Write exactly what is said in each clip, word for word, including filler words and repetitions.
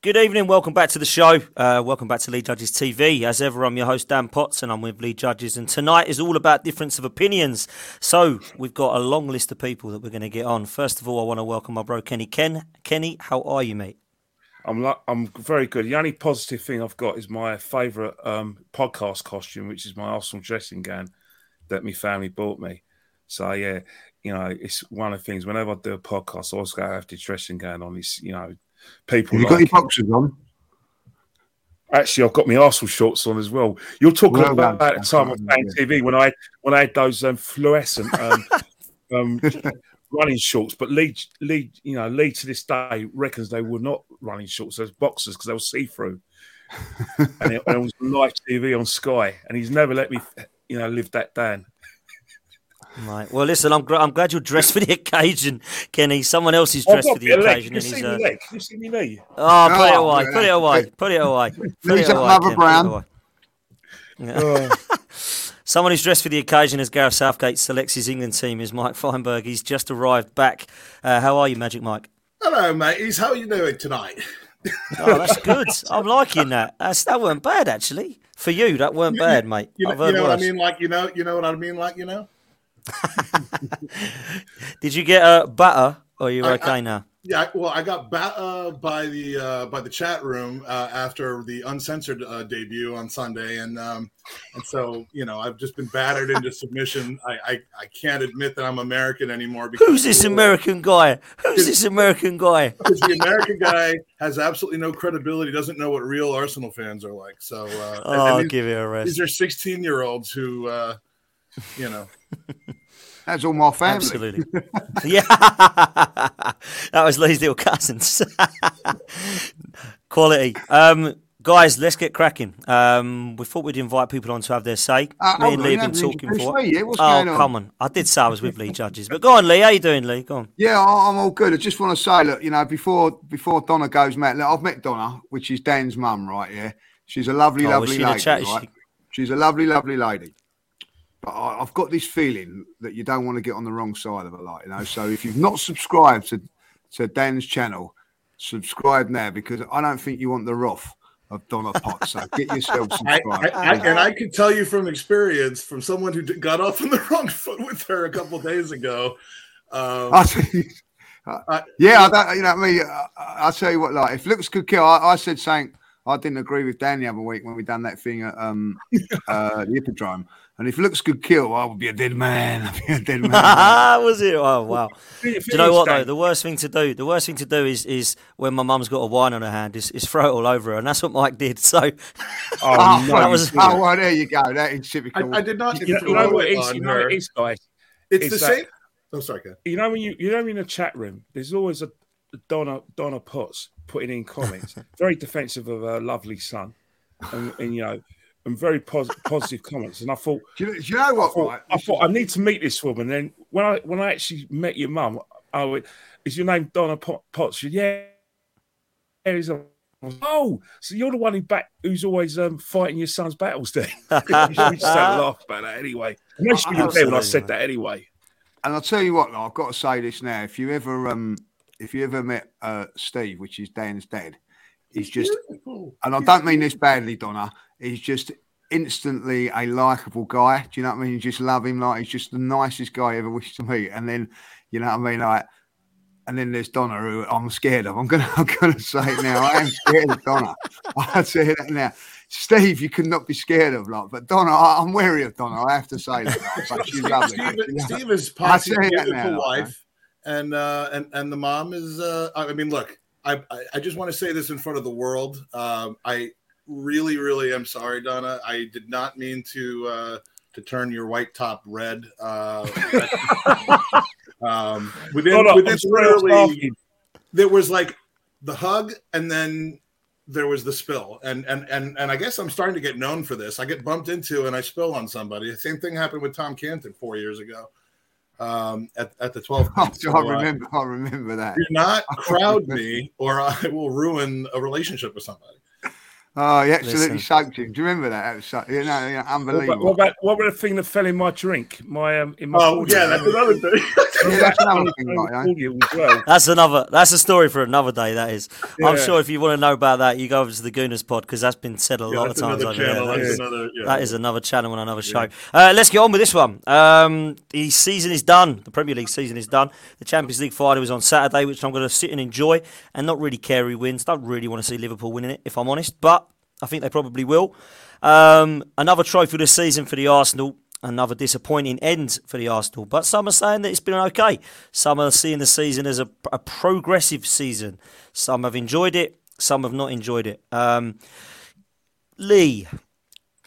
Good evening, welcome back to the show. Uh, welcome back to Lee Judges T V. As ever, I'm your host, Dan Potts, and I'm with Lee Judges. And tonight is all about difference of opinions. So we've got a long list of people that we're going to get on. First of all, I want to welcome my bro, Kenny. Ken, Kenny, how are you, mate? I'm like, I'm very good. The only positive thing I've got is my favourite um, podcast costume, which is my Arsenal dressing gown that my family bought me. So, yeah, you know, it's one of the things. Whenever I do a podcast, I always got to have the dressing gown on. It's, you know, people. Have you like, got your boxers on? Actually, I've got my Arsenal shorts on as well. You're talking well, about the time on T V when I when I had those um, fluorescent um, um, running shorts. But Lee, Lee, you know, Lee to this day reckons they were not running shorts; those boxers, because they were see through. And it, it was live T V on Sky, and he's never let me, you know, live that down. Right. Well, listen, I'm, gr- I'm glad you're dressed for the occasion, Kenny. Someone else is dressed oh, for the occasion. Leg. Can you and see me uh... you see me knee? Oh, put, oh it put it away. Put it away. Put it away. Put brand. It away. Someone who's dressed for the occasion as Gareth Southgate selects his England team is Mike Feinberg. He's just arrived back. Uh, how are you, Magic Mike? Hello, mateys. How are you doing tonight? Oh, that's good. I'm liking that. That's, that weren't bad, actually. For you, that weren't you, bad, you, mate. You, you know worse. what I mean? Like, you know, you know what I mean? Like, you know? Did you get a uh, batter, or are you I, okay I, now? Yeah, well, I got batter by the uh, by the chat room uh, after the uncensored uh, debut on Sunday, and um, and so you know I've just been battered into submission. I, I, I can't admit that I'm American anymore. Because Who's this American guy? Who's this American guy? Because the American guy has absolutely no credibility. Doesn't know what real Arsenal fans are like. So uh, oh, I'll these, give it a rest. These are sixteen-year-olds who, uh, you know. That's all my family. Absolutely. Yeah. That was Lee's little cousins. Quality. Um, guys, let's get cracking. Um, we thought we'd invite people on to have their say. Uh, Me and Lee have been talking for it. Oh, going on? Come on. I did say I was with Lee Judges. But go on, Lee. How you doing, Lee? Go on. Yeah, I'm all good. I just want to say, look, you know, before before Donna goes mad, look, I've met Donna, which is Dan's mum, right? Yeah. She's a lovely, oh, lovely lady. Chat, right? she... She's a lovely, lovely lady. But I've got this feeling that you don't want to get on the wrong side of it, like, you know. So if you've not subscribed to, to Dan's channel, subscribe now, because I don't think you want the wrath of Donna Potts. So get yourself subscribed. I, I, I, and I can tell you from experience, from someone who got off on the wrong foot with her a couple of days ago. Um, I, yeah, I don't, you know what I mean? I'll tell you what, like, if looks could kill, I, I said something. I didn't agree with Dan the other week when we done that thing at um, uh, the Hippodrome. And if looks could kill, I would be a dead man. I'd be a dead man. Was it? Oh, wow. Do you know what, though? The worst thing to do, the worst thing to do is is when my mum's got a wine on her hand, is, is throw it all over her. And that's what Mike did. So, oh, oh, no, that was, oh well, there you go. That is typical. I, I did not. You, you know what it is, you know, it's, guys. It's, it's the that, same. I'm oh, sorry, guys. You know, when you, you know, in a chat room, there's always a Donna, Donna Potts putting in comments, very defensive of her lovely son. And, and you know, and very pos- positive comments, and I thought, do you, do you know what? I thought, I thought I need to meet this woman. And then when I when I actually met your mum, I went, "Is your name Donna Pot- Potts?" She, yeah. He's a, oh, so you're the one who back who's always um, fighting your son's battles, then. We just had a laugh about that anyway. I, I, you there when I said that anyway. And I'll tell you what, though, I've got to say this now. If you ever um, if you ever met uh, Steve, which is Dan's dad, he's just, beautiful. And I don't mean this badly, Donna. He's just instantly a likable guy. Do you know what I mean? You just love him. Like, he's just the nicest guy you ever wished to meet. And then, you know what I mean? Like, and then there's Donna, who I'm scared of. I'm gonna, I'm gonna say it now. I am scared of Donna. I'll say that now. Steve, you could not be scared of, like, but Donna, I, I'm wary of Donna. I have to say that. Like, but she's lovely. Steve, Steve is Patsy's beautiful wife, like, and uh, and and the mom is. Uh, I mean, look. I, I just want to say this in front of the world. Um, I really, really am sorry, Donna. I did not mean to uh, to turn your white top red. Uh, um, within, Hold on, within literally, there was like the hug, and then there was the spill. And, and, and, and I guess I'm starting to get known for this. I get bumped into and I spill on somebody. The same thing happened with Tom Canton four years ago. Um, at, at the twelfth. Oh, so I remember. I remember that. Do not crowd me, or I will ruin a relationship with somebody. Oh, he absolutely Listen. soaked him. Do you remember that? So, you know, you know, unbelievable. What about what about the thing that fell in my drink? My um, in my. Oh yeah, that's another thing. yeah, that's another thing, right, well. That's another. That's a story for another day. That is. Yeah. I'm sure if you want to know about that, you go over to the Gooners pod, because that's been said a yeah, lot of times. Over here. That, is, another, yeah. that is another channel and another show. Yeah. Uh, let's get on with this one. Um, the season is done. The Premier League season is done. The Champions League final is on Saturday, which I'm going to sit and enjoy and not really care who wins. Don't really want to see Liverpool winning it, if I'm honest, but I think they probably will. Um, another trophy this season for the Arsenal. Another disappointing end for the Arsenal. But some are saying that it's been okay. Some are seeing the season as a, a progressive season. Some have enjoyed it. Some have not enjoyed it. Um, Lee,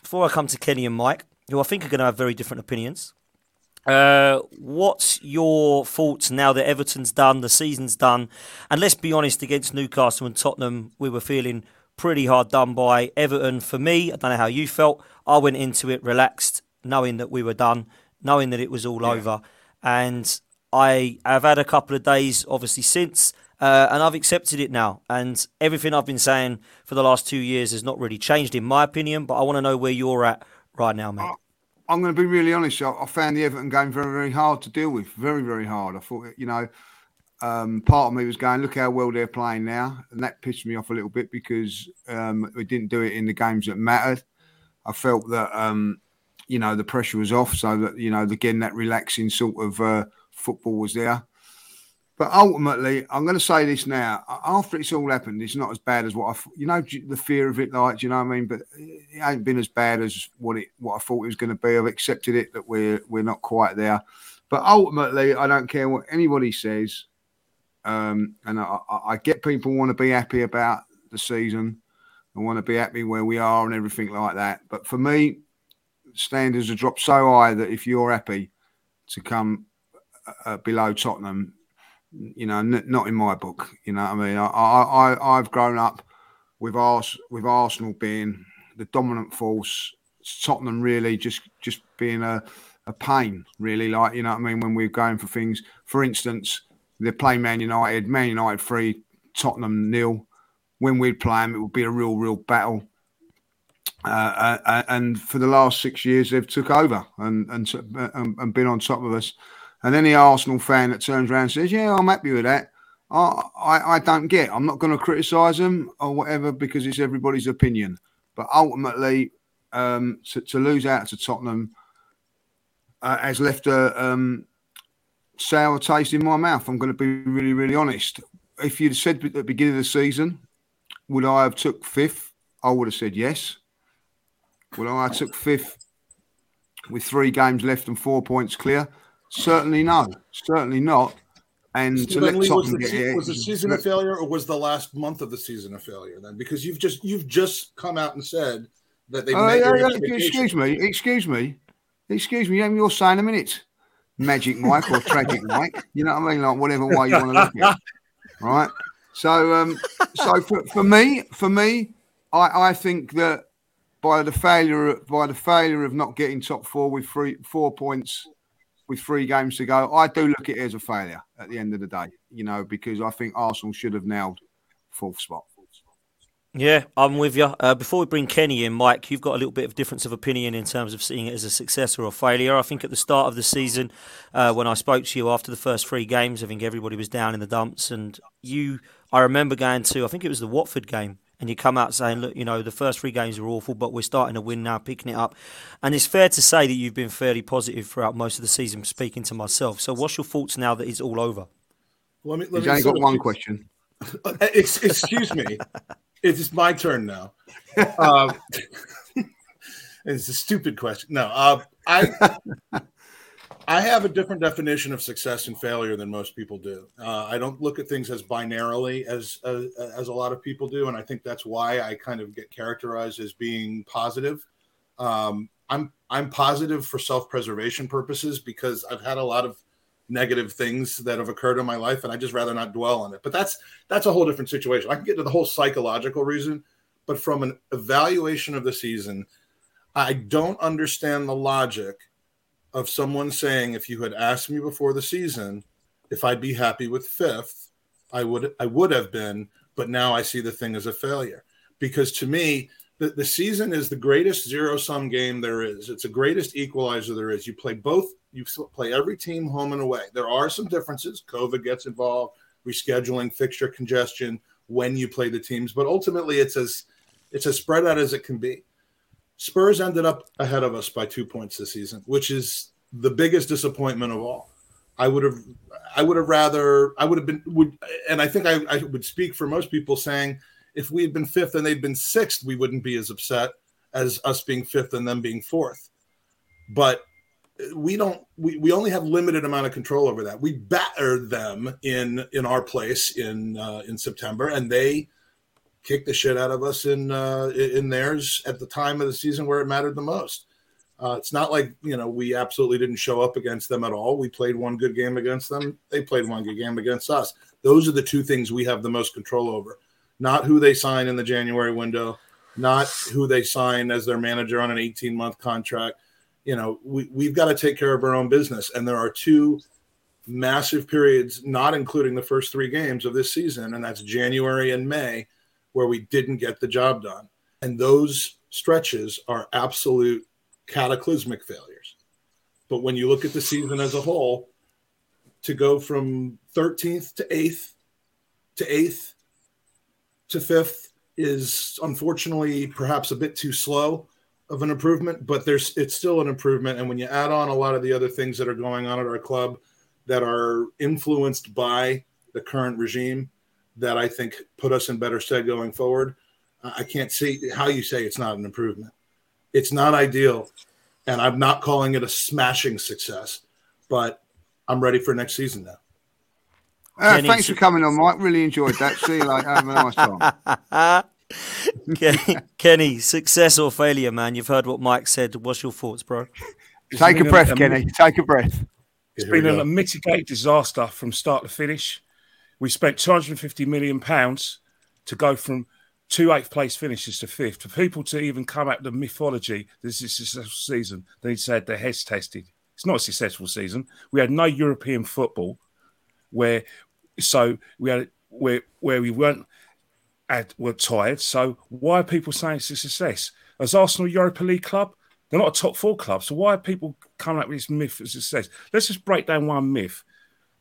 before I come to Kenny and Mike, who I think are going to have very different opinions, uh, what's your thoughts now that Everton's done, the season's done? And let's be honest, against Newcastle and Tottenham, we were feeling pretty hard done by. Everton, for me, I don't know how you felt. I went into it relaxed, knowing that we were done, knowing that it was all yeah. over. And I have had a couple of days, obviously, since, uh, and I've accepted it now. And everything I've been saying for the last two years has not really changed, in my opinion. But I want to know where you're at right now, mate. I'm going to be really honest. I found the Everton game very, very hard to deal with. Very, very hard. I thought, you know, Um, part of me was going, look how well they're playing now. And that pissed me off a little bit, because um, we didn't do it in the games that mattered. I felt that, um, you know, the pressure was off. So, that you know, again, that relaxing sort of uh, football was there. But ultimately, I'm going to say this now. After it's all happened, it's not as bad as what I... You know, the fear of it, like, do you know what I mean? But it ain't been as bad as what it what I thought it was going to be. I've accepted it, that we're, we're not quite there. But ultimately, I don't care what anybody says. Um, and I, I get people want to be happy about the season and want to be happy where we are and everything like that. But for me, standards have dropped so high that if you're happy to come uh, below Tottenham, you know, n- not in my book. You know what I mean? I, I, I, I've grown up with, Ars- with Arsenal being the dominant force, Tottenham really just, just being a, a pain, really. Like, you know what I mean? When we're going for things, for instance... They're playing Man United, Man United three, Tottenham nil. When we'd play them, it would be a real, real battle. Uh, uh, and for the last six years, they've took over and, and and been on top of us. And any Arsenal fan that turns around and says, yeah, I'm happy with that, I, I, I don't get. I'm not going to criticise them or whatever, because it's everybody's opinion. But ultimately, um, to, to lose out to Tottenham uh, has left a... Um, sour taste in my mouth. I'm going to be really, really honest. If you'd said at the beginning of the season, would I have took fifth? I would have said yes. Would I have took fifth with three games left and four points clear? Certainly no. Certainly not. And Steve, to let Lee, Tottenham was the, get was the season a failure, or was the last month of the season a failure then? Because you've just you've just come out and said that they've uh, met yeah, your yeah, Excuse me. Excuse me. Excuse me. You're saying a minute. Magic Mike or Tragic Mike, you know what I mean? Like, whatever way you want to look at it, right? So, um, so for, for me, for me, I, I think that by the failure, by the failure of not getting top four with three, four points, with three games to go, I do look at it as a failure at the end of the day, you know, because I think Arsenal should have nailed fourth spot. Yeah, I'm with you. Uh, before we bring Kenny in, Mike, you've got a little bit of difference of opinion in terms of seeing it as a success or a failure. I think at the start of the season, uh, when I spoke to you after the first three games, I think everybody was down in the dumps. And you, I remember going to, I think it was the Watford game, and you come out saying, look, you know, the first three games were awful, but we're starting to win now, picking it up. And it's fair to say that you've been fairly positive throughout most of the season, speaking to myself. So what's your thoughts now that it's all over? Well, let me, let me You've only got one you... question. Excuse me. It's my turn now. Uh, it's a stupid question. No, uh, I I have a different definition of success and failure than most people do. Uh, I don't look at things as binarily as, as as a lot of people do, and I think that's why I kind of get characterized as being positive. Um, I'm I'm positive for self-preservation purposes because I've had a lot of negative things that have occurred in my life, and I just rather not dwell on it. But that's that's a whole different situation. I can get to the whole psychological reason, but from an evaluation of the season, I don't understand the logic of someone saying, if you had asked me before the season if I'd be happy with fifth, I would I would have been, but now I see the thing as a failure. Because to me, the, the season is the greatest zero-sum game there is. It's the greatest equalizer there is. You play both, you play every team home and away. There are some differences. COVID gets involved, rescheduling, fixture congestion, when you play the teams, but ultimately it's as it's as spread out as it can be. Spurs ended up ahead of us by two points this season, which is the biggest disappointment of all. I would have, I would have rather, I would have been, would, and I think I, I would speak for most people saying, if we had been fifth and they'd been sixth, we wouldn't be as upset as us being fifth and them being fourth. But we don't, we, we only have limited amount of control over that. We battered them in in our place in uh, in September, and they kicked the shit out of us in uh, in theirs at the time of the season where it mattered the most. Uh, it's not like, you know, we absolutely didn't show up against them at all. We played one good game against them. They played one good game against us. Those are the two things we have the most control over, not who they sign in the January window, not who they sign as their manager on an eighteen-month contract. You know, we, we've got to take care of our own business. And there are two massive periods, not including the first three games of this season, and that's January and May, where we didn't get the job done. And those stretches are absolute cataclysmic failures. But when you look at the season as a whole, to go from thirteenth to eighth to eighth to fifth is unfortunately perhaps a bit too slow of an improvement, but there's it's still an improvement. And when you add on a lot of the other things that are going on at our club that are influenced by the current regime, that I think put us in better stead going forward, I can't see how you say it's not an improvement. It's not ideal, and I'm not calling it a smashing success, but I'm ready for next season now. Uh, thanks for coming on, Mike. Really enjoyed that. See you later. Have a nice time. Kenny, Kenny, success or failure, man? You've heard what Mike said. What's your thoughts, bro? Take a breath, a, Kenny. Take a breath. It's been a mitigate disaster from start to finish. We spent two hundred fifty million pounds to go from two eighth-place finishes to fifth. For people to even come at the mythology, this is a successful season, they need to have their heads tested. It's not a successful season. We had no European football, where so we had where where we weren't at, were tired. So why are people saying it's a success? As Arsenal Europa League club, they're not a top four club. So why are people coming up with this myth of success? Let's just break down one myth.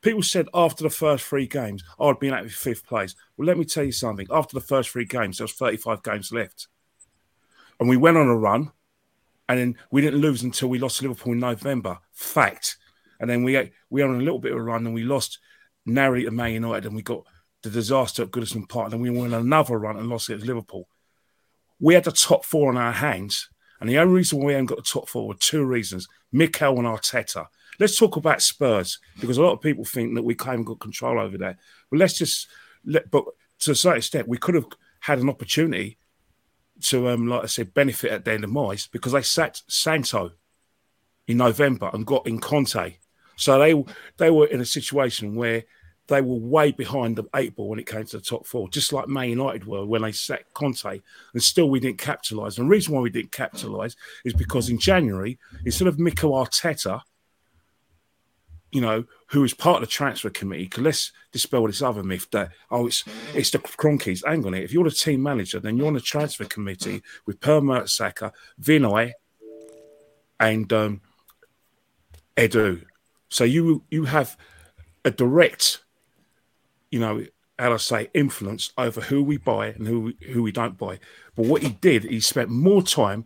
People said after the first three games, oh, I'd been out with fifth place. Well, let me tell you something. After the first three games, there was thirty-five games left. And we went on a run, and then we didn't lose until we lost to Liverpool in November. Fact. And then we we had a little bit of a run, and we lost narrowly to Man United, and we got the disaster at Goodison Park, and then we went on another run and lost against Liverpool. We had the top four on our hands, and the only reason why we haven't got the top four were two reasons, Mikel and Arteta. Let's talk about Spurs, because a lot of people think that we haven't got control over that. But let's just, let, but to a certain extent, we could have had an opportunity to, um, like I said, benefit at their demise, because they sacked Santo in November and got in Conte. So they they were in a situation where they were way behind the eight ball when it came to the top four, just like Man United were when they sacked Conte, and still we didn't capitalise. And the reason why we didn't capitalise is because in January, instead of Mikel Arteta, you know, who is part of the transfer committee, because let's dispel this other myth that, oh, it's it's the Cronkies. Hang on here. If you're the team manager, then you're on the transfer committee with Per Mertesacker, Vinay, and um, Edu. So you you have a direct, you know, how I say, influence over who we buy and who we, who we don't buy. But what he did, he spent more time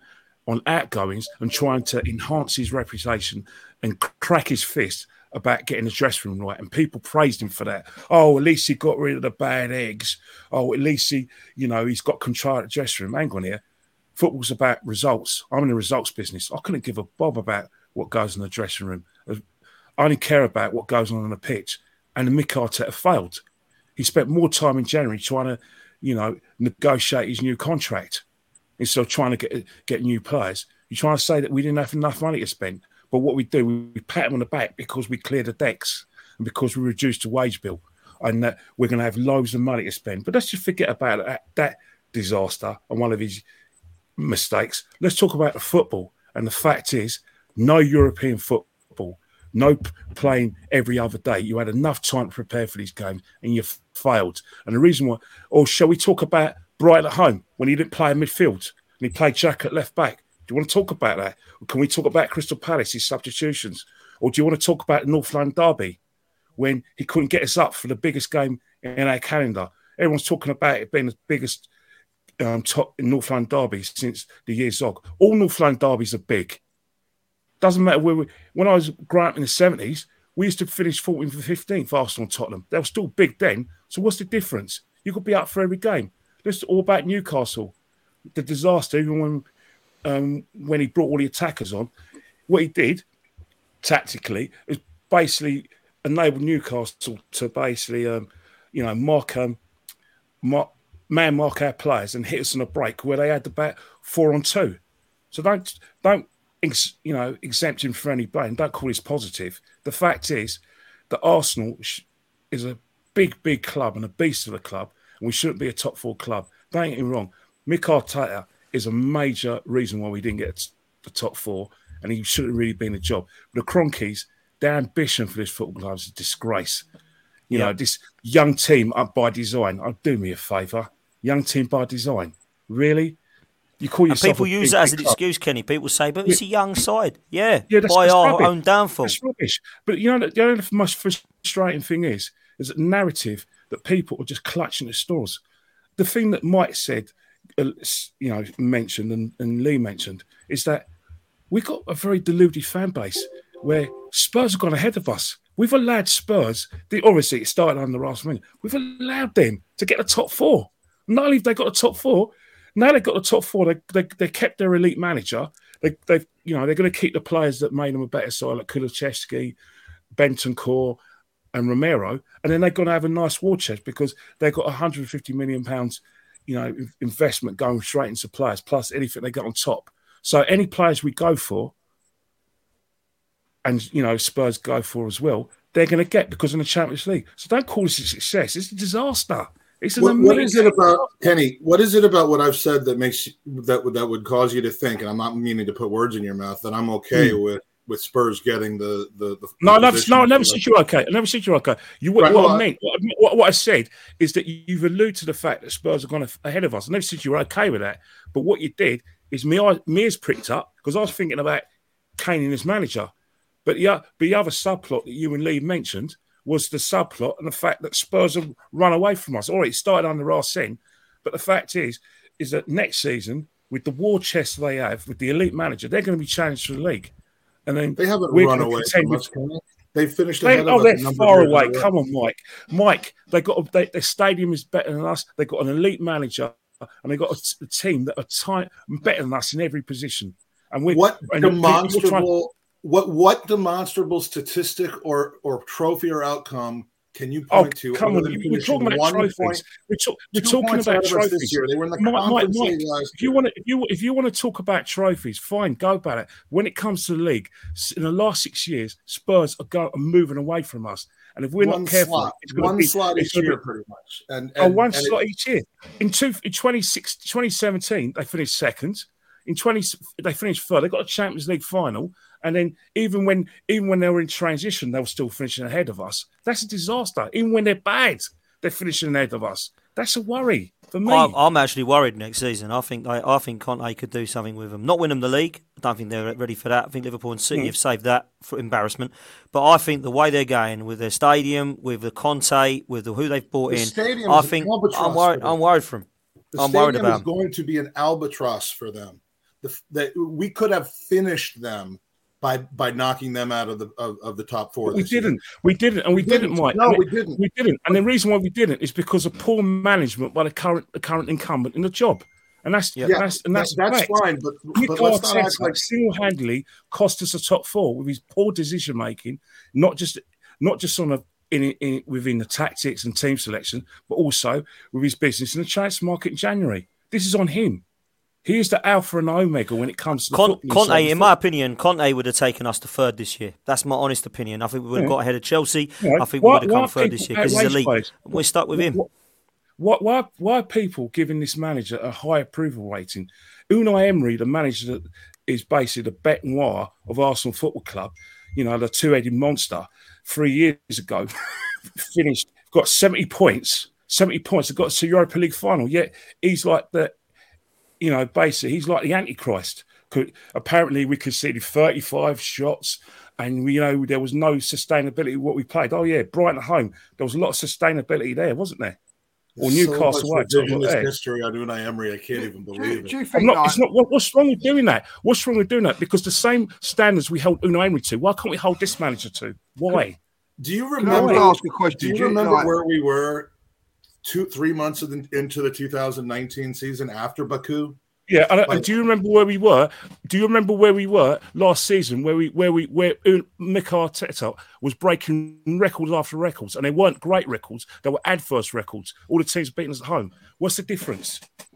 on outgoings and trying to enhance his reputation and crack his fist about getting the dressing room right, and people praised him for that. Oh, at least he got rid of the bad eggs. Oh, at least he, you know, he's got control of the dressing room. Hang on here. Football's about results. I'm in the results business. I couldn't give a bob about what goes in the dressing room. I only care about what goes on on the pitch. And the Mikel Arteta failed. He spent more time in January trying to, you know, negotiate his new contract instead of trying to get get new players. You're trying to say that we didn't have enough money to spend. But what we do, we pat him on the back because we clear the decks and because we reduced the wage bill and that we're going to have loads of money to spend. But let's just forget about that, that disaster and one of his mistakes. Let's talk about the football. And the fact is, no European football, no p- playing every other day. You had enough time to prepare for these games and you f- failed. And the reason why, or shall we talk about Brighton at home when he didn't play in midfield and he played Xhaka at left back? Do you want to talk about that? Or can we talk about Crystal Palace, his substitutions? Or do you want to talk about North London Derby when he couldn't get us up for the biggest game in our calendar? Everyone's talking about it being the biggest um, top in North London Derby since the year Zog. All North London Derbies are big. Doesn't matter where we... When I was growing up in the seventies, we used to finish fourteenth and fifteenth, Arsenal and Tottenham. They were still big then. So what's the difference? You could be up for every game. Let's talk all about Newcastle. The disaster, even when... Um, when he brought all the attackers on, what he did tactically is basically enable Newcastle to basically, um, you know, mark, um, mark man mark our players and hit us on a break where they had about four on two. So don't don't ex, you know exempt him from any blame. Don't call this positive. The fact is that Arsenal is a big big club and a beast of a club, and we shouldn't be a top four club. Don't get me wrong, Mikel Arteta is a major reason why we didn't get the top four, and he shouldn't really be in the job. The Cronkies, their ambition for this football club is a disgrace. You yeah. know, this young team up by design. Oh, do me a favour. Young team by design. Really? You call yourself. And people use that as an club. Excuse, Kenny. People say, but it's a young side. Yeah, yeah that's, by that's our rubbish. Own downfall. That's rubbish. But you know, the only most frustrating thing is, is that narrative that people are just clutching at straws. The thing that Mike said, you know, mentioned and, and Lee mentioned is that we got a very deluded fan base where Spurs have gone ahead of us. We've allowed Spurs, they, obviously it started under Arsenal, we've allowed them to get the top four. Not only have they got the top four, now they've got the top four, they they, they kept their elite manager. They they've you know they're going to keep the players that made them a better side, like Kulusevski, Bentancur and Romero, and then they're going to have a nice war chest because they've got one hundred fifty million pounds. You know, investment going straight into players, plus anything they got on top. So any players we go for, and, you know, Spurs go for as well, they're going to get because of the Champions League. So don't call this a success. It's a disaster. It's an what, amazing... What is it about, Kenny, what is it about what I've said that makes you, that, that would cause you to think, and I'm not meaning to put words in your mouth, that I'm okay mm. with, with Spurs getting the... the, the no, no, no, I never said you're okay. I never said you're okay. You, what, right, what well, I meant, what, what, what I said is that you've alluded to the fact that Spurs have gone ahead of us. I never said you were okay with that. But what you did is me, I, me is pricked up because I was thinking about Kane and his manager. But the, but the other subplot that you and Lee mentioned was the subplot and the fact that Spurs have run away from us. All right, it started under Arsene, but the fact is, is that next season, with the war chest they have, with the elite manager, they're going to be challenged to the league. And then they haven't run away from us. They finished ahead of us. Oh, they're far away. Come on, Mike. Mike, they got a, they, their stadium is better than us. They've got an elite manager, and they've got a, a team that are tight, better than us in every position. And we what and demonstrable trying... what what demonstrable statistic or or trophy or outcome can you point oh, to? Come on, we're talking about trophies. Point, we're, talk, we're talking about trophies this year. They were in the Mike, Mike, Mike, last if you year. want to, if you if you want to talk about trophies, fine, go about it. When it comes to the league, in the last six years, Spurs are, go, are moving away from us, and if we're one not careful, slot, it's one be, slot each year, be, pretty much. And, and, oh, one and slot it, each year. In two in twenty seventeen, they finished second. In twenty, they finished third. They got a Champions League final. And then even when even when they were in transition, they were still finishing ahead of us. That's a disaster. Even when they're bad, they're finishing ahead of us. That's a worry for me. I'm, I'm actually worried next season. I think I, I think Conte could do something with them. Not win them the league. I don't think they're ready for that. I think Liverpool and City mm. have saved that for embarrassment. But I think the way they're going with their stadium, with the Conte, with the, who they've bought the in, stadium I think I'm worried. I'm worried for them. The I'm stadium worried about is them. Going to be an albatross for them. The, the, we could have finished them. By, by knocking them out of the of, of the top four. We didn't. Year. We didn't. And we, we didn't, didn't, Mike. No, and we it, didn't. We didn't. And the reason why we didn't is because of poor management by the current the current incumbent in the job. And that's yeah. that's and that's, that, that's fine. But, but let's not act like single-handedly cost us a top four with his poor decision making, not just not just on a in, in within the tactics and team selection, but also with his business in the transfer market in January. This is on him. He is the alpha and omega when it comes to Con- the Conte. In my opinion, Conte would have taken us to third this year. That's my honest opinion. I think we would have yeah. got ahead of Chelsea. Yeah. I think why, we would have come third this year because he's elite. We're stuck with him. What, Why, why, why are people giving this manager a high approval rating? Unai Emery, the manager that is basically the bête noire of Arsenal Football Club, you know, the two-headed monster, three years ago, finished, got seventy points, seventy points, got to Europa League final, yet he's like the, you know, basically, he's like the Antichrist. Could, apparently, we conceded thirty-five shots, and you know, there was no sustainability what we played. Oh yeah, Brighton at home, there was a lot of sustainability there, wasn't there? Or There's Newcastle, so much revisionist history on Unai Emery, I can't even believe do, it. Do not, it's not, what, what's wrong with doing that? What's wrong with doing that? Because the same standards we held Unai Emery to, why can't we hold this manager to? Why? Do you remember? Ask a question? Do you, you remember know, where we were two, three months into the two thousand nineteen season after Baku? Yeah, and, like, do you remember where we were? Do you remember where we were last season, where we where we where Mikel Arteta was breaking records after records, and they weren't great records; they were adverse records. All the teams beating us at home. What's the difference? Do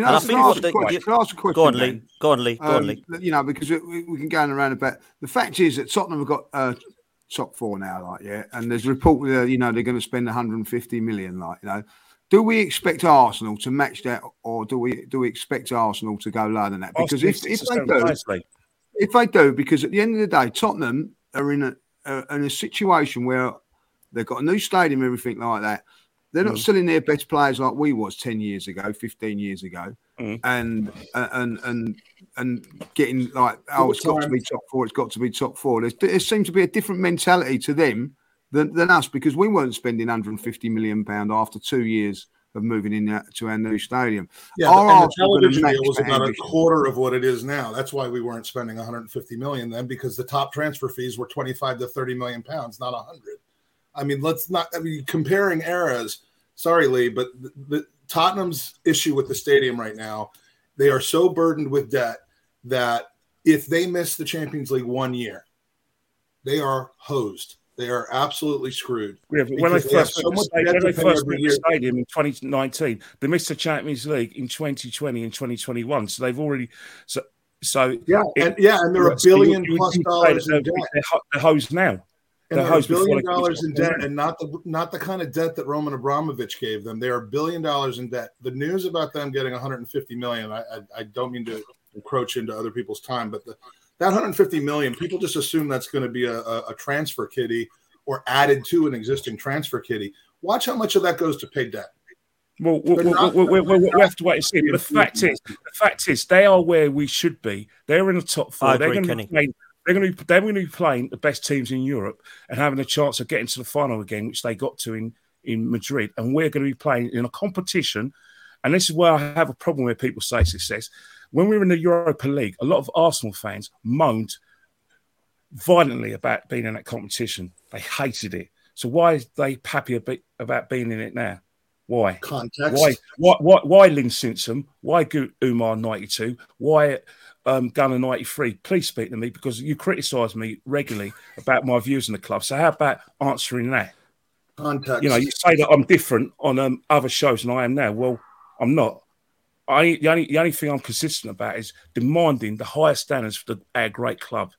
you know? Can I ask a question? Go on, Lee. Go on, Lee. Go on, Lee. You know, because we, we can go in around a bit. The fact is that Tottenham have got uh, top four now, like yeah, and there's a report that you know they're going to spend one hundred fifty million, like you know. Do we expect Arsenal to match that, or do we do we expect Arsenal to go lower than that? Because if, if they do, nicely. if they do, because at the end of the day, Tottenham are in a uh, in a situation where they've got a new stadium, everything like that. They're not mm. selling their best players like we was ten years ago, fifteen years ago, mm. and and and and getting like oh, it's got to be top four, it's got to be top four. There's, there seems to be a different mentality to them. Than, than us, because we weren't spending one hundred fifty million pounds after two years of moving in to our new stadium. Yeah, our the television deal was about ambition. a quarter of what it is now. That's why we weren't spending one hundred fifty million then, because the top transfer fees were twenty-five to thirty million pounds, not one hundred. I mean, let's not. I mean, comparing eras. Sorry, Lee, but the, the Tottenham's issue with the stadium right now, they are so burdened with debt that if they miss the Champions League one year, they are hosed. They are absolutely screwed. Yeah, but when they first went so to the stadium in twenty nineteen, they missed the Champions League in twenty twenty and twenty twenty-one. So they've already so so yeah, it, and, yeah, and they're a billion so you, plus you dollars in debt. They're hosed now. And they're, they're a billion dollars in debt, and not the not the kind of debt that Roman Abramovich gave them. They are a billion dollars in debt. The news about them getting one hundred fifty million. I I, I don't mean to encroach into other people's time, but the. That one hundred fifty million, people just assume that's going to be a, a, a transfer kitty or added to an existing transfer kitty. Watch how much of that goes to pay debt. Well, we we'll have to wait and see. But the fact is, the fact is, they are where we should be. They're in the top four. I they're agree, going to be playing, they're going to be, they're going to be playing the best teams in Europe and having a chance of getting to the final again, which they got to in, in Madrid. And we're going to be playing in a competition. And this is where I have a problem where people say success. When we were in the Europa League, a lot of Arsenal fans moaned violently about being in that competition. They hated it. So why are they happy about being in it now? Why? Context. Why? Why? Why, why Lynn Simpson? Why Umar ninety-two? Why um, Gunner ninety-three? Please speak to me, because you criticise me regularly about my views on the club. So how about answering that? Context. You know, you say that I'm different on um, other shows than I am now. Well, I'm not. I, the, only, the only thing I'm consistent about is demanding the highest standards for the, our great club.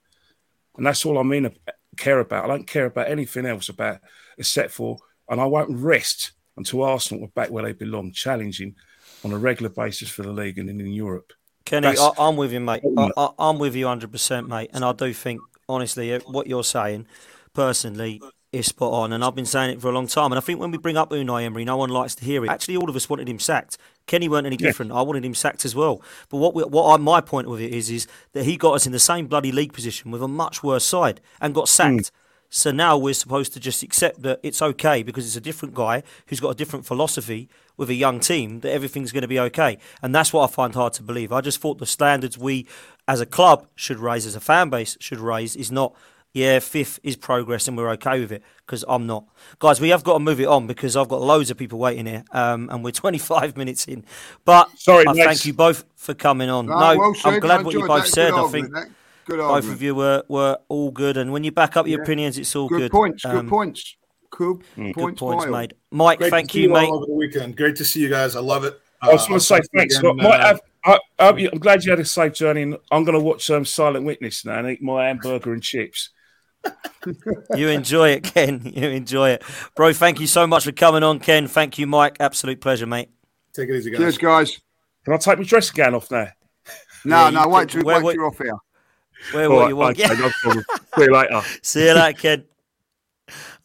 And that's all I mean, care about. I don't care about anything else about except for, and I won't rest until Arsenal are back where they belong, challenging on a regular basis for the league and in, in Europe. Kenny, I, I'm with you, mate. I, I, I'm with you one hundred percent, mate. And I do think, honestly, what you're saying, personally, is spot on, and I've been saying it for a long time. And I think when we bring up Unai Emery, no one likes to hear it. Actually, all of us wanted him sacked. Kenny weren't any different. Yeah. I wanted him sacked as well. But what we, what I, my point with it is, is that he got us in the same bloody league position with a much worse side and got sacked. Mm. So now we're supposed to just accept that it's okay because it's a different guy who's got a different philosophy with a young team, that everything's going to be okay. And that's what I find hard to believe. I just thought the standards we as a club should raise, as a fan base should raise, is not yeah, fifth is progress and we're okay with it, because I'm not. Guys, we have got to move it on because I've got loads of people waiting here, um, and we're twenty-five minutes in. But Sorry, I next. thank you both for coming on. No, no well said, I'm glad what you both said. I think good both argument. of you were, were all good. And when you back up your yeah. opinions, it's all good. Good points, um, good points. Cool. Mm. Good points, mile. mate. Mike, Great thank to see you, you mate. All over the weekend. Great to see you guys. I love it. Uh, I just want to say thanks. Again, uh, I, I, I, I'm glad you had a safe journey. And I'm going to watch um, Silent Witness now and eat my hamburger and chips. You enjoy it, Ken. You enjoy it. Bro, thank you so much for coming on, Ken. Thank you, Mike. Absolute pleasure, mate. Take it easy, guys. Cheers, guys. Can I take my dressing gown off now? No, yeah, no, you wait till wait, wait, you're off here. Where will you want? Okay, yeah. No See you later. See you later, Ken.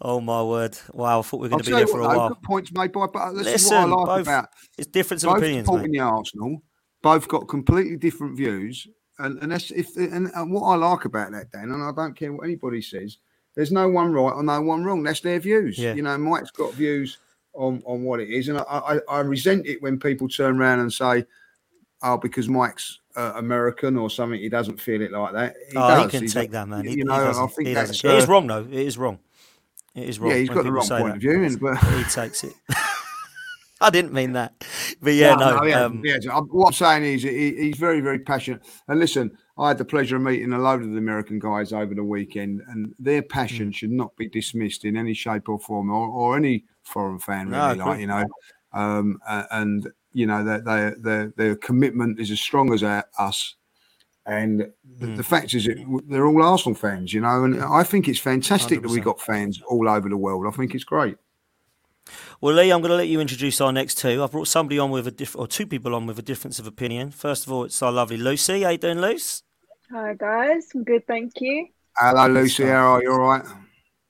Oh, my word. Wow, I thought we were going to be there for a while. Good points made by but this Listen, is what I like both, about it's difference of both opinions. Both supporting the Arsenal, both got completely different views, and and that's if and, and what I like about that, Dan. And I don't care what anybody says. There's no one right or no one wrong. That's their views. Yeah. You know, Mike's got views on, on what it is, and I, I I resent it when people turn around and say, "Oh, because Mike's." Uh, American or something, he doesn't feel it like that. He, oh, does. he can he's, take that, man. He, you know, he I think he that's, uh, it is wrong, though. It is wrong. It is wrong. Yeah, he's got the wrong point that. of view, in, but he takes it. I didn't mean that, but yeah, no. no, no yeah, um... yeah. What I'm saying is, he, he's very, very passionate. And listen, I had the pleasure of meeting a load of the American guys over the weekend, and their passion mm. should not be dismissed in any shape or form, or, or any foreign fan, really. No, like you know, um, and. You know, that their, their, their commitment is as strong as our, us. And the, mm. the fact is that they're all Arsenal fans, you know. And I think it's fantastic one hundred percent that we've got fans all over the world. I think it's great. Well, Lee, I'm going to let you introduce our next two. I've brought somebody on with a diff- or two people on with a difference of opinion. First of all, it's our lovely Lucy. How you doing, Luce? Hi, guys. I'm good, thank you. Hello, Lucy. How are you? All right?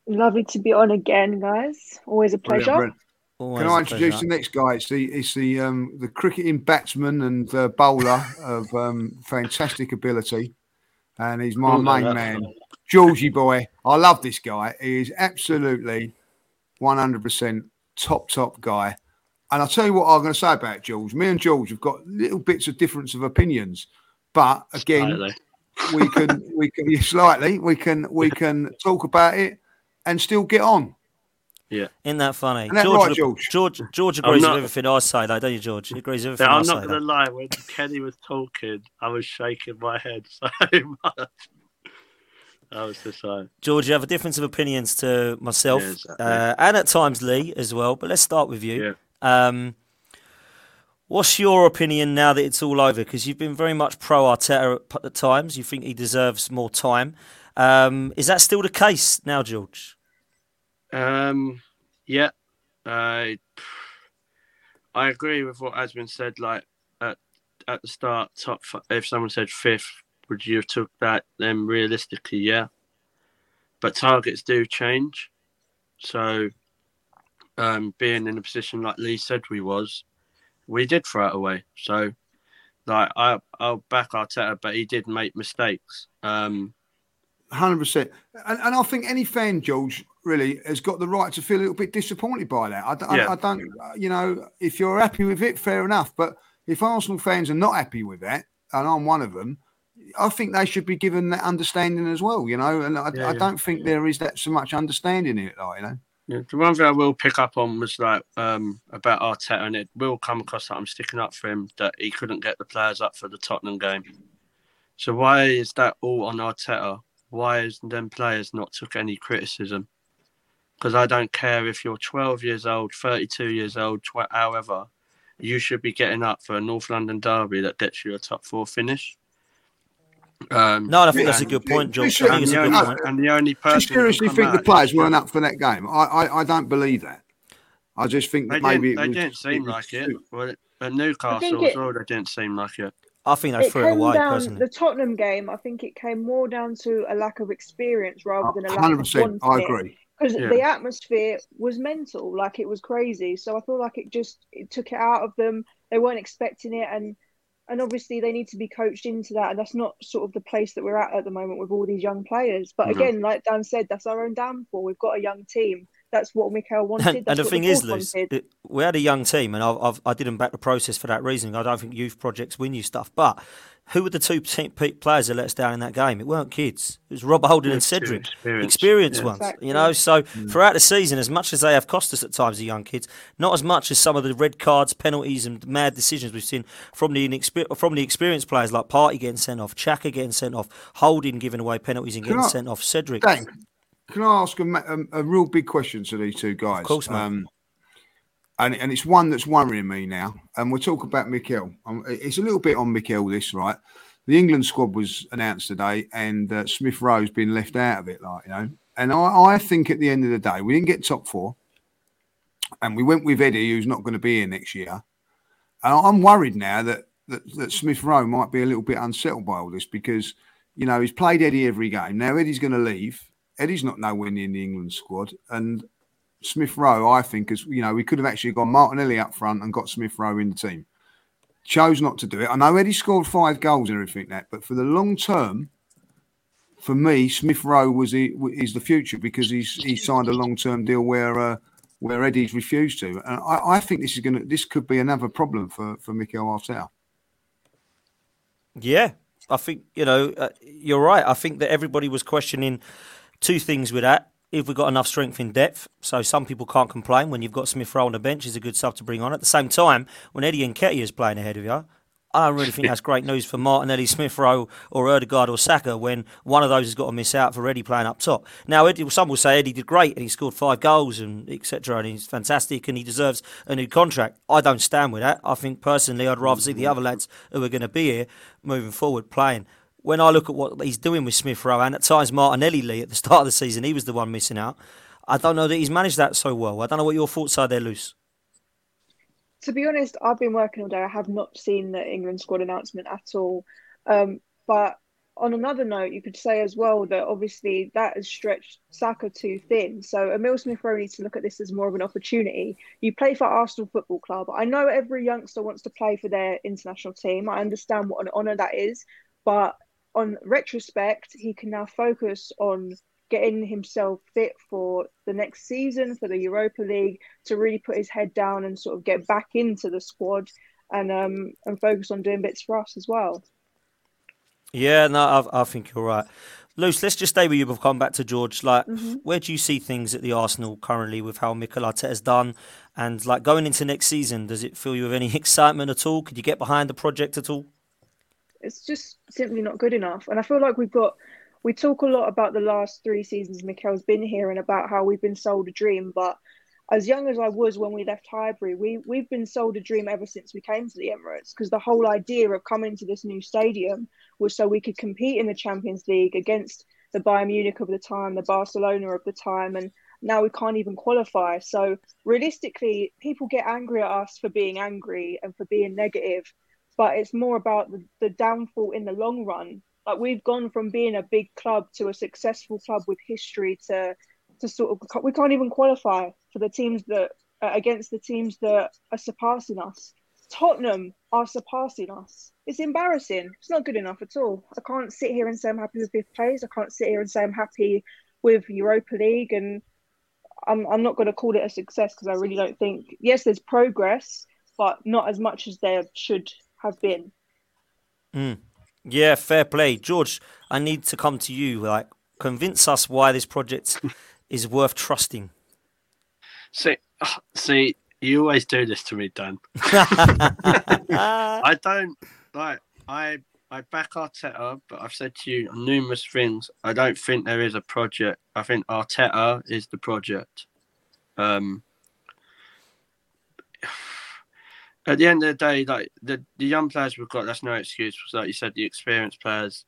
Lovely to be on again, guys. Always a pleasure. Brilliant, brilliant. Always Can I introduce the next guy? It's the it's the um, the cricketing batsman and uh, bowler of um, fantastic ability, and he's my oh, main no, man, funny. Georgie boy. I love this guy. He is absolutely one hundred percent top top guy. And I'll tell you what I'm going to say about George. Me and George have got little bits of difference of opinions, but again, slightly. we can we can yeah, slightly we can we can talk about it and still get on. Yeah, isn't that funny? Isn't that George, right, George? George George agrees not, with everything I say, though, don't you, George? He agrees with everything no, I I'm say. I'm not going to lie. When Kenny was talking, I was shaking my head so much. I was just like... George, you have a difference of opinions to myself, yeah, exactly. uh, and at times Lee as well, but let's start with you. Yeah. Um, what's your opinion now that it's all over? Because you've been very much pro-Arteta at, at times. You think he deserves more time. Um, is that still the case now, George? Um. Yeah, I uh, I agree with what has been said. Like at at the start, top. Five, if someone said fifth, would you have took that? Then realistically, yeah. But targets do change, so um, being in a position like Lee said we was, we did throw it away. So like I I'll back Arteta, but he did make mistakes. Um, hundred percent, and and I think any fan, George, really has got the right to feel a little bit disappointed by that. I, I, yeah. I don't, you know, if you're happy with it, fair enough. But if Arsenal fans are not happy with that, and I'm one of them, I think they should be given that understanding as well, you know. And I, yeah, I yeah. don't think yeah. there is that so much understanding in it, like, you know. Yeah. The one thing I will pick up on was like um, about Arteta, and it will come across that I'm sticking up for him, that he couldn't get the players up for the Tottenham game. So why is that all on Arteta? Why is them players not took any criticism? Because I don't care if you're twelve years old, thirty-two years old, tw- however, you should be getting up for a North London Derby that gets you a top four finish. Um, no, I think yeah. that's a good point, George. And, and, the, only, and the only person... Do you seriously think the players weren't up for that game? I, I, I don't believe that. I just think that they maybe... Didn't, it they didn't seem like it. Well, at Newcastle, it, well, they didn't seem like it. I think they it threw it away, down, personally. The Tottenham game, I think it came more down to a lack of experience rather than a lack of one hundred percent, I agree. Because yeah. the atmosphere was mental, like it was crazy. So I feel like it just it took it out of them. They weren't expecting it. And and obviously they need to be coached into that. And that's not sort of the place that we're at at the moment with all these young players. But again, mm-hmm. like Dan said, that's our own downfall. We've got a young team. that's what Mikel wanted. And, and the thing the is, Liz, it, we had a young team, and I've, I've, I didn't back the process for that reason. I don't think youth projects win you stuff. But who were the two team, players that let us down in that game? It weren't kids. It was Rob Holding and Cedric, experienced yeah, ones. Exactly. You know, so mm. throughout the season, as much as they have cost us at times, the young kids, not as much as some of the red cards, penalties, and mad decisions we've seen from the inexper- from the experienced players like Partey getting sent off, Xhaka getting sent off, Holding giving away penalties and can getting I, sent off, Cedric. Dan, can I ask a, a, a real big question to these two guys? Of course, mate. Um, And, and it's one that's worrying me now. And we'll talk about Mikel. Um, it's a little bit on Mikel, this, right? The England squad was announced today, and uh, Smith-Rowe's been left out of it, like, you know. And I, I think at the end of the day, we didn't get top four. And we went with Eddie, who's not going to be here next year. And I'm worried now that, that, that Smith-Rowe might be a little bit unsettled by all this because, you know, he's played Eddie every game. Now Eddie's going to leave. Eddie's not nowhere near the England squad. And Smith-Rowe, I think, is, you know, we could have actually gone Martinelli up front and got Smith-Rowe in the team. Chose not to do it. I know Eddie scored five goals and everything that, but for the long term, for me, Smith-Rowe was the, is the future because he's he signed a long-term deal where uh, where Eddie's refused to, and I, I think this is going to this could be another problem for for Mikel Arteta. Yeah, I think you know uh, you're right. I think that everybody was questioning two things with that. If we've got enough strength in depth, so some people can't complain when you've got Smith-Rowe on the bench, he's a good sub to bring on. At the same time, when Eddie Nketiah is playing ahead of you, I really think that's great news for Martinelli, Smith-Rowe or Ødegaard or Saka when one of those has got to miss out for Eddie playing up top. Now, Eddie, some will say Eddie did great and he scored five goals and et cetera, and he's fantastic and he deserves a new contract. I don't stand with that. I think personally I'd rather see the other lads who are going to be here moving forward playing. When I look at what he's doing with Smith-Rowe and at times Martinelli, Lee, at the start of the season, he was the one missing out. I don't know that he's managed that so well. I don't know what your thoughts are there, Luce. To be honest, I've been working all day. I have not seen the England squad announcement at all. Um, but on another note, you could say as well that obviously that has stretched Saka too thin. So Emile Smith-Rowe needs to look at this as more of an opportunity. You play for Arsenal Football Club. I know every youngster wants to play for their international team. I understand what an honour that is, but on retrospect, he can now focus on getting himself fit for the next season, for the Europa League, to really put his head down and sort of get back into the squad and um, and focus on doing bits for us as well. Yeah, no, I, I think you're right. Luce, let's just stay with you before come back to George. Like, mm-hmm. Where do you see things at the Arsenal currently with how Mikel Arteta's done? And like going into next season, does it fill you with any excitement at all? Could you get behind the project at all? It's just simply not good enough. And I feel like we've got, we talk a lot about the last three seasons Mikel's been here and about how we've been sold a dream. But as young as I was when we left Highbury, we, we've been sold a dream ever since we came to the Emirates because the whole idea of coming to this new stadium was so we could compete in the Champions League against the Bayern Munich of the time, the Barcelona of the time. And now we can't even qualify. So realistically, people get angry at us for being angry and for being negative. But it's more about the, the downfall in the long run. Like we've gone from being a big club to a successful club with history to to sort of we can't even qualify for the teams that uh, against the teams that are surpassing us. Tottenham are surpassing us. It's embarrassing. It's not good enough at all. I can't sit here and say I'm happy with fifth place. I can't sit here and say I'm happy with Europa League. And I'm I'm not going to call it a success because I really don't think. Yes, there's progress, but not as much as there should have been. Mm. Yeah, fair play. George, I need to come to you. Like, convince us why this project is worth trusting. See, see, you always do this to me, Dan. I don't, like, I, I back Arteta, but I've said to you numerous things. I don't think there is a project. I think Arteta is the project. Um... At the end of the day, like the, the young players we've got, that's no excuse. Like you said, the experienced players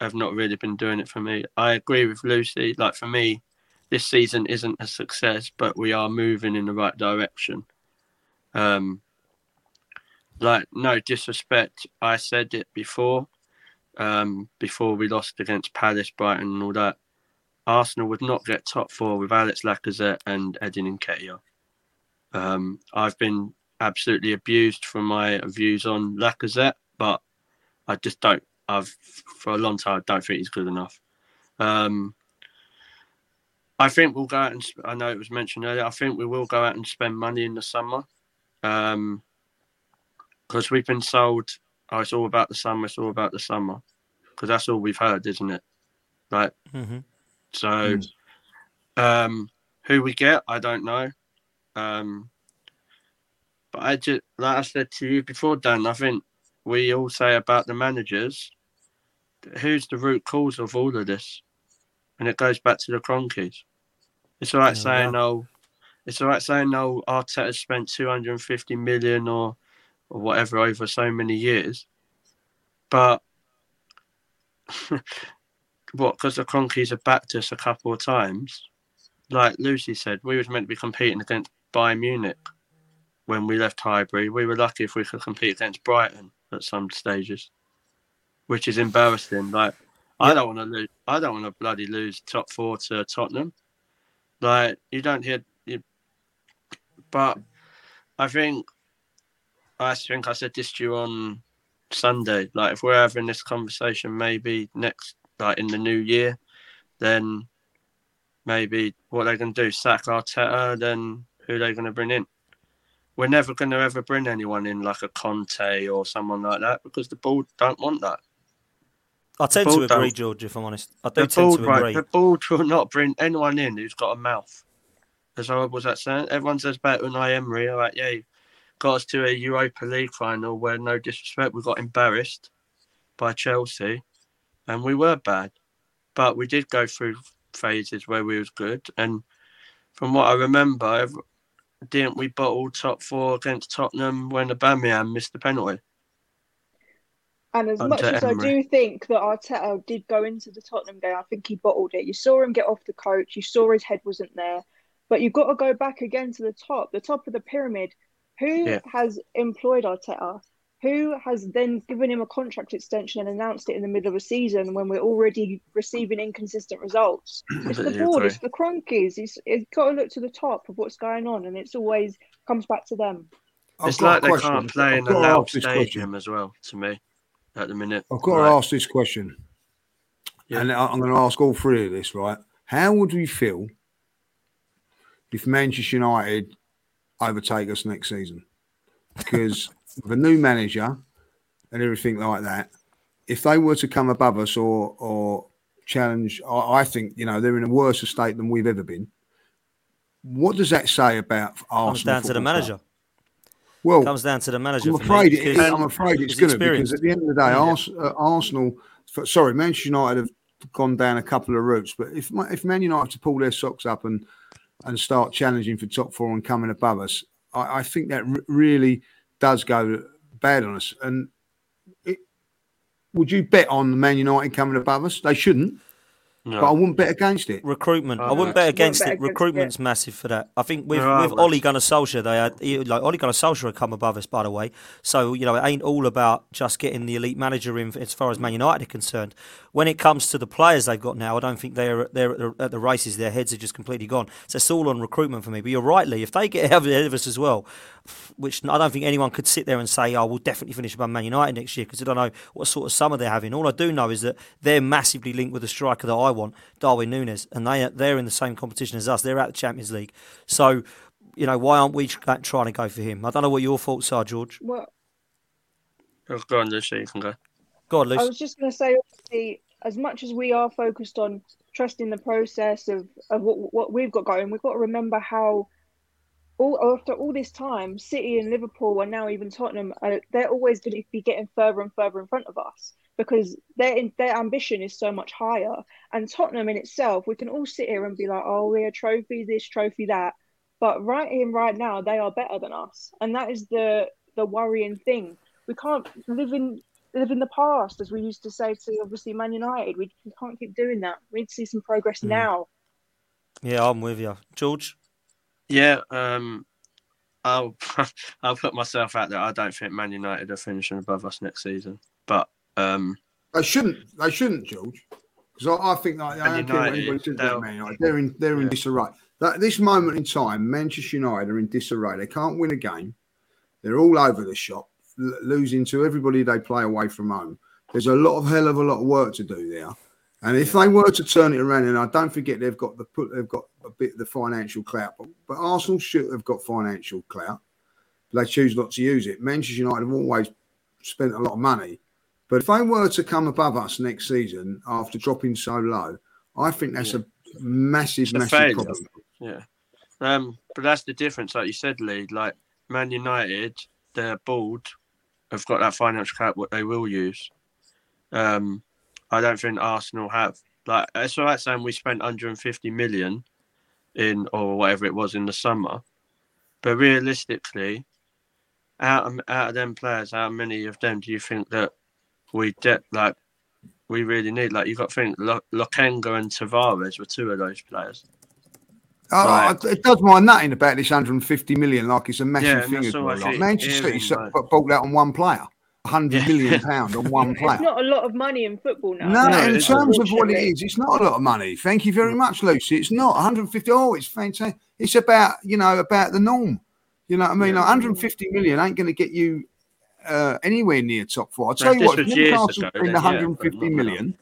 have not really been doing it for me. I agree with Lucy. Like for me, this season isn't a success, but we are moving in the right direction. Um, like no disrespect, I said it before. Um, before we lost against Palace, Brighton, and all that, Arsenal would not get top four with Alex Lacazette and Eddie Nketiah. Um, I've been absolutely abused from my views on Lacazette, but I just don't, I've for a long time, I don't think he's good enough. Um, I think we'll go out and I know it was mentioned earlier. I think we will go out and spend money in the summer, because um, we've been sold. Oh, it's all about the summer. It's all about the summer, because that's all we've heard, isn't it? Like, mm-hmm. so mm-hmm. Um, who we get, I don't know. Um, but I just, like I said to you before, Dan, I think we all say about the managers, who's the root cause of all of this? And it goes back to the Cronkies. It's all right yeah, saying, wow. oh, it's all right saying, oh, Arteta spent two hundred fifty million or, or whatever over so many years. But what, because the Cronkies have backed us a couple of times, like Lucy said, we was meant to be competing against Bayern Munich when we left Highbury. We were lucky if we could compete against Brighton at some stages, which is embarrassing. Like, yeah. I don't want to lose. I don't want to bloody lose top four to Tottenham. Like, you don't hear. You, but I think, I think I said this to you on Sunday. Like, if we're having this conversation, maybe next, like in the new year, then maybe what they're going to do, sack Arteta, then who they're going to bring in. We're never going to ever bring anyone in like a Conte or someone like that, because the board don't want that. I tend to agree, don't. George, if I'm honest. I do the tend board, to agree. Right, the board will not bring anyone in who's got a mouth. As horrible as that sounds. Everyone says about Unai Emery, all right, yeah, got us to a Europa League final where, no disrespect, we got embarrassed by Chelsea, and we were bad. But we did go through phases where we was good, and from what I remember, didn't we bottle top four against Tottenham when Aubameyang missed the penalty? And as much as Emery. I do think that Arteta did go into the Tottenham game, I think he bottled it. You saw him get off the coach. You saw his head wasn't there. But you've got to go back again to the top, the top of the pyramid. Who yeah. has employed Arteta? Who has then given him a contract extension and announced it in the middle of a season when we're already receiving inconsistent results? It's the board, it's the Cronkies. It's, it's got to look to the top of what's going on, and it's always comes back to them. I've it's like they can't play in a loud stadium as well, to me. At the minute, I've got right. to ask this question, yeah. and I'm going to ask all three of this. Right? How would we feel if Manchester United overtake us next season? Because the new manager and everything like that, if they were to come above us or or challenge, I, I think you know they're in a worse state than we've ever been. What does that say about Arsenal? Comes down to the manager. Club? Well, comes down to the manager. I'm afraid it is. I'm afraid it's going to, because at the end of the day, yeah. Ars- uh, Arsenal, for, sorry, Manchester United have gone down a couple of routes. But if if Man United have to pull their socks up and and start challenging for top four and coming above us, I, I think that r- really does go bad on us. And it, would you bet on Man United coming above us? They shouldn't. No. But I wouldn't bet against it. Recruitment. Oh, I wouldn't bet against wouldn't it. Bet against Recruitment's it. Massive for that. I think with, no, with Ole Gunnar Solskjaer, they had, like, Ole Gunnar Solskjaer had come above us, by the way. So, you know, it ain't all about just getting the elite manager in as far as Man United are concerned. When it comes to the players they've got now, I don't think they're, they're at, the, at the races. Their heads are just completely gone. So it's all on recruitment for me. But you're right, Lee. If they get ahead of us as well, which I don't think anyone could sit there and say, oh, we'll definitely finish above Man United next year, because I don't know what sort of summer they're having. All I do know is that they're massively linked with the striker that I want, Darwin Núñez, and they, they're in the same competition as us. They're out the Champions League. So, you know, why aren't we trying to go for him? I don't know what your thoughts are, George. Well, go on, Lucy. You can go. Go on, Lucy. I was just going to say, obviously, as much as we are focused on trusting the process of, of what, what we've got going, we've got to remember how all, after all this time, City and Liverpool and now even Tottenham, uh, they're always going to be getting further and further in front of us, because their their ambition is so much higher. And Tottenham in itself, we can all sit here and be like, oh, we're a trophy this, trophy that. But right here, right now, they are better than us. And that is the, the worrying thing. We can't live in live in the past, as we used to say to, obviously, Man United. We, we can't keep doing that. We need to see some progress mm. now. Yeah, I'm with you. George? Yeah, um, I'll I'll put myself out there. I don't think Man United are finishing above us next season, but um, they shouldn't. They shouldn't, George, because I, I think that like, I don't United, care what anybody says about Man United. They're in they're yeah. in disarray. At this moment in time, Manchester United are in disarray. They can't win a game. They're all over the shop, l- losing to everybody they play away from home. There's a lot of hell of a lot of work to do there, And if they were to turn it around, and I don't forget they've got the put, they've got a bit of the financial clout, but, but Arsenal should have got financial clout. They choose not to use it. Manchester United have always spent a lot of money, but if they were to come above us next season after dropping so low, I think that's yeah. a massive, it's massive failed, problem. Yeah, um, but that's the difference, like you said, Lee. Like Man United, their board have got that financial clout, what they will use. Um, I don't think Arsenal have. Like, it's all right saying we spent one hundred fifty million in, or whatever it was in the summer, but realistically, out of, out of them players, how many of them do you think that we de- like we really need? Like, you've got to think, L- Lokenga and Tavares were two of those players. Oh, like, it does my nutting about this one hundred fifty million. Like, it's a massive yeah, thing. Like, Manchester City like, bought that on one player. one hundred yeah. million pound on one player. It's not a lot of money in football now. No, no in terms of what it is, it's not a lot of money. Thank you very much, Lucy. It's not one hundred fifty. Oh, it's fantastic. It's about, you know, about the norm. You know what I mean? Yeah. Like one hundred fifty million ain't going to get you uh, anywhere near top four. I'll tell no, you what, if Newcastle ago, spend then, one hundred fifty yeah, million,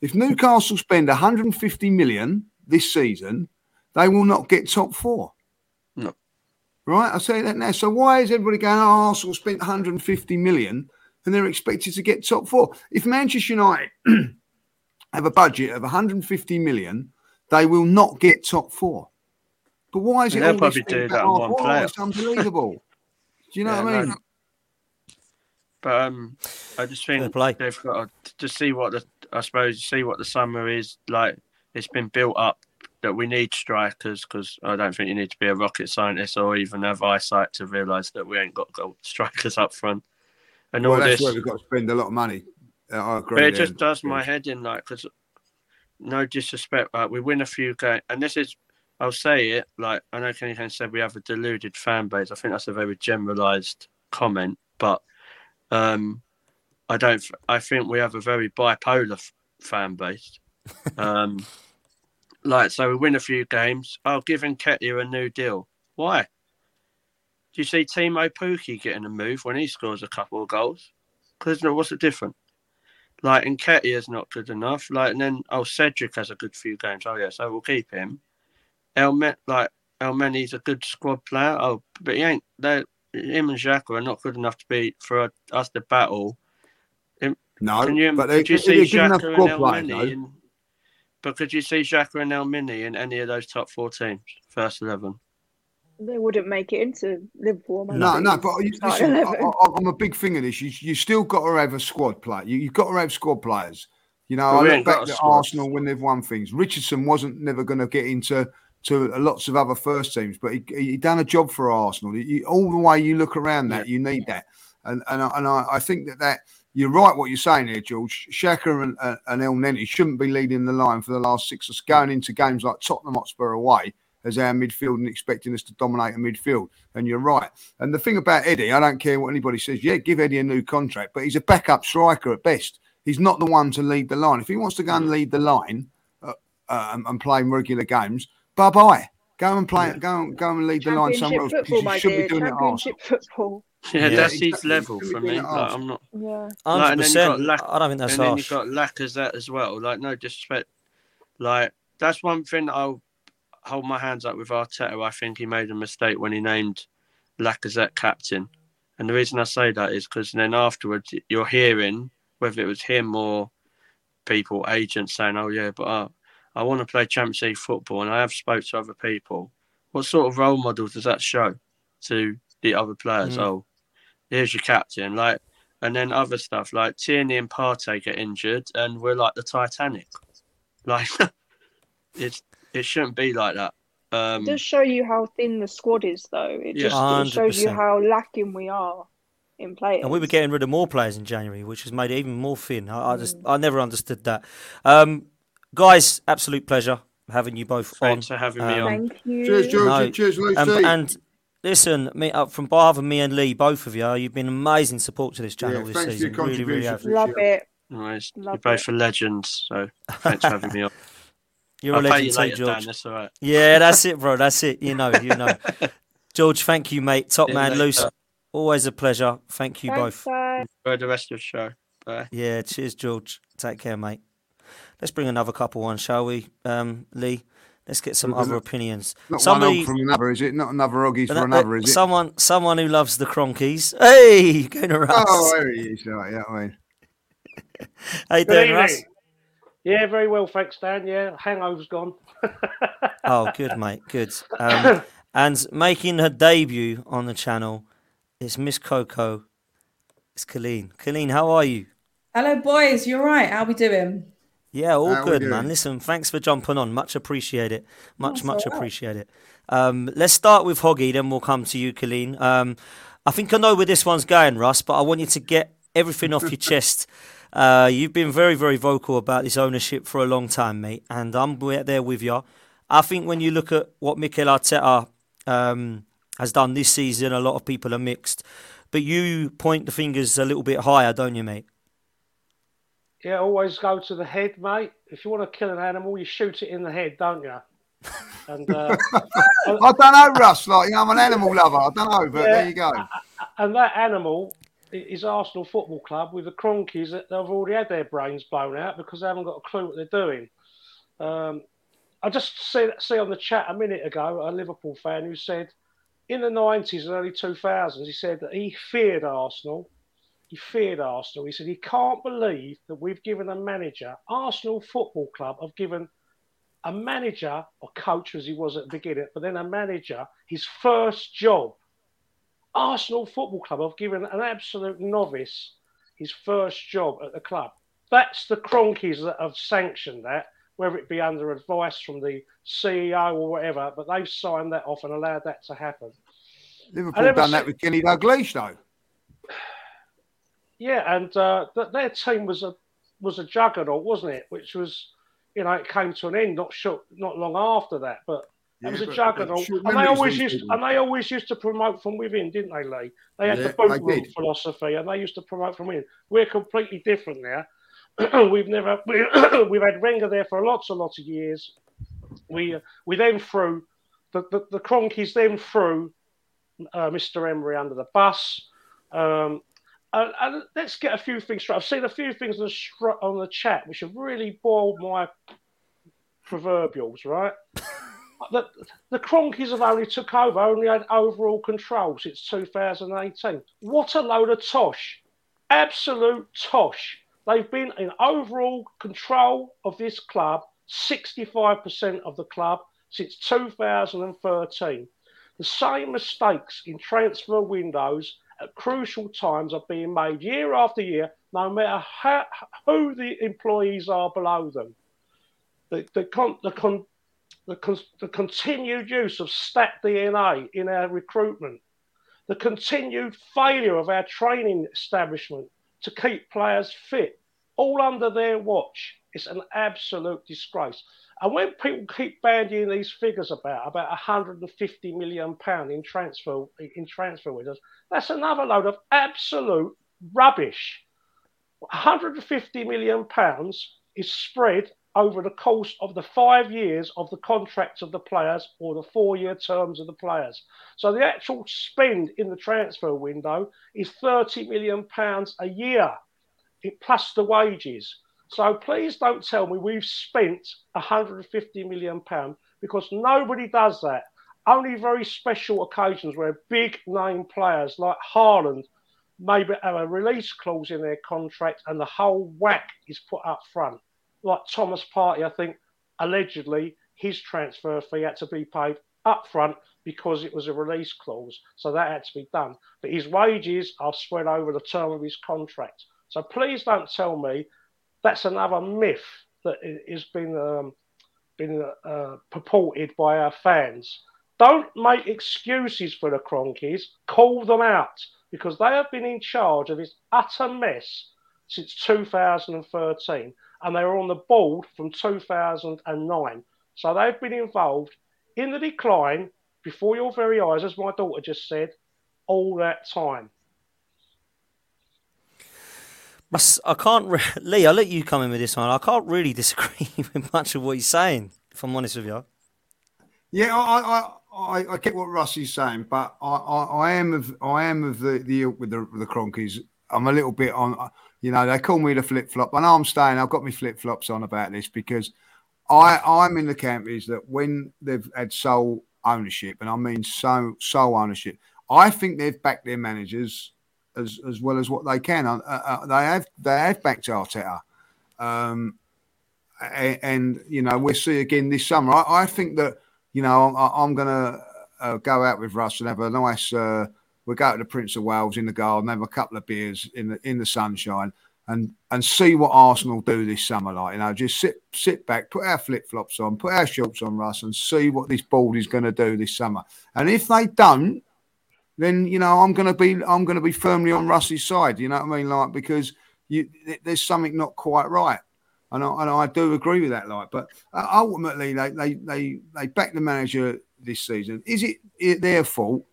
if Newcastle spend one hundred fifty million this season, they will not get top four. No. Right, I'll say that now. So why is everybody going, oh, Arsenal spent one hundred fifty million and they're expected to get top four? If Manchester United have a budget of one hundred fifty million, they will not get top four. But why is and it all probably do that on one player? It's unbelievable. Do you know yeah, what I mean? No. But um, I just think they've got to just see what the, I suppose, see what the summer is like. It's been built up that we need strikers, because I don't think you need to be a rocket scientist or even have eyesight to realise that we ain't got goal strikers up front. And well, all that's this, where we've got to spend a lot of money. Uh, I agree. But it just does yeah. my head in, like, because no disrespect, like, we win a few games, and this is, I'll say it, like, I know Kenny said we have a deluded fan base. I think that's a very generalised comment, but um, I don't, I think we have a very bipolar f- fan base. Um Like, so we win a few games. I'll give Nketiah a new deal. Why? Do you see Timo Pukki getting a move when he scores a couple of goals? Because what's the difference? Like, Nketiah's not good enough. Like, and then, oh, Cedric has a good few games. Oh, yeah, so we'll keep him. Elmen, like, Elmeni's a good squad player. Oh, but he ain't. Him and Xhaka are not good enough to be for us to battle. Him, no, you, but they, do you see Xhaka and Elmeni in... But could you see Xhaka and Elmeni in any of those top four teams, first eleven? They wouldn't make it into Liverpool. No, no, but you, listen, I, I, I'm a big thing of this. You you still got to have a squad player. You, you've got to have squad players. You know, I look back at Arsenal when they've won things. Richardson wasn't never going to get into to lots of other first teams, but he, he done a job for Arsenal. He, all the way you look around that, yeah. you need that. And and, I, and I, I think that that... You're right what you're saying here, George. Xhaka and, uh, and Elneny shouldn't be leading the line for the last six. Us going into games like Tottenham Hotspur away as our midfield and expecting us to dominate a midfield. And you're right. And the thing about Eddie, I don't care what anybody says. Yeah, give Eddie a new contract, but he's a backup striker at best. He's not the one to lead the line. If he wants to go and lead the line uh, uh, and play regular games, bye-bye. Go and play. Go and, go and lead the line somewhere else. Football, you should dear. Be doing it hard. Football. Yeah, yeah, that's exactly. his level for me. Like, I'm not. Yeah, like, one hundred percent. Lac- I don't think that's and harsh. And then you've got Lacazette as well. Like, no disrespect. Like, that's one thing I'll hold my hands up with Arteta. I think he made a mistake when he named Lacazette captain. And the reason I say that is because then afterwards you're hearing, whether it was him or people, agents saying, oh, yeah, but uh, I want to play Champions League football and I have spoke to other people. What sort of role model does that show to the other players? Mm. Oh, here's your captain, like, and then other stuff like Tierney and Partey get injured, and we're like the Titanic. Like, it's it shouldn't be like that. Um, it does show you how thin the squad is, though. It yeah. just it shows you how lacking we are in players. And we were getting rid of more players in January, which has made it even more thin. I, I just mm. I never understood that. Um, guys, absolute pleasure having you both Thanks on. Thanks for having um, me on. Thank you. Cheers, George. No, cheers, Lucy. Um, and. Listen, me up from behalf of me and Lee, both of you, you've been amazing support to this channel yeah, this thanks season. For your really, really have. Love it. Nice. Love You're both for legends, so thanks for having me on. You're I'll a legend, you later, George. Dan, that's all right. Yeah, that's it, bro. That's it. You know, you know. George, thank you, mate. Top yeah, man, Luce. Always a pleasure. Thank you thanks, both. Enjoy the rest of the show. Bye. Yeah, cheers, George. Take care, mate. Let's bring another couple on, shall we, um, Lee? Let's get some other opinions. Not Somebody, one from another, is it? Not another Oggies for another, is it? Someone, someone who loves the Cronkies. Hey, going around. Oh, there he is. Right, yeah, I mean. How you doing, Russ? Yeah, very well, thanks, Dan. Yeah, hangover's gone. Oh, good, mate, good. Um, and making her debut on the channel is Miss Coco. It's Colleen. Colleen, how are you? Hello, boys. You're right. How we doing? Yeah, all How good, man. Listen, thanks for jumping on. Much appreciate it. Much, That's much right. appreciate it. Um, let's start with Hoggy, then we'll come to you, Colleen. Um, I think I know where this one's going, Russ, but I want you to get everything off your chest. Uh, you've been very, very vocal about this ownership for a long time, mate, and I'm there with you. I think when you look at what Mikel Arteta um, has done this season, a lot of people are mixed. But you point the fingers a little bit higher, don't you, mate? Yeah, always go to the head, mate. If you want to kill an animal, you shoot it in the head, don't you? And uh, I don't know, Russ. Like, you know, I'm an animal lover. I don't know, but yeah, there you go. And that animal is Arsenal Football Club with the Cronkies that they've already had their brains blown out because they haven't got a clue what they're doing. Um, I just see, see on the chat a minute ago a Liverpool fan who said in the nineties and early two thousands, he said that he feared Arsenal. He feared Arsenal. He said he can't believe that we've given a manager. Arsenal Football Club have given a manager, or coach as he was at the beginning, but then a manager, his first job. Arsenal Football Club have given an absolute novice his first job at the club. That's the Cronkies that have sanctioned that, whether it be under advice from the C E O or whatever, but they've signed that off and allowed that to happen. Liverpool done seen... that with Kenny Dalglish, though. Yeah, and uh, their team was a was a juggernaut, wasn't it? Which was, you know, it came to an end not short, not long after that. But yeah, it was a juggernaut, and they always used to, and they always used to promote from within, didn't they, Lee? They had yeah, the boot room philosophy, and they used to promote from within. We're completely different now. we've never we, we've had Wenger there for lots and lots of years. We we then threw the the, the Cronkies then threw uh, Mister Emery under the bus. Um, And, and let's get a few things straight. I've seen a few things on the, on the chat which have really boiled my proverbials, right? the, the Cronkies have only took over, only had overall control since two thousand eighteen. What a load of tosh. Absolute tosh. They've been in overall control of this club, sixty-five percent of the club, since two thousand thirteen. The same mistakes in transfer windows at crucial times are being made year after year, no matter how, who the employees are below them. The, the, con, the, con, the, con, the continued use of stat D N A in our recruitment, the continued failure of our training establishment to keep players fit, all under their watch. It's an absolute disgrace. And when people keep bandying these figures about, about one hundred fifty million pounds in transfer in transfer windows, that's another load of absolute rubbish. one hundred fifty million pounds is spread over the course of the five years of the contracts of the players or the four-year terms of the players. So the actual spend in the transfer window is thirty million pounds a year, plus the wages. So please don't tell me we've spent one hundred fifty million pounds, because nobody does that. Only very special occasions where big name players like Haaland maybe have a release clause in their contract and the whole whack is put up front. Like Thomas Partey, I think, allegedly, his transfer fee had to be paid up front because it was a release clause. So that had to be done. But his wages are spread over the term of his contract. So please don't tell me that's another myth that has been um, been uh, purported by our fans. Don't make excuses for the Cronkies. Call them out, because they have been in charge of this utter mess since two thousand thirteen, and they were on the board from two thousand nine. So they've been involved in the decline before your very eyes, as my daughter just said, all that time. I can't, re- Lee, I'll let you come in with this one. I can't really disagree with much of what he's saying, if I'm honest with you. Yeah, I, I, I get what Russ is saying, but I, I, I am of I am of the the ilk with the, the Cronkies. I'm a little bit on, you know, they call me the flip flop, and I'm staying. I've got my flip flops on about this because I I'm in the camp is that when they've had sole ownership, and I mean so sole ownership, I think they've backed their managers as as well as what they can. Uh, uh, they have they have backed Arteta. Um, and, and you know we'll see again this summer. I, I think that. You know, I, I'm going to uh, go out with Russ and have a nice. Uh, we'll go to the Prince of Wales in the garden, have a couple of beers in the in the sunshine, and and see what Arsenal do this summer. Like, you know, just sit sit back, put our flip flops on, put our shorts on, Russ, and see what this board is going to do this summer. And if they don't, then you know I'm going to be I'm going to be firmly on Russ's side. You know what I mean? Like because you, there's something not quite right. And I, and I do agree with that, like, but ultimately they they they they back the manager this season. Is it, is it their fault,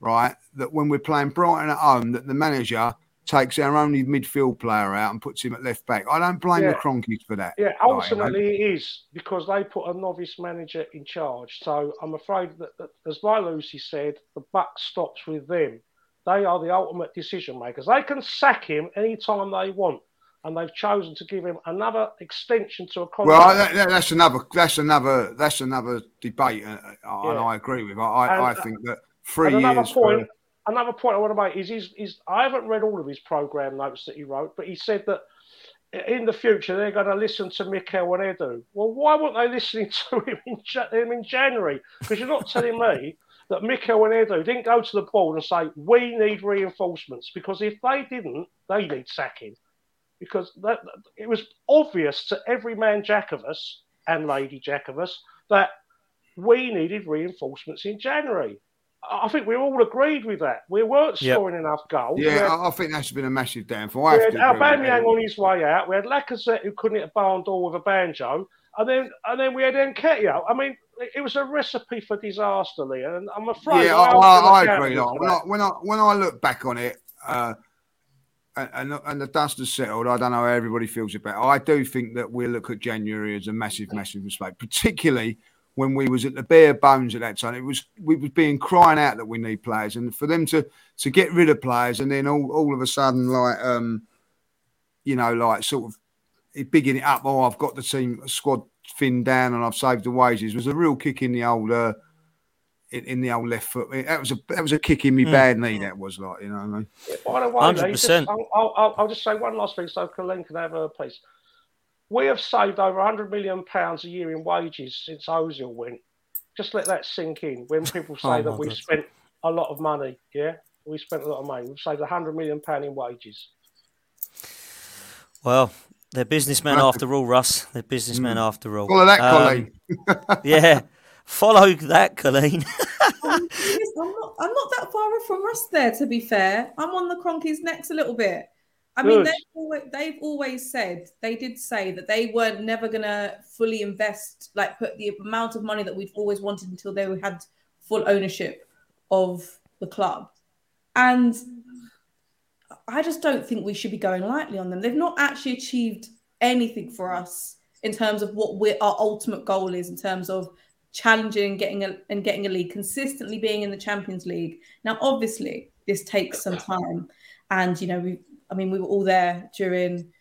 right, that when we're playing Brighton at home, that the manager takes our only midfield player out and puts him at left back? I don't blame yeah. the Cronkies for that. Yeah, ultimately like, it is because they put a novice manager in charge. So I'm afraid that, that as my Lucy said, the buck stops with them. They are the ultimate decision makers. They can sack him any time they want. And they've chosen to give him another extension to a contract. Well, that, that, that's another, that's another, that's another debate, uh, yeah. and I agree with. I, and, I think that three another years. Point, for... Another point I want to make is, is, is I haven't read all of his programme notes that he wrote, but he said that in the future they're going to listen to Mikel and Edu. Well, why weren't they listening to him in, him in January? Because you're not telling me that Mikel and Edu didn't go to the board and say we need reinforcements, because if they didn't, they need sacking. Because that, it was obvious to every man jack of us and lady jack of us that we needed reinforcements in January. I think we all agreed with that. We weren't scoring yep. enough goals. Yeah, had, I think that's been a massive downfall. I we had Aubameyang on his way out. We had Lacazette who couldn't hit a barn door with a banjo. And then and then we had Nketiah. I mean, it was a recipe for disaster, Lee. And I'm afraid... Yeah, I, I, I agree. Like, when, I, when, I, when I look back on it... Uh, And, and the dust has settled. I don't know how everybody feels about it. I do think that we look at January as a massive, massive mistake, particularly when we was at the bare bones at that time. It was we was being crying out that we need players, and for them to to get rid of players, and then all, all of a sudden, like um, you know, like sort of bigging it up. Oh, I've got the team squad thin down, and I've saved the wages. It was a real kick in the old uh, in, in the old left foot. That was a that was a kick in me mm. bad knee. That was like, you know what I mean? By the way, one hundred percent. Just, I'll, I'll, I'll just say one last thing so Colleen can have her place. We have saved over one hundred million pounds a year in wages since Ozil went. Just let that sink in when people say oh that we've God. spent a lot of money. Yeah, we spent a lot of money. We've saved one hundred million pounds in wages. Well... They're businessmen after all, Russ. They're businessmen mm. after all. Follow that, um, Colleen. yeah. Follow that, Colleen. I'm, I'm, not, I'm not that far off from Russ there, to be fair. I'm on the Cronkies' necks a little bit. I Good. mean, they've always, they've always said, they did say that they were never going to fully invest, like put the amount of money that we've always wanted until they had full ownership of the club. And... I just don't think we should be going lightly on them. They've not actually achieved anything for us in terms of what we, our ultimate goal is in terms of challenging and getting a, and getting a league, consistently being in the Champions League. Now, obviously, this takes some time. And, you know, we I mean, we were all there during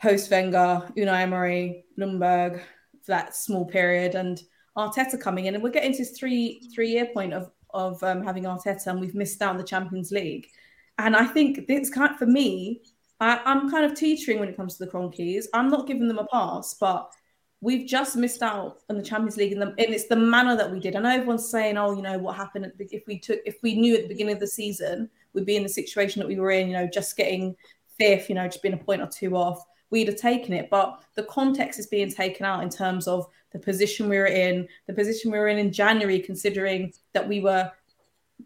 post-Wenger, Unai Emery, Lundberg, for that small period, and Arteta coming in. And we're getting to this three, three-year point of, of um, having Arteta, and we've missed out on the Champions League. And I think this kind of, for me, I, I'm kind of teetering when it comes to the Cronkies. I'm not giving them a pass, but we've just missed out on the Champions League, and, the, and it's the manner that we did. I know everyone's saying, "Oh, you know what happened at the, if we took if we knew at the beginning of the season we'd be in the situation that we were in, you know, just getting fifth, you know, just being a point or two off, we'd have taken it." But the context is being taken out in terms of the position we were in, the position we were in in January, considering that we were.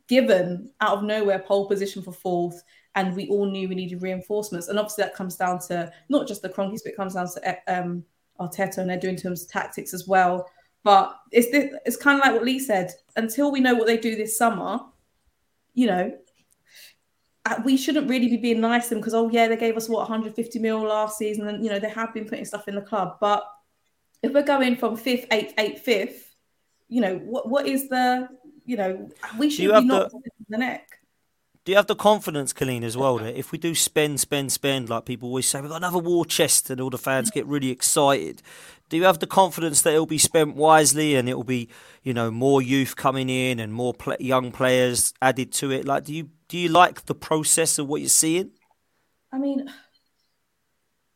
Given out of nowhere pole position for fourth, and we all knew we needed reinforcements, and obviously that comes down to not just the Cronkies, but it comes down to um, Arteta and they're doing terms of tactics as well. But it's this, it's kind of like what Lee said. Until we know what they do this summer, you know, we shouldn't really be being nice to them because oh yeah, they gave us what one hundred fifty mil last season, and you know they have been putting stuff in the club. But if we're going from fifth, eighth, eighth, fifth, you know what what is the you know, we should be knocked the... in the neck. Do you have the confidence, Colleen, as well, that if we do spend, spend, spend, like people always say, we've got another war chest and all the fans get really excited. Do you have the confidence that it'll be spent wisely and it'll be, you know, more youth coming in and more play- young players added to it? Like, do you do you like the process of what you're seeing? I mean,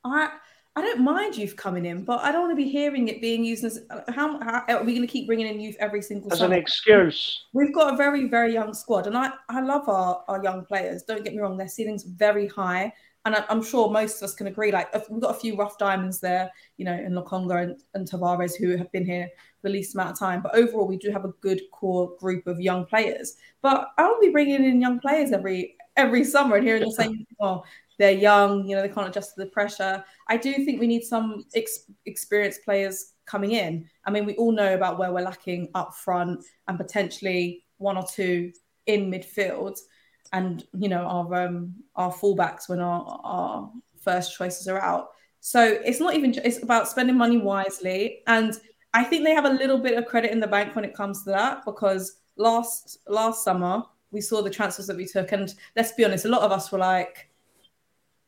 I I don't mind youth coming in, but I don't want to be hearing it being used as, how, how are we going to keep bringing in youth every single as time? As an excuse. We've got a very, very young squad, and I, I love our, our young players. Don't get me wrong, their ceiling's very high, and I, I'm sure most of us can agree, like, we've got a few rough diamonds there, you know, in Lokonga and, and Tavares, who have been here for the least amount of time, but overall, we do have a good core group of young players. But I won't be bringing in young players every every summer and hearing the same, oh, they're young, you know, they can't adjust to the pressure. I do think we need some ex- experienced players coming in. I mean, we all know about where we're lacking up front and potentially one or two in midfield. And, you know, our um, our fullbacks when our, our first choices are out. So it's not even, it's about spending money wisely. And I think they have a little bit of credit in the bank when it comes to that, because last last summer we saw the transfers that we took. And let's be honest, a lot of us were like,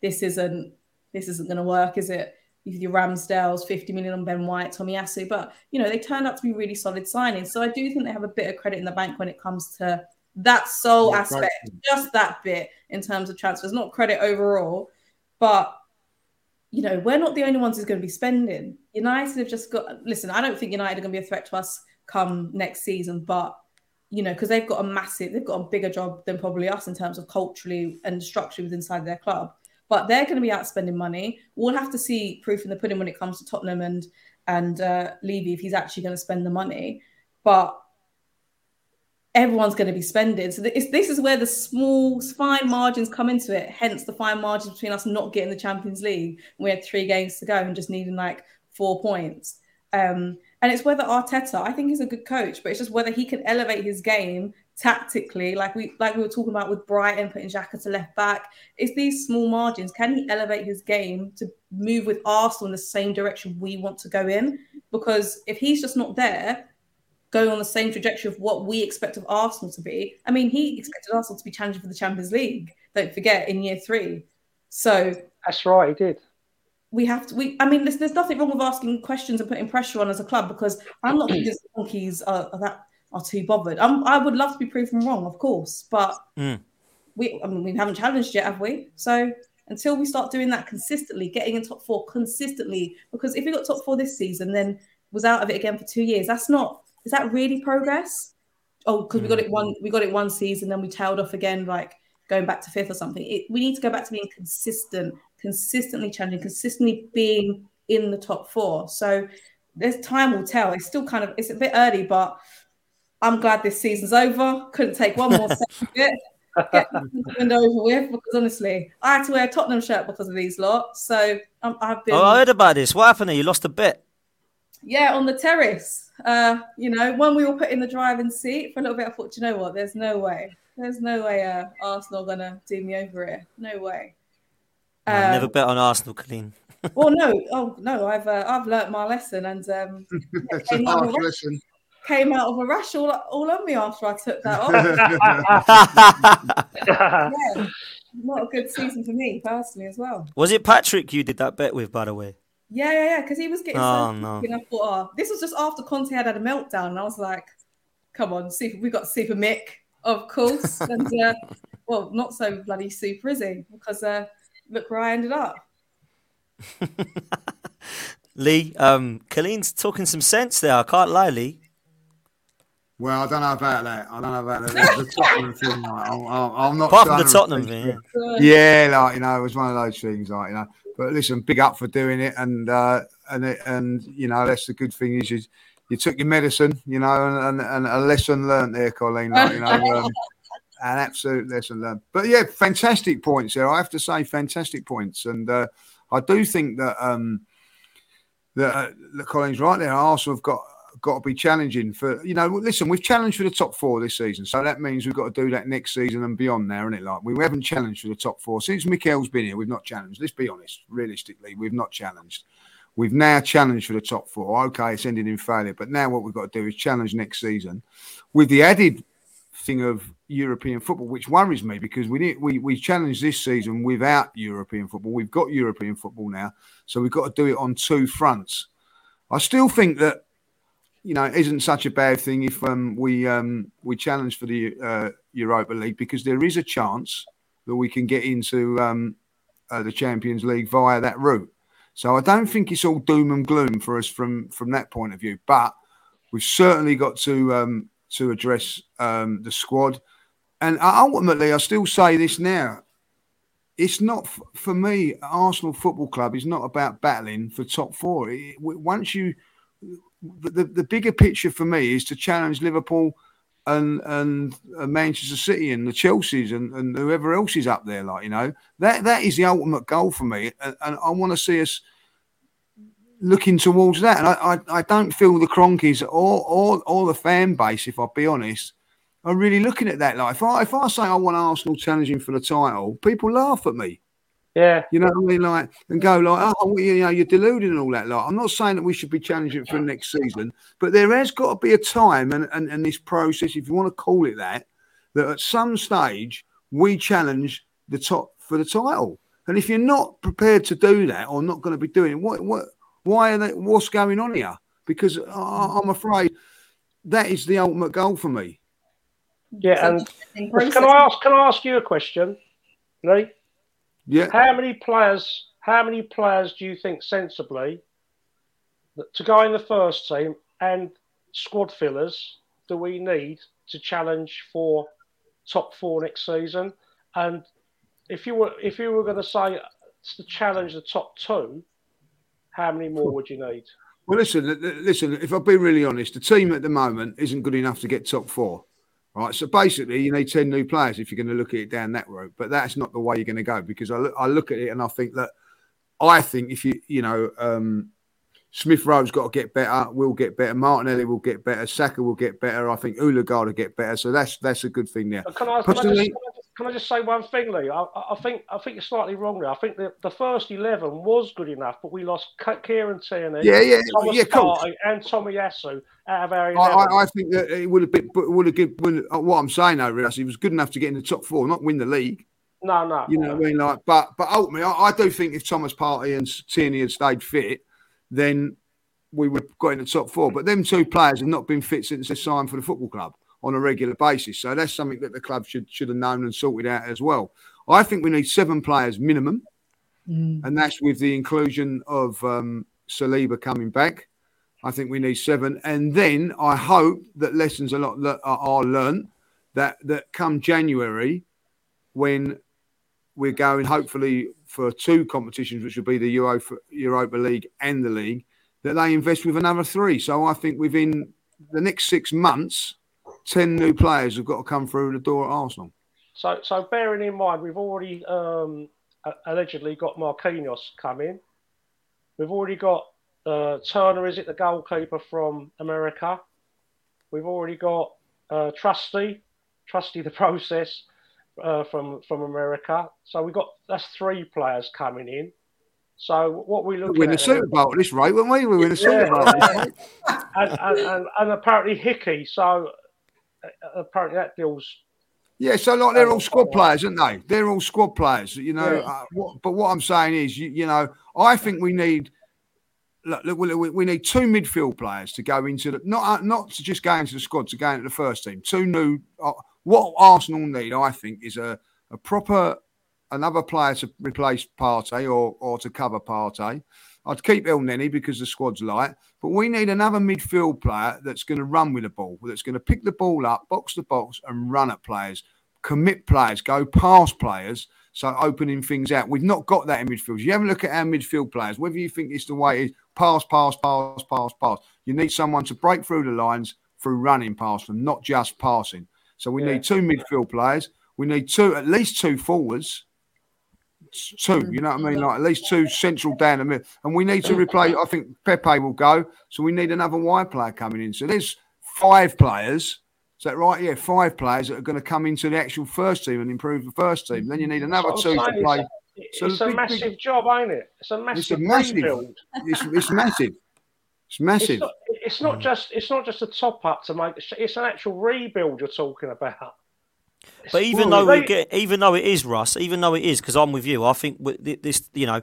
This isn't this isn't going to work, is it? With your Ramsdale's, fifty million on Ben White, Tomiyasu. But, you know, they turned out to be really solid signings. So I do think they have a bit of credit in the bank when it comes to that sole yeah, aspect, right. Just that bit in terms of transfers, not credit overall. But, you know, we're not the only ones who's going to be spending. United have just got... Listen, I don't think United are going to be a threat to us come next season, but... You know, because they've got a massive... They've got a bigger job than probably us in terms of culturally and structurally within inside their club. But they're going to be out spending money. We'll have to see proof in the pudding when it comes to Tottenham and and uh, Levy, if he's actually going to spend the money. But everyone's going to be spending. So th- this is where the small, fine margins come into it, hence the fine margins between us not getting the Champions League. We had three games to go and just needing like four points. Um, and it's whether Arteta, I think he's a good coach, but it's just whether he can elevate his game tactically, like we like we were talking about with Brighton putting Xhaka to left back. It's these small margins. Can he elevate his game to move with Arsenal in the same direction we want to go in? Because if he's just not there, going on the same trajectory of what we expect of Arsenal to be. I mean, he expected Arsenal to be challenging for the Champions League, don't forget, in year three. So that's right, he did. We have to. We. I mean, there's there's nothing wrong with asking questions and putting pressure on as a club, because I'm not convinced the monkeys are, are that. Are too bothered. I'm, I would love to be proven wrong, of course, but mm. we I mean, we haven't challenged yet, have we? So until we start doing that consistently, getting in top four consistently, because if we got top four this season, then was out of it again for two years, that's not, is that really progress? Oh, because mm. we got it one, we got it one season, then we tailed off again, like going back to fifth or something. It, we need to go back to being consistent, consistently challenging, consistently being in the top four. So there's time will tell. It's still kind of, it's a bit early, but I'm glad this season's over. Couldn't take one more second of it. Get the window over with, because honestly, I had to wear a Tottenham shirt because of these lot. So um, I've been... Oh, I heard about this. What happened there? You lost a bet. Yeah, on the terrace. Uh, you know, when we were put in the driving seat for a little bit, I thought, you know what? There's no way. There's no way uh, Arsenal going to do me over here. No way. Um, I've never bet on Arsenal, Colleen. Well, no. Oh, no. I've uh, I've learnt my lesson. And um, it's a hard lesson. Came out of a rash all, all on me after I took that off. Yeah, not a good season for me personally as well. Was it Patrick you did that bet with, by the way? Yeah, yeah, yeah. Because he was getting oh, so no. and I thought, oh, this was just after Conte had had a meltdown, and I was like, come on, super, we got Super Mick, of course, and uh, well, not so bloody super, is he? Because uh, look where I ended up. Lee, um, Colleen's talking some sense there. I can't lie, Lee. Well, I don't know about that. I don't know about that. The Tottenham thing, like, I'm, I'm not. Apart from the Tottenham thing, yeah. yeah, like you know, it was one of those things, like you know. But listen, big up for doing it, and uh, and it, and you know, that's the good thing is you, you took your medicine, you know, and, and, and a lesson learned there, Colleen, like, you know, um, an absolute lesson learned. But yeah, fantastic points there. I have to say, fantastic points, and uh, I do think that um, that, uh, that Colleen's right there. Arsenal have got. Got to be challenging for, you know, listen, we've challenged for the top four this season. So that means we've got to do that next season and beyond now, isn't it? Like, we haven't challenged for the top four. Since Mikel's been here, we've not challenged. Let's be honest, realistically, we've not challenged. We've now challenged for the top four. Okay, it's ended in failure. But now what we've got to do is challenge next season with the added anything of European football, which worries me because we need, we we challenged this season without European football. We've got European football now, so we've got to do it on two fronts. I still think that, you know, it isn't such a bad thing if um, we um, we challenge for the uh, Europa League, because there is a chance that we can get into um, uh, the Champions League via that route. So I don't think it's all doom and gloom for us from, from that point of view. But we've certainly got to um, to address um, the squad. And ultimately, I still say this now. It's not, for me, Arsenal Football Club is not about battling for top four. It, once you... The, the bigger picture for me is to challenge Liverpool and and Manchester City and the Chelseas and, and whoever else is up there. Like, you know, that that is the ultimate goal for me, and, and I want to see us looking towards that. And I, I, I don't feel the Cronkies or, or or the fan base, if I'll be honest, are really looking at that. Like, if I if I say I want Arsenal challenging for the title, people laugh at me. Yeah, you know what I mean, like, and go like, oh, you know, you're deluded and all that. Like, I'm not saying that we should be challenging for next season, but there has got to be a time and, and, and this process, if you want to call it that, that at some stage we challenge the top for the title. And if you're not prepared to do that or not going to be doing it, what, what, why are they, what's going on here? Because I, I'm afraid that is the ultimate goal for me. Yeah, and can I ask? Can I ask you a question, Lee? Yeah. How many players? How many players do you think sensibly to go in the first team and squad fillers do we need to challenge for top four next season? And if you were if you were going to say to challenge the top two, how many more would you need? Well, listen, listen. If I'll be really honest, the team at the moment isn't good enough to get top four. Right, so basically you need ten new players if you're going to look at it down that road, but that's not the way you're going to go, because I look, I look at it and I think that I think if you, you know, um, Smith-Rowe's got to get better, will get better, Martinelli will get better, Xhaka will get better, I think Ødegaard will get better, so that's that's a good thing there. Can I, can I, just, can I just say one thing, Lee? I, I think I think you're slightly wrong there. I think the, the first eleven was good enough, but we lost Kieran Tierney, yeah, yeah, Thomas yeah, Partey and Tomiyasu out of our eleven. I, I, I think that it would have been, would have given, what I'm saying over us, it was good enough to get in the top four, not win the league. No, no. You know no. what I mean? Like, but, but ultimately, I, I do think if Thomas Partey and Tierney had stayed fit, then we would have got in the top four. But them two players have not been fit since they signed for the football club on a regular basis. So that's something that the club should should have known and sorted out as well. I think we need seven players minimum, mm. and that's with the inclusion of um, Saliba coming back. I think we need seven. And then I hope that lessons a lot are learned, that, that come January, when we're going hopefully for two competitions, which will be the Euro, Europa League and the league, that they invest with another three. So I think within the next six months, ten new players have got to come through the door at Arsenal. So, so bearing in mind, we've already um, allegedly got Marquinhos coming. We've already got uh, Turner, is it, the goalkeeper from America. We've already got uh, Trusty, Trusty the process. Uh, from from America, so we got that's three players coming in. So what we look at, win the Super Bowl at this rate, wouldn't we? We win the Super Bowl, and, and, and, and apparently Hickey. So apparently that deals. Yeah, so like they're all squad players, aren't they? They're all squad players, you know. Yeah. Uh, what, but what I'm saying is, you, you know, I think we need look, look we, we need two midfield players to go into the not not to just go into the squad, to go into the first team. Two new. Uh, What Arsenal need, I think, is a, a proper, another player to replace Partey or or to cover Partey. I'd keep El Neni because the squad's light, but we need another midfield player that's going to run with the ball, that's going to pick the ball up, box to box and run at players, commit players, go past players, so opening things out. We've not got that in midfield. You have a look at our midfield players, whether you think it's the way it is, pass, pass, pass, pass, pass. You need someone to break through the lines through running past them, not just passing. So we yeah. need two midfield players. We need two, at least two forwards. Two, you know what I mean? Like at least two central down the middle. And we need to replace, I think Pepe will go. So we need another wide player coming in. So there's five players. Is that right? Yeah, five players that are going to come into the actual first team and improve the first team. Then you need another two to play. It's, a, it's so a big, massive big, job, ain't it? It's a massive It's a massive. It's, it's massive. It's massive. It's not, it's not just it's not just a top up to make. It's an actual rebuild you're talking about. But even well, though they... we get, even though it is Russ, even though it is, because I'm with you, I think this, you know,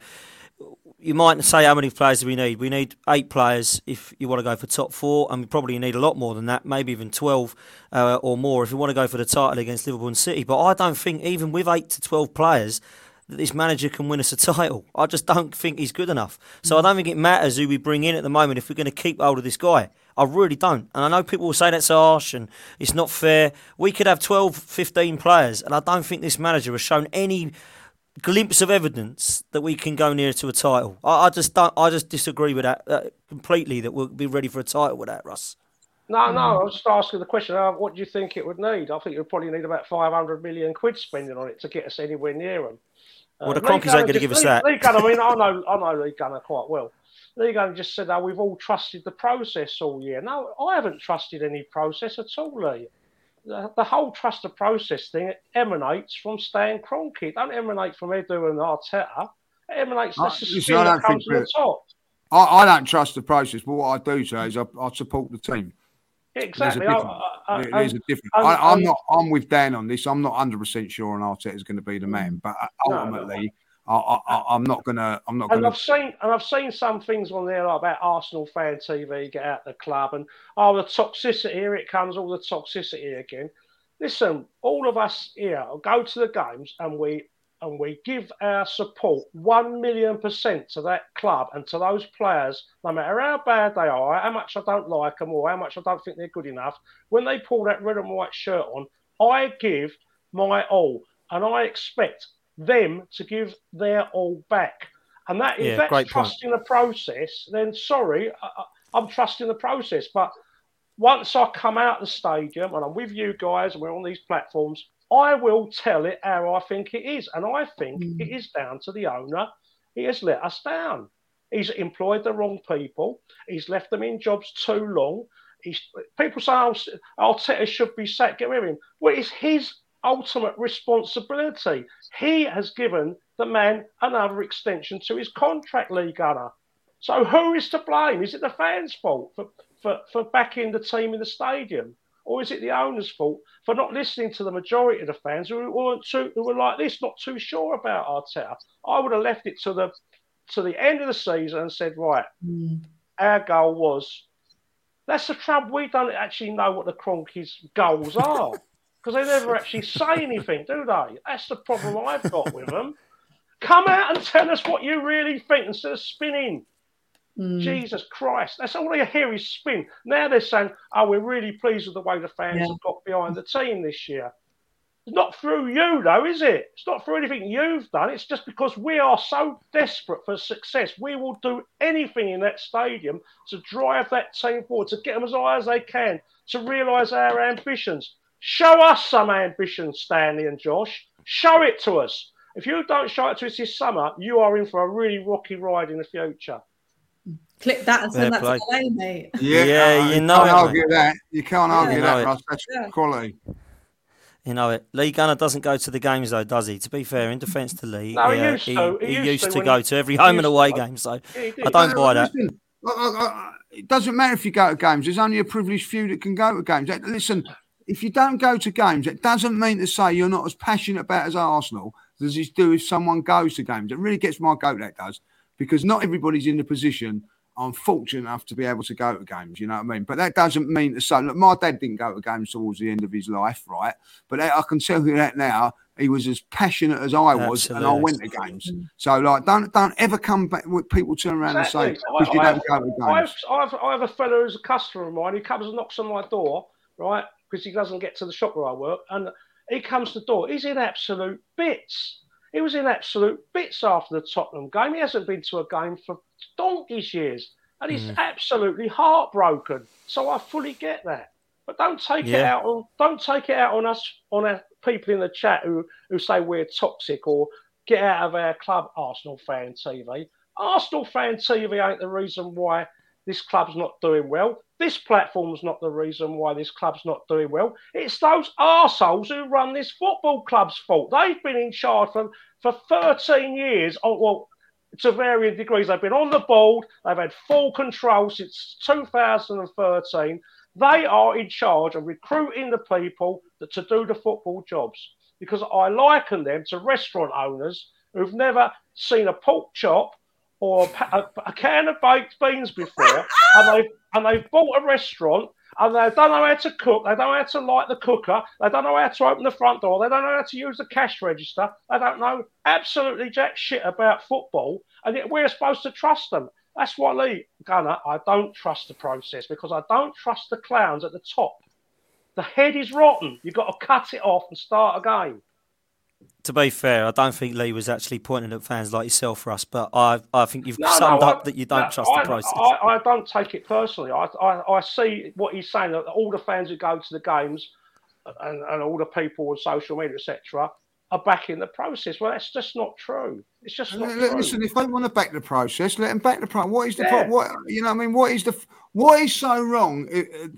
you might say how many players do we need? We need eight players if you want to go for top four, and we probably need a lot more than that, maybe even twelve uh, or more if you want to go for the title against Liverpool and City. But I don't think even with eight to twelve players that this manager can win us a title. I just don't think he's good enough. So I don't think it matters who we bring in at the moment if we're going to keep hold of this guy. I really don't. And I know people will say that's harsh and it's not fair. We could have twelve, fifteen players, and I don't think this manager has shown any glimpse of evidence that we can go near to a title. I, I just don't. I just disagree with that uh, completely, that we'll be ready for a title with that, Russ. No, no, I was just asking the question, uh, what do you think it would need? I think it would probably need about five hundred million quid spending on it to get us anywhere near them. Uh, well, the Cronkies ain't going to give us Lee, that. Lee Gunner, I mean, I know, I know Lee Gunner quite well. Lee Gunner just said, oh, we've all trusted the process all year. No, I haven't trusted any process at all, Lee. The, the whole trust the process thing emanates from Stan Kroenke. It don't emanate from Edu and Arteta. It emanates, that's the thing that comes from the top. I, I don't trust the process, but what I do say is I, I support the team. Exactly. There's a I, I, There's I, a difference. I, I, I'm not. I'm with Dan on this. I'm not one hundred percent sure on Arteta is going to be the man, but ultimately, no, no. I, I, I'm not going to. I'm not. And gonna... I've seen and I've seen some things on there about Arsenal fan T V get out the club and oh the toxicity. Here it comes. All the toxicity again. Listen, all of us here go to the games and we and we give our support one million percent to that club and to those players, no matter how bad they are, how much I don't like them or how much I don't think they're good enough. When they pull that red and white shirt on, I give my all and I expect them to give their all back. And that yeah, if that's trusting the process, then sorry, I, I'm trusting the process. But once I come out of the stadium and I'm with you guys and we're on these platforms, I will tell it how I think it is. And I think mm. it is down to the owner. He has let us down. He's employed the wrong people. He's left them in jobs too long. He's, people say, oh, Arteta should be sacked. Get rid of him. Well, it's his ultimate responsibility. He has given the man another extension to his contract, Lee Gunner. So who is to blame? Is it the fans' fault for, for, for backing the team in the stadium? Or is it the owner's fault for not listening to the majority of the fans who weren't too, who were like this, not too sure about Arteta? I would have left it to the to the end of the season and said, right, mm. our goal was. That's the trouble. We don't actually know what the Cronkies' goals are because they never actually say anything, do they? That's the problem I've got with them. Come out and tell us what you really think instead of spinning. Mm. Jesus Christ. That's all they hear is spin. Now they're saying, oh, we're really pleased with the way the fans yeah. have got behind the team this year. It's not through you, though, is it? It's not through anything you've done. It's just because we are so desperate for success. We will do anything in that stadium to drive that team forward, to get them as high as they can, to realise our ambitions. Show us some ambition, Stanley and Josh. Show it to us. If you don't show it to us this summer, you are in for a really rocky ride in the future. Clip that and send that to Elaine, mate. Yeah, yeah, you know it. You can't argue that. You can't argue that, Russ. That's quality. You know it. Lee Gunner doesn't go to the games, though, does he? To be fair, in defence to Lee, no, he, he used to, he, he used, used to go to every home and away game, so I don't buy that. It doesn't matter if you go to games. There's only a privileged few that can go to games. Listen, if you don't go to games, it doesn't mean to say you're not as passionate about as Arsenal as you do if someone goes to games. It really gets my goat, that does. Because not everybody's in the position, I'm fortunate enough to be able to go to games, you know what I mean? But that doesn't mean to say, look, my dad didn't go to games towards the end of his life, right? But I can tell you that now, he was as passionate as I was, Absolutely. and I went to games. So, like, don't don't ever come back with people turn around exactly. and say, because you don't go to games. I've, I've, I have a fellow who's a customer of mine, he comes and knocks on my door, right? Because he doesn't get to the shop where I work, and he comes to the door, he's in absolute bits. He was in absolute bits after the Tottenham game. He hasn't been to a game for donkey's years. And he's mm. absolutely heartbroken. So I fully get that. But don't take yeah. it out on don't take it out on us, on our people in the chat who, who say we're toxic or get out of our club, Arsenal fan T V. Arsenal fan T V ain't the reason why this club's not doing well. This platform's not the reason why this club's not doing well. It's those arseholes who run this football club's fault. They've been in charge for, for thirteen years. On, well, to varying degrees. They've been on the board. They've had full control since two thousand thirteen. They are in charge of recruiting the people that to do the football jobs, because I liken them to restaurant owners who've never seen a pork chop or a, a can of baked beans before, and they've, and they've bought a restaurant and they don't know how to cook, they don't know how to light the cooker, they don't know how to open the front door, they don't know how to use the cash register, they don't know absolutely jack shit about football, and yet we're supposed to trust them. That's why, Lee, Gunner, I don't trust the process, because I don't trust the clowns at the top. The head is rotten. You've got to cut it off and start again. To be fair, I don't think Lee was actually pointing at fans like yourself, Russ, but I I think you've no, summed no, up I, that you don't no, trust I, the process. I, I don't take it personally. I, I I see what he's saying, that all the fans who go to the games and, and all the people on social media, et cetera, are backing the process. Well, that's just not true. It's just not Listen, true. Listen, if they want to back the process, let them back the process. What is the yeah. pro- What you know? What I mean, what is the what is so wrong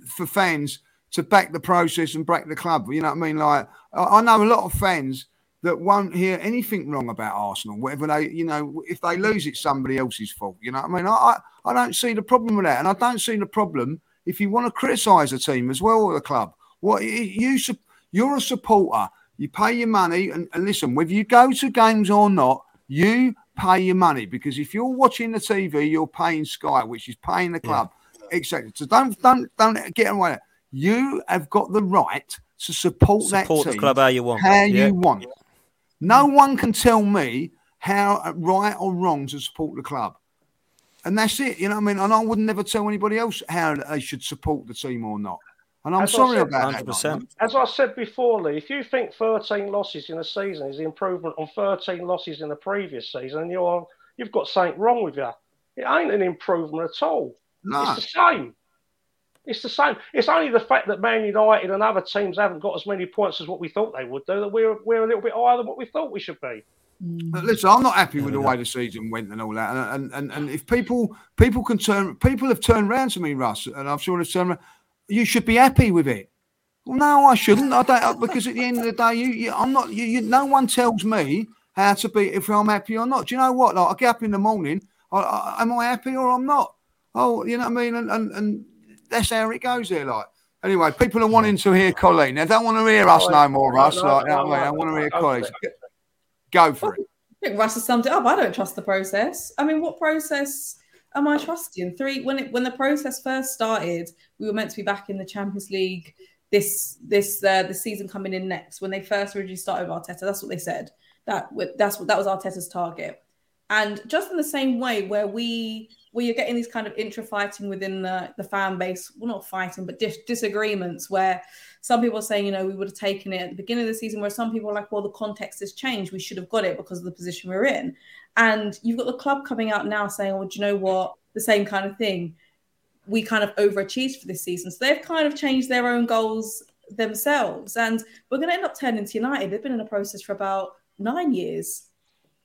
for fans to back the process and back the club? You know what I mean? Like, I know a lot of fans that won't hear anything wrong about Arsenal. Whatever they, you know, if they lose, it's somebody else's fault. You know what I mean? I I, I don't see the problem with that, and I don't see the problem if you want to criticise a team as well or the club. What you you're a supporter. You pay your money, and, and listen, whether you go to games or not, you pay your money, because if you're watching the T V, you're paying Sky, which is paying the club, yeah. et cetera. So don't don't don't get away. You have got the right to support, support that team, support the club how you want, how yeah. you want. No one can tell me how right or wrong to support the club, and that's it. You know what I mean? And I would never tell anybody else how they should support the team or not. And I'm as sorry said, about one hundred percent. That. As I said before, Lee, if you think thirteen losses in a season is the improvement on thirteen losses in the previous season, you're, you've got something wrong with you. It ain't an improvement at all. No. It's the same. It's the same. It's only the fact that Man United and other teams haven't got as many points as what we thought they would do, that we're, we're a little bit higher than what we thought we should be. But listen, I'm not happy with the way the season went and all that. And and, and if people people can turn, people have turned round to me, Russ, and I'm sure they've turned around, you should be happy with it. Well, no, I shouldn't. I don't, because at the end of the day, you, you I'm not. You, you, no one tells me how to be if I'm happy or not. Do you know what? Like, I get up in the morning. I, I, am I happy or I'm not? Oh, you know what I mean. And, and and that's how it goes there. Like, anyway, people are wanting to hear Colleen. They don't want to hear us no more, Russ. Like, no, no, no, I want to hear Colleen. Go for it. I think Russ has summed it up. I don't trust the process. I mean, what process? Am I trusting? Three when it when the process first started, we were meant to be back in the Champions League this this uh, the season coming in next. When they first originally started with Arteta, that's what they said. That that's what that was Arteta's target. And just in the same way, where we where you're getting these kind of intra fighting within the, the fan base, well, not fighting, but dis- disagreements, where some people are saying, you know, we would have taken it at the beginning of the season, where some people are like, well, the context has changed. We should have got it because of the position we're in. And you've got the club coming out now saying, well, do you know what? The same kind of thing. We kind of overachieved for this season. So they've kind of changed their own goals themselves. And we're going to end up turning to United. They've been in a process for about nine years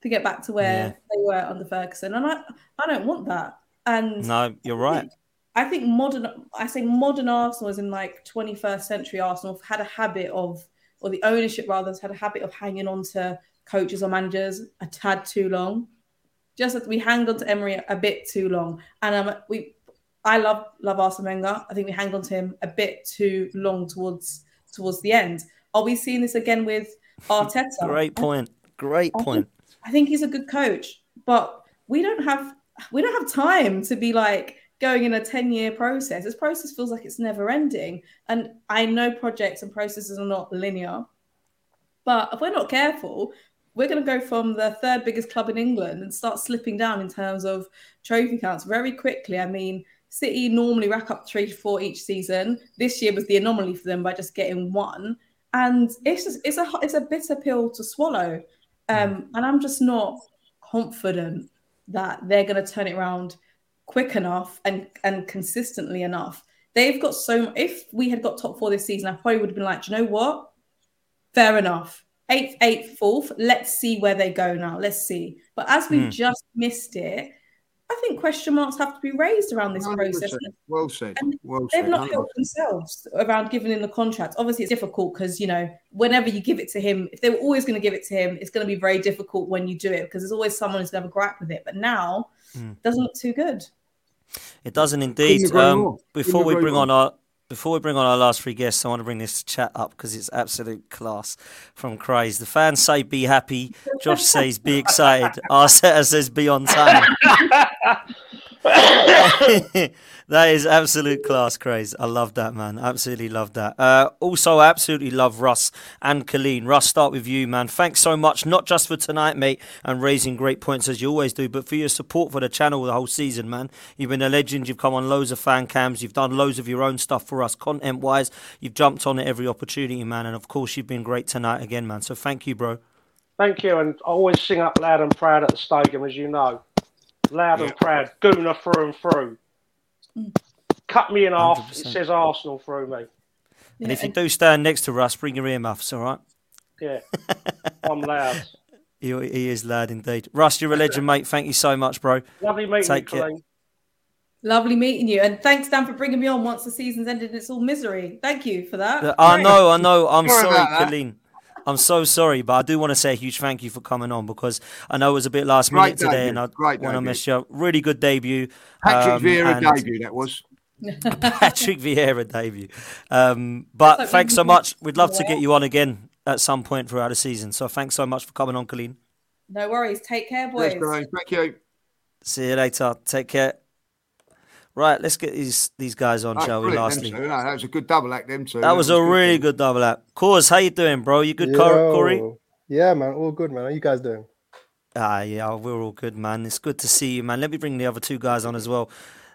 to get back to where yeah. they were under Ferguson. And I, I don't want that. And no, you're right. I think modern, I say modern Arsenal is in like twenty-first century Arsenal had a habit of, or the ownership rather, has had a habit of hanging on to coaches or managers a tad too long. Just that we hanged on to Emery a bit too long. And um, we, I love love Arsene Wenger. I think we hanged on to him a bit too long towards towards the end. Are we seeing this again with Arteta? Great point. Great I point. Think, I think he's a good coach, but we don't have we don't have time to be like going in a ten-year process. This process feels like it's never ending. And I know projects and processes are not linear, but if we're not careful, we're going to go from the third biggest club in England and start slipping down in terms of trophy counts very quickly. I mean, City normally rack up three to four each season. This year was the anomaly for them by just getting one. And it's just, it's a, it's a bitter pill to swallow. Um, and I'm just not confident that they're going to turn it around quick enough and, and consistently enough. They've got so much. If we had got top four this season, I probably would have been like, do you know what? Fair enough. Eighth, eighth, fourth. Let's see where they go now. Let's see. But as we mm. just missed it, I think question marks have to be raised around this one hundred percent process. Well said. And well they've said. Not helped themselves around giving him the contract. Obviously, it's difficult because, you know, whenever you give it to him, if they were always going to give it to him, it's going to be very difficult when you do it because there's always someone who's going to have a gripe with it. But now mm. it doesn't look too good. It doesn't indeed. Um, before we bring on our... Before we bring on our last three guests, I want to bring this chat up because it's absolute class from Craze. The fans say be happy. Josh says be excited. Arteta says be on time. That is absolute class, Craze. I love that, man. Absolutely love that. Uh, also, I absolutely love Russ and Colleen. Russ, start with you, man. Thanks so much, not just for tonight, mate, and raising great points as you always do, but for your support for the channel the whole season, man. You've been a legend. You've come on loads of fan cams. You've done loads of your own stuff for us, content-wise. You've jumped on at every opportunity, man. And, of course, you've been great tonight again, man. So thank you, bro. Thank you. And I always sing up loud and proud at the stadium, as you know. Loud and proud, Gooner through and through. Cut me in half, one hundred percent. It says Arsenal through me. And if you do stand next to Russ, bring your earmuffs, all right? Yeah, I'm loud. He, he is loud indeed. Russ, you're a legend, mate. Thank you so much, bro. Lovely meeting Take you, Colleen. Lovely meeting you. And thanks, Dan, for bringing me on once the season's ended and it's all misery. Thank you for that. I know, I know. I'm sorry, sorry Colleen. I'm so sorry, but I do want to say a huge thank you for coming on because I know it was a bit last minute great today debut, and I want debut. to miss you. Really good debut. Patrick um, Vieira debut, that was. Patrick Vieira debut. Um, but like thanks so much. We'd love to get you on again at some point throughout the season. So thanks so much for coming on, Colleen. No worries. Take care, boys. Yes, thank you. See you later. Take care. Right, let's get these these guys on, oh, shall we, lastly? No, that was a good double act, them two. That, that was, was a good really good double act. Cause, how you doing, bro? You good, Yo. Corey? Yeah, man, all good, man. How you guys doing? Ah, yeah, we're all good, man. It's good to see you, man. Let me bring the other two guys on as well.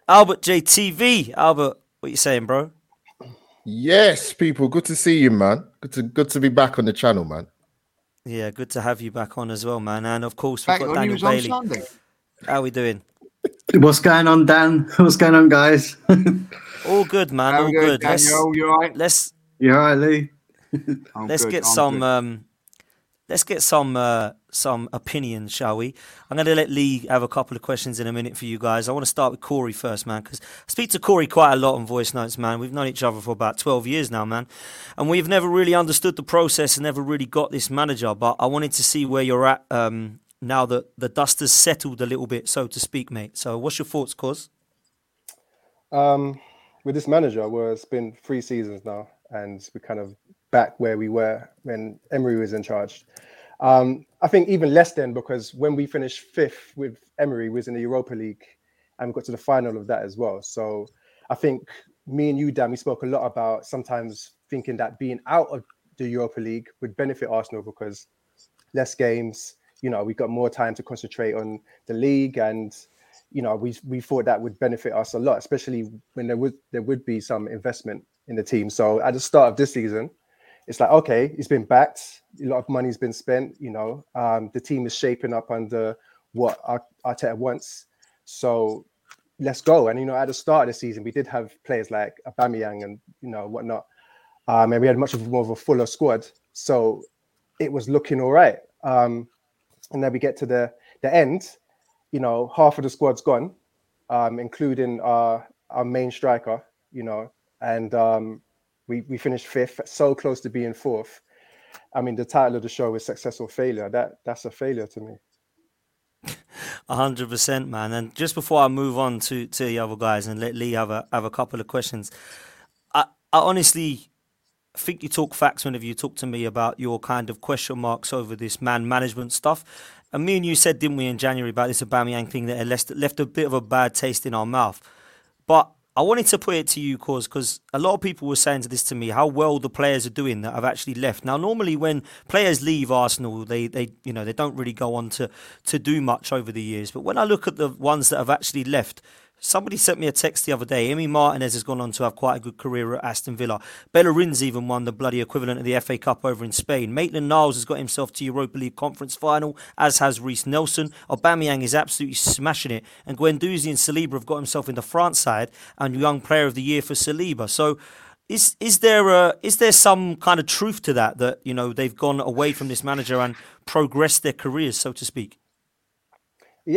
Albert J T V. Albert, what you saying, bro? Yes, people, good to see you, man. Good to good to be back on the channel, man. Yeah, good to have you back on as well, man. And, of course, we've back got Daniel Bailey. On how we doing? What's going on, Dan? What's going on, guys? All good, man. All good. Let's, you all right? Let's. You all right, Lee? Let's get some. Um, let's get some. Uh, some opinions, shall we? I'm going to let Lee have a couple of questions in a minute for you guys. I want to start with Corey first, man, because I speak to Corey quite a lot on voice notes, man. We've known each other for about twelve years now, man, and we've never really understood the process and never really got this manager. But I wanted to see where you're at. Um, Now that the dust has settled a little bit, so to speak, mate. So what's your thoughts, Cos? Um, with this manager, well, it's been three seasons now, and we're kind of back where we were when Emery was in charge. Um, I think even less then, because when we finished fifth with Emery, we was in the Europa League, and we got to the final of that as well. So I think me and you, Dan, we spoke a lot about sometimes thinking that being out of the Europa League would benefit Arsenal because less games... You know, we got more time to concentrate on the league, and you know, we we thought that would benefit us a lot, especially when there would there would be some investment in the team. So at the start of this season, it's like, okay, it's been backed, a lot of money's been spent. You know, um, the team is shaping up under what Arteta wants. So let's go. And you know, at the start of the season, we did have players like Aubameyang and you know whatnot, um, and we had much more of a fuller squad. So it was looking all right. Um, And then we get to the, the end, you know, half of the squad's gone, um, including our, our main striker, you know, and um, we, we finished fifth, so close to being fourth. I mean, the title of the show is Success or Failure. That that's a failure to me. A hundred percent, man. And just before I move on to, to the other guys and let Lee have a, have a couple of questions, I, I honestly... I think you talk facts whenever you talk to me about your kind of question marks over this man management stuff. And me and you said, didn't we, in January about this Aubameyang thing that left, left a bit of a bad taste in our mouth. But I wanted to put it to you, Cos, because a lot of people were saying to this to me, how well the players are doing that have actually left. Now, normally when players leave Arsenal, they, they you know, they don't really go on to, to do much over the years. But when I look at the ones that have actually left, somebody sent me a text the other day. Emi Martinez has gone on to have quite a good career at Aston Villa. Bellerin's even won the bloody equivalent of the F A Cup over in Spain. Maitland-Niles has got himself to Europa League Conference Final, as has Reece Nelson. Aubameyang is absolutely smashing it. And Guendouzi and Saliba have got himself in the France side and Young Player of the Year for Saliba. So is is there a, is there some kind of truth to that, that you know they've gone away from this manager and progressed their careers, so to speak?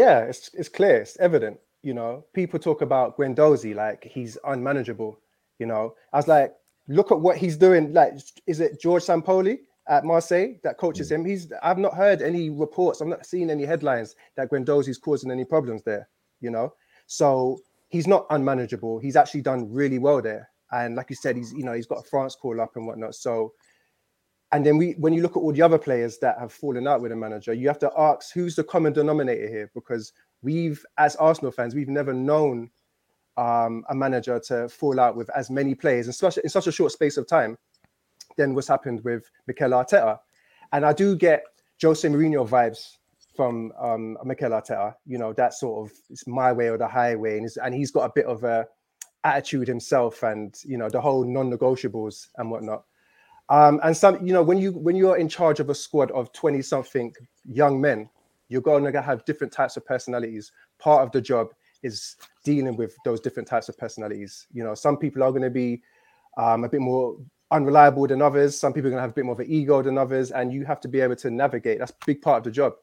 Yeah, it's it's clear. It's evident. You know, people talk about Guendouzi like he's unmanageable. You know, I was like, look at what he's doing. Like, is it George Sampoli at Marseille that coaches him? He's I've not heard any reports. I'm not seeing any headlines that Guendouzi's causing any problems there. You know, so he's not unmanageable. He's actually done really well there. And like you said, he's, you know, he's got a France call up and whatnot. So, and then we, when you look at all the other players that have fallen out with a manager, you have to ask who's the common denominator here, because we've, as Arsenal fans, we've never known um, a manager to fall out with as many players in such, in such a short space of time than what's happened with Mikel Arteta. And I do get Jose Mourinho vibes from um, Mikel Arteta, you know, that sort of, it's my way or the highway. And, and he's got a bit of a attitude himself, and, you know, the whole non-negotiables and whatnot. Um, and some, you know, when you when you're in charge of a squad of twenty-something young men, you're going to have different types of personalities. Part of the job is dealing with those different types of personalities. You know, some people are going to be um, a bit more unreliable than others. Some people are going to have a bit more of an ego than others. And you have to be able to navigate. That's a big part of the job,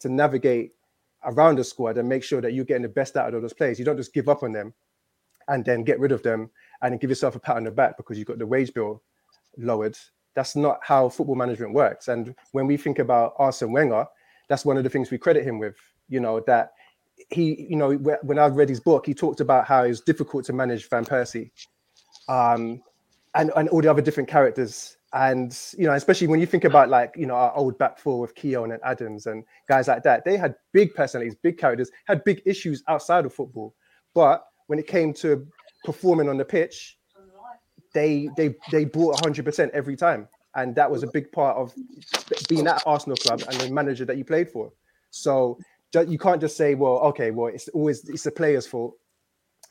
to navigate around the squad and make sure that you're getting the best out of those players. You don't just give up on them and then get rid of them and then give yourself a pat on the back because you've got the wage bill lowered. That's not how football management works. And when we think about Arsene Wenger, that's one of the things we credit him with, you know, that he, you know, when I read his book, he talked about how it was difficult to manage Van Persie um, and, and all the other different characters. And, you know, especially when you think about, like, you know, our old back four with Keown and Adams and guys like that, they had big personalities, big characters, had big issues outside of football. But when it came to performing on the pitch, they they they brought one hundred percent every time. And that was a big part of being at Arsenal club and the manager that you played for. So you can't just say, well, okay, well, it's always, it's the player's fault.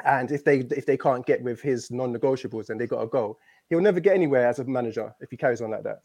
And if they if they can't get with his non-negotiables, then they got to go. He'll never get anywhere as a manager if he carries on like that.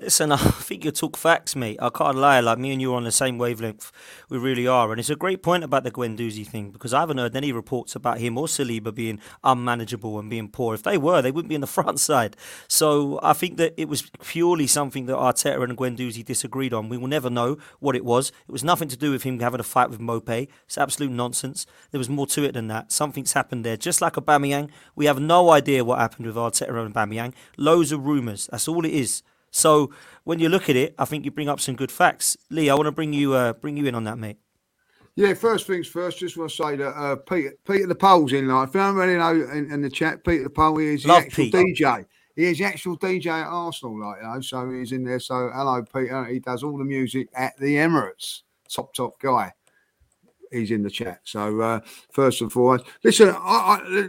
Listen, I think you talk facts, mate. I can't lie. Like, me and you are on the same wavelength. We really are. And it's a great point about the Guendouzi thing, because I haven't heard any reports about him or Saliba being unmanageable and being poor. If they were, they wouldn't be in the front side. So I think that it was purely something that Arteta and Guendouzi disagreed on. We will never know what it was. It was nothing to do with him having a fight with Mopé. It's absolute nonsense. There was more to it than that. Something's happened there. Just like Aubameyang, we have no idea what happened with Arteta and Aubameyang. Loads of rumours. That's all it is. So when you look at it, I think you bring up some good facts. Lee, I want to bring you uh, bring you in on that, mate. Yeah, first things first, just want to say that uh, Peter, Peter the Pole's in life. If you don't really know in, in the chat, Peter the Pole, he is the actual D J. He is the actual D J at Arsenal, like, you know, so he's in there. So hello, Peter. He does all the music at the Emirates. Top, top guy. He's in the chat. So uh, first and foremost, listen, I... I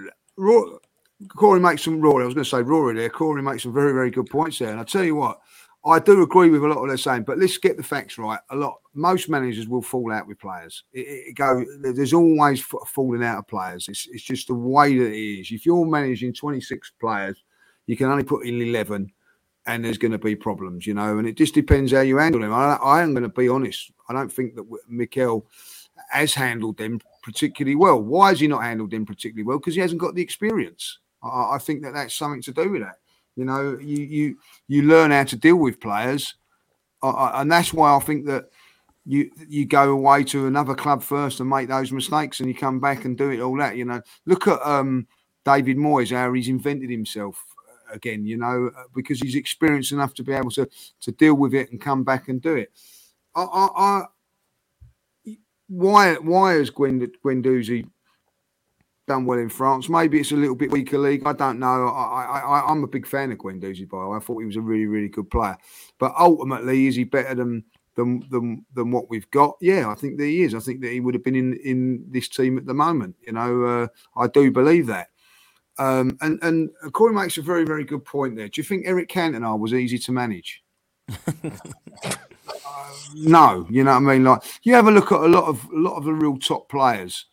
Corey makes some Rory. I was going to say Rory there. Corey makes some very, very good points there. And I tell you what, I do agree with a lot of what they're saying, but let's get the facts right. A lot, most managers will fall out with players. It, it go, there's always f- falling out of players. It's, it's just the way that it is. If you're managing twenty-six players, you can only put in eleven, and there's going to be problems, you know. And it just depends how you handle them. I, I am going to be honest. I don't think that Mikel has handled them particularly well. Why has he not handled them particularly well? Because he hasn't got the experience. I think that that's something to do with that. You know, you you, you learn how to deal with players. I, I, and that's why I think that you you go away to another club first and make those mistakes, and you come back and do it all that, you know. Look at um, David Moyes, how he's invented himself again, you know, because he's experienced enough to be able to, to deal with it and come back and do it. I, I, I why, why has Guendouzi done well in France? Maybe it's a little bit weaker league. I don't know. I, I, I'm a big fan of Guendouzi, by the way. I thought he was a really, really good player. But ultimately, is he better than than than, than what we've got? Yeah, I think that he is. I think that he would have been in, in this team at the moment. You know, uh, I do believe that. Um, and and Corey makes a very, very good point there. Do you think Eric Cantona was easy to manage? uh, no, you know what I mean. Like, you have a look at a lot of a lot of the real top players.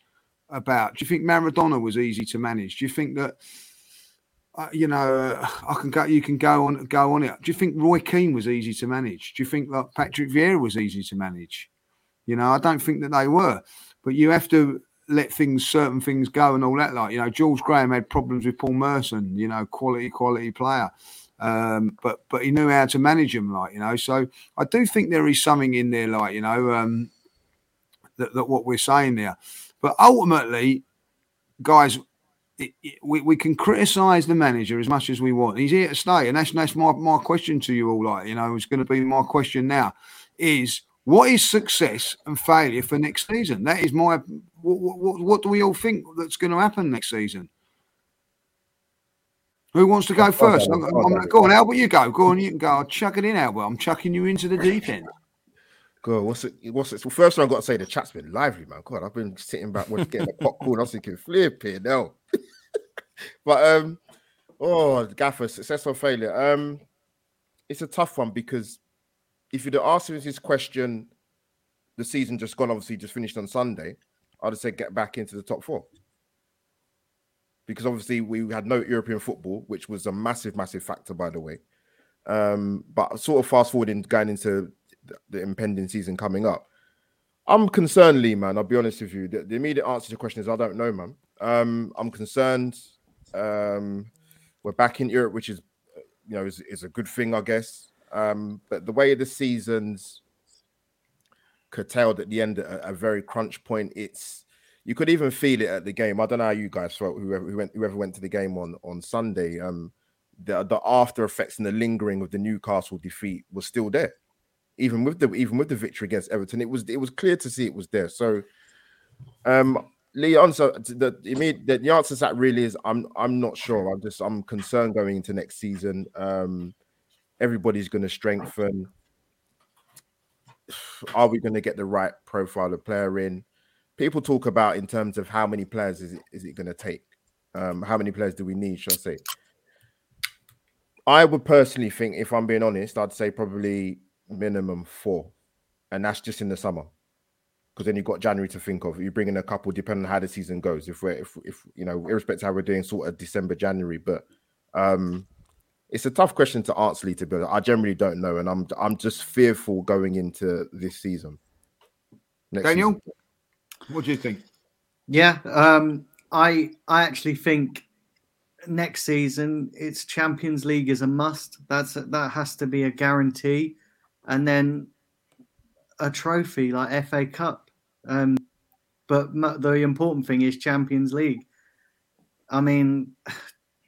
About, do you think Maradona was easy to manage? Do you think that uh, you know uh, I can go? You can go on, go on it. Do you think Roy Keane was easy to manage? Do you think that like, Patrick Vieira was easy to manage? You know, I don't think that they were, but you have to let things, certain things go and all that. Like, you know, George Graham had problems with Paul Merson. You know, quality, quality player, um, but but he knew how to manage them. Like, you know, so I do think there is something in there. Like, you know, um, that, that what we're saying there. But ultimately, guys, it, it, we, we can criticise the manager as much as we want. He's here to stay. And that's, that's my, my question to you all. Like, you know, it's going to be my question now is, what is success and failure for next season? That is my, what, what, what do we all think that's going to happen next season? Who wants to go I'll first? Go, I'm, I'm, go, go on, Albert, you go. Go on, you can go. I'll chuck it in, Albert. I'm chucking you into the deep end. God, what's it? What's it? Well, first I've got to say the chat's been lively, man. God, I've been sitting back watching, getting a popcorn. I was thinking, flip it, no. But, um, oh, Gaffer, success or failure. Um, it's a tough one because if you'd asked me this question, the season just gone, obviously just finished on Sunday, I'd have said get back into the top four. Because obviously we had no European football, which was a massive, massive factor, by the way. Um, but sort of fast forwarding, going into the, the impending season coming up, I'm concerned, Lee, man. I'll be honest with you. The, the immediate answer to the question is I don't know, man. Um, I'm concerned. Um, we're back in Europe, which is, you know, is, is a good thing, I guess. Um, but the way the season's curtailed at the end at a, a very crunch point, it's you could even feel it at the game. I don't know how you guys felt, whoever who went, whoever went to the game on, on Sunday. Um, the, the after effects and the lingering of the Newcastle defeat was still there, even with the even with the victory against Everton. It was it was clear to see it was there. So, um, Lee, answer the the, the answer to that really is I'm I'm not sure. I'm just I'm concerned going into next season. Um, everybody's going to strengthen. Are we going to get the right profile of player in? People talk about in terms of how many players is it, is it going to take? Um, how many players do we need, shall I say? I would personally think, if I'm being honest, I'd say probably minimum four. And that's just in the summer. Because then you've got January to think of. You bring in a couple, depending on how the season goes. If we're, if, if you know, irrespective of how we're doing, sort of December, January. But um, it's a tough question to answer, Lee, to be honest. I generally don't know. And I'm I'm just fearful going into this season. Next Daniel? Season. What do you think? Yeah, um, I I actually think next season it's Champions League is a must. That's a, that has to be a guarantee, and then a trophy like F A Cup. Um, but m- the important thing is Champions League. I mean,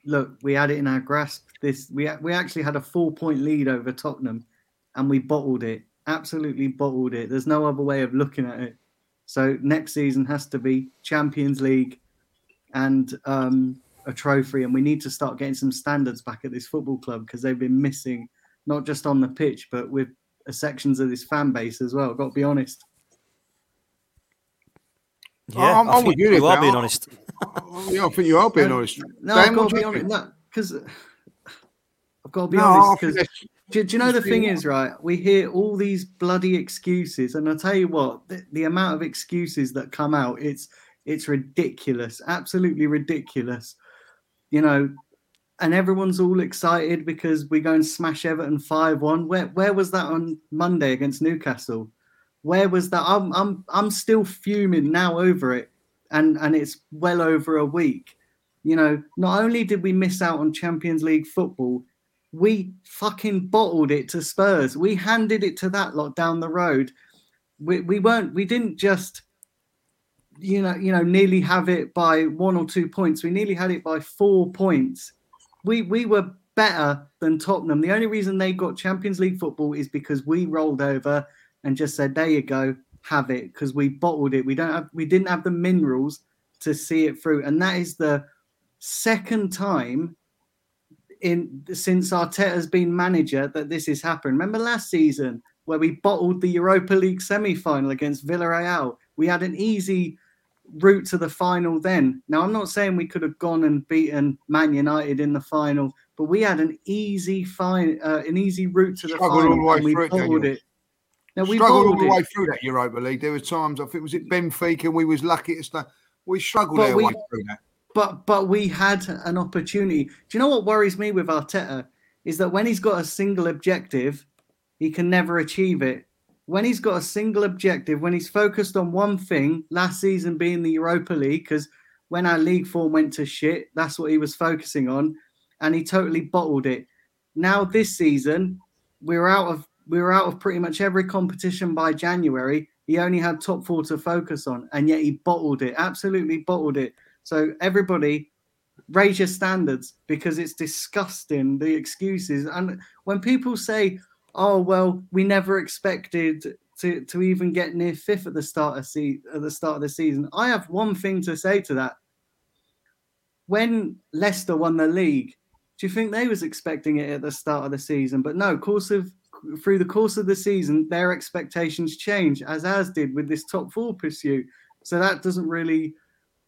look, we had it in our grasp. This we we actually had a four point lead over Tottenham, and we bottled it. Absolutely bottled it. There's no other way of looking at it. So next season has to be Champions League and um, a trophy. And we need to start getting some standards back at this football club because they've been missing, not just on the pitch, but with sections of this fan base as well. I've got to be honest. Yeah, I, I'm, I I'm think you, you are being honest. Yeah, I think you are being no, honest. No, I've got to be honest. No, because I've got to be no, honest. Do, do you know the thing is, right? We hear all these bloody excuses, and I tell you what, the, the amount of excuses that come out, it's it's ridiculous, absolutely ridiculous. You know, and everyone's all excited because we go and smash Everton five one. Where where was that on Monday against Newcastle? Where was that? I'm I'm I'm still fuming now over it, and and it's well over a week. You know, not only did we miss out on Champions League football, we fucking bottled it to Spurs. We handed it to that lot down the road. We we weren't. We didn't just, you know, you know, nearly have it by one or two points. We nearly had it by four points. We we were better than Tottenham. The only reason they got Champions League football is because we rolled over and just said, "There you go, have it." Because we bottled it. We don't have. We didn't have the minerals to see it through. And that is the second time in since Arteta's been manager that this has happened. Remember last season where we bottled the Europa League semi-final against Villarreal? We had an easy route to the final then. Now, I'm not saying we could have gone and beaten Man United in the final, but we had an easy fine, uh, an easy route to the Struggled final, all the way and we through bottled it. it. Now, we struggled all the it. way through that Europa League. There were times, I think, was it Benfica, we was lucky to stay. We struggled but our we, way through that. But but we had an opportunity. Do you know what worries me with Arteta? Is that when he's got a single objective, he can never achieve it. When he's got a single objective, when he's focused on one thing, last season being the Europa League, because when our league form went to shit, that's what he was focusing on, and he totally bottled it. Now this season, we were out of we were out of pretty much every competition by January. He only had top four to focus on, and yet he bottled it, absolutely bottled it. So everybody, raise your standards because it's disgusting, the excuses. And when people say, oh, well, we never expected to, to even get near fifth at the start of se- at the start of the season, I have one thing to say to that. When Leicester won the league, do you think they was expecting it at the start of the season? But no, course of through the course of the season, their expectations change, as ours did with this top four pursuit. So that doesn't really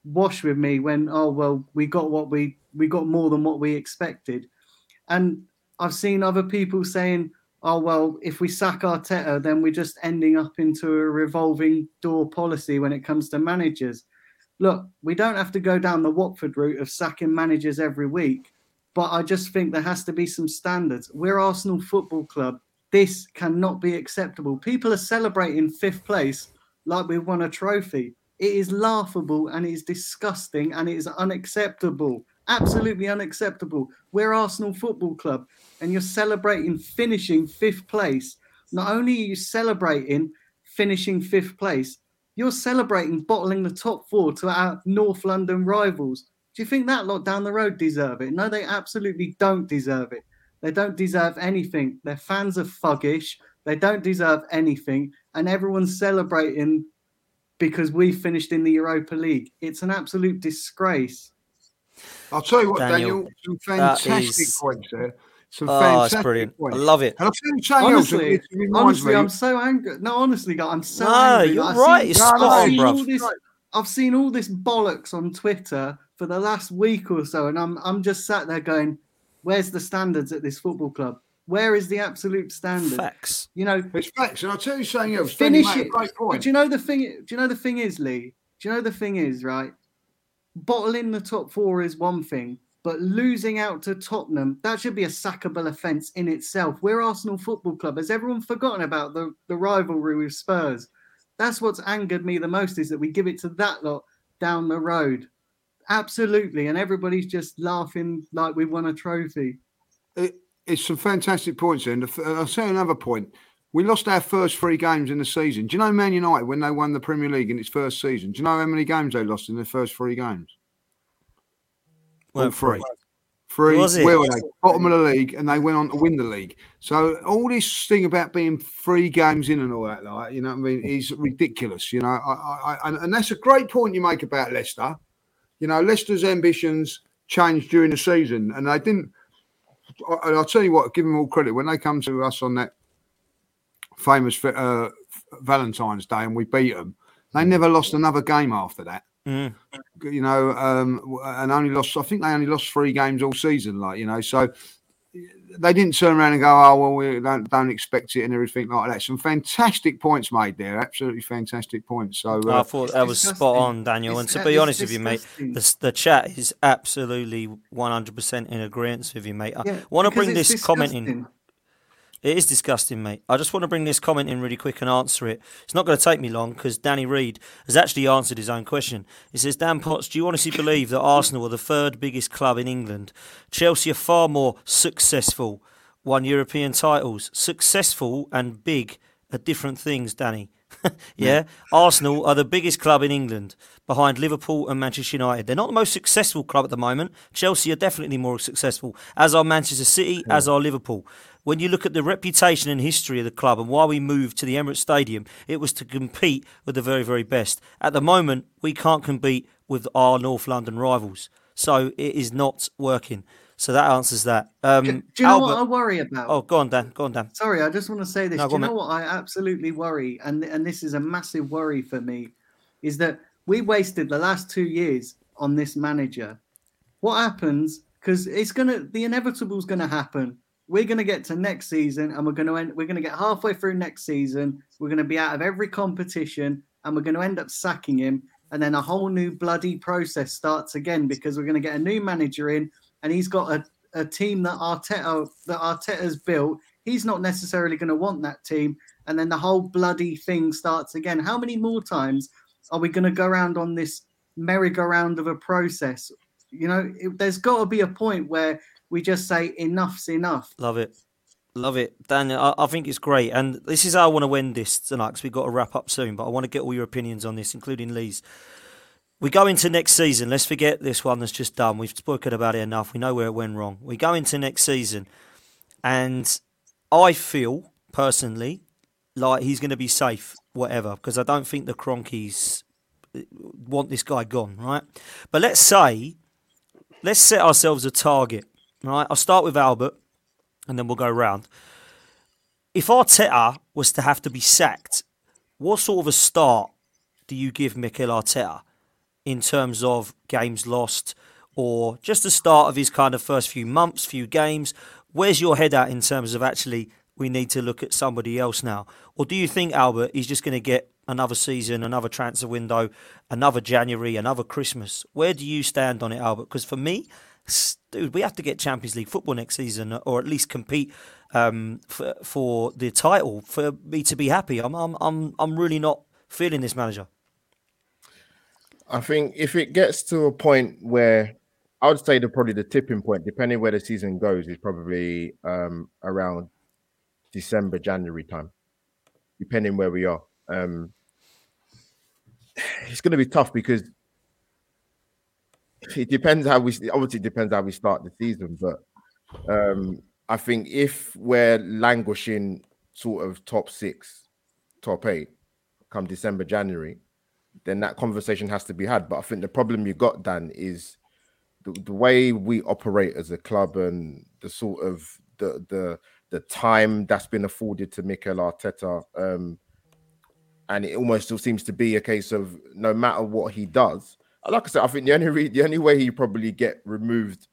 wash with me when, oh, well, we got what we we got more than what we expected. And I've seen other people saying, oh, well, if we sack Arteta, then we're just ending up into a revolving door policy when it comes to managers. Look, we don't have to go down the Watford route of sacking managers every week, but I just think there has to be some standards. We're Arsenal Football Club. This cannot be acceptable. People are celebrating fifth place like we won a trophy. It is laughable and it is disgusting and it is unacceptable. Absolutely unacceptable. We're Arsenal Football Club and you're celebrating finishing fifth place. Not only are you celebrating finishing fifth place, you're celebrating bottling the top four to our North London rivals. Do you think that lot down the road deserve it? No, they absolutely don't deserve it. They don't deserve anything. Their fans are fuggish. They don't deserve anything. And everyone's celebrating because we finished in the Europa League. It's an absolute disgrace. I'll tell you what, Daniel, Daniel some fantastic is... points there. Some oh, fantastic that's brilliant. Points. I love it. And I'll tell you something honestly, else, it honestly me. I'm so angry. No, honestly, God, I'm so no, angry. You're I've right. Seen, you're spot on, bro. This, I've seen all this bollocks on Twitter for the last week or so, and I'm I'm just sat there going, where's the standards at this football club? Where is the absolute standard? Facts. You know, it's facts. And I'll tell you something else. Finish it. Great point. Do you know the thing? Do you know the thing is, Lee? Do you know the thing is, right? Bottling the top four is one thing, but losing out to Tottenham, that should be a sackable offence in itself. We're Arsenal Football Club. Has everyone forgotten about the, the rivalry with Spurs? That's what's angered me the most, is that we give it to that lot down the road. Absolutely. And everybody's just laughing like we won a trophy. It, it's some fantastic points there. And I'll say another point. We lost our first three games in the season. Do you know Man United, when they won the Premier League in its first season, do you know how many games they lost in their first three games? Well, all three. Three, where were they? Bottom of the league, and they went on to win the league. So all this thing about being three games in and all that, like, you know what I mean, is ridiculous. You know, I, I, I, and that's a great point you make about Leicester. You know, Leicester's ambitions changed during the season, and they didn't. I, I'll tell you what, give them all credit. When they come to us on that famous uh, Valentine's Day and we beat them, they never lost another game after that. Mm. You know, um, and only lost, I think they only lost three games all season, like, you know, so they didn't turn around and go, oh, well, we don't, don't expect it and everything like that. Some fantastic points made there, absolutely fantastic points. So uh, I thought that was disgusting. Spot on, Daniel. It's, and to be honest disgusting. with you, mate, the, the chat is absolutely one hundred percent in agreement with you, mate. I yeah, want to bring this disgusting. comment in. It is disgusting, mate. I just want to bring this comment in really quick and answer it. It's not going to take me long because Danny Reid has actually answered his own question. He says, Dan Potts, do you honestly believe that Arsenal are the third biggest club in England? Chelsea are far more successful, won European titles. Successful and big are different things, Danny. Yeah? Arsenal are the biggest club in England behind Liverpool and Manchester United. They're not the most successful club at the moment. Chelsea are definitely more successful, as are Manchester City, yeah. as are Liverpool. When you look at the reputation and history of the club and why we moved to the Emirates Stadium, it was to compete with the very, very best. At the moment, we can't compete with our North London rivals. So it is not working. So that answers that. Um, do, do you Albert, know what I worry about? Oh, go on, Dan. Go on, Dan. Sorry, I just want to say this. No, do you know on, what I absolutely worry, and and this is a massive worry for me, is that we wasted the last two years on this manager. What happens? Because it's gonna, the inevitable is gonna happen. We're gonna get to next season, and we're gonna end, we're gonna get halfway through next season. We're gonna be out of every competition, and we're gonna end up sacking him, and then a whole new bloody process starts again because we're gonna get a new manager in. And he's got a, a team that Arteta that Arteta's built. He's not necessarily going to want that team. And then the whole bloody thing starts again. How many more times are we going to go around on this merry-go-round of a process? You know, it, there's got to be a point where we just say enough's enough. Love it. Love it. Dan, I, I think it's great. And this is how I want to end this tonight because we've got to wrap up soon. But I want to get all your opinions on this, including Lee's. We go into next season. Let's forget this one that's just done. We've spoken about it enough. We know where it went wrong. We go into next season, and I feel, personally, like he's going to be safe, whatever, because I don't think the Cronkies want this guy gone, right? But let's say, let's set ourselves a target, All right, I'll start with Albert, and then we'll go round. If Arteta was to have to be sacked, what sort of a start do you give Mikel Arteta in terms of games lost, or just the start of his kind of first few months, few games? Where's your head at in terms of actually we need to look at somebody else now? Or do you think Albert is just going to get another season, another transfer window, another January, another Christmas? Where do you stand on it, Albert? Because for me, dude, we have to get Champions League football next season, or at least compete um, for, for the title for me to be happy. I'm, I'm, I'm, I'm really not feeling this manager. I think if it gets to a point where I would say the probably the tipping point, depending where the season goes, is probably um, around December, January time, depending where we are. Um, it's going to be tough because. It depends how we obviously it depends how we start the season, but um, I think if we're languishing sort of top six, top eight, come December, January, then that conversation has to be had. But I think the problem you got, Dan, is the, the way we operate as a club and the sort of the the the time that's been afforded to Mikel Arteta, um, and it almost still seems to be a case of no matter what he does. Like I said, I think the only re- the only way he probably get removed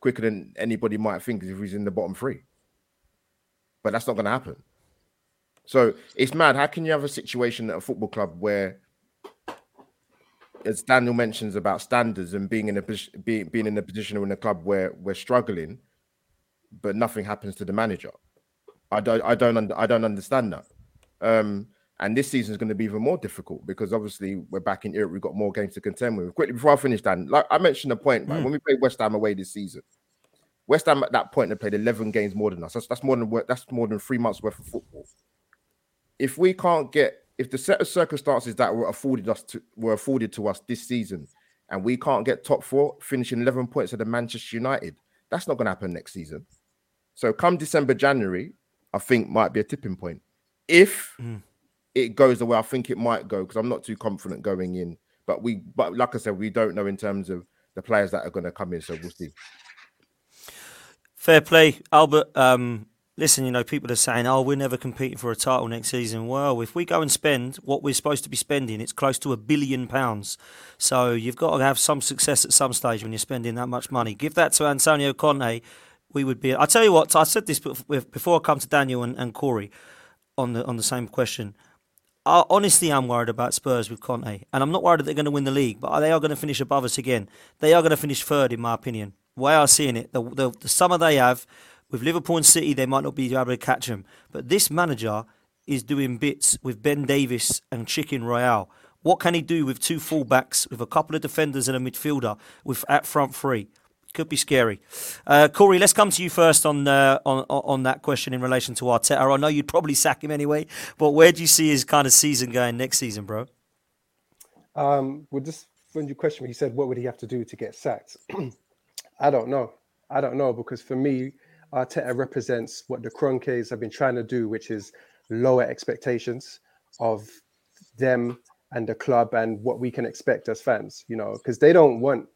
quicker than anybody might think is if he's in the bottom three. But that's not going to happen. So it's mad. How can you have a situation at a football club where, as Daniel mentions about standards and being in a being being in a position or in a club where we're struggling, but nothing happens to the manager? I don't I don't un- I don't understand that. Um, And this season is going to be even more difficult because obviously we're back in Europe. We've got more games to contend with. Quickly, before I finish, Dan, like I mentioned a point, right? Mm. When we played West Ham away this season, West Ham at that point, they played eleven games more than us. That's, that's more than that's more than three months worth of football. If we can't get, if the set of circumstances that were afforded us to, were afforded to us this season and we can't get top four, finishing eleven points at the Manchester United, that's not going to happen next season. So come December, January, I think might be a tipping point. If... Mm. It goes the way I think it might go because I'm not too confident going in. But we, but like I said, we don't know in terms of the players that are going to come in, so we'll see. Fair play, Albert. Um, listen, you know, people are saying, "Oh, we're never competing for a title next season." Well, if we go and spend what we're supposed to be spending, it's close to a billion pounds. So you've got to have some success at some stage when you're spending that much money. Give that to Antonio Conte. We would be. I tell you what, I said this before. I come to Daniel and, and Corey on the on the same question. I honestly am worried about Spurs with Conte, and I'm not worried that they're going to win the league, but they are going to finish above us again. They are going to finish third, in my opinion. The way I'm seeing it, the, the, the summer they have, with Liverpool and City, they might not be able to catch them. But this manager is doing bits with Ben Davies and Chicken Royale. What can he do with two fullbacks, with a couple of defenders and a midfielder with at front three? Could be scary. Uh, Corey, let's come to you first on, uh, on on that question in relation to Arteta. I know you'd probably sack him anyway, but where do you see his kind of season going next season, bro? Um, well, just when you questioned me, you said, what would he have to do to get sacked? I don't know. I don't know, because for me, Arteta represents what the Kroenkes have been trying to do, which is lower expectations of them and the club and what we can expect as fans, you know, because they don't want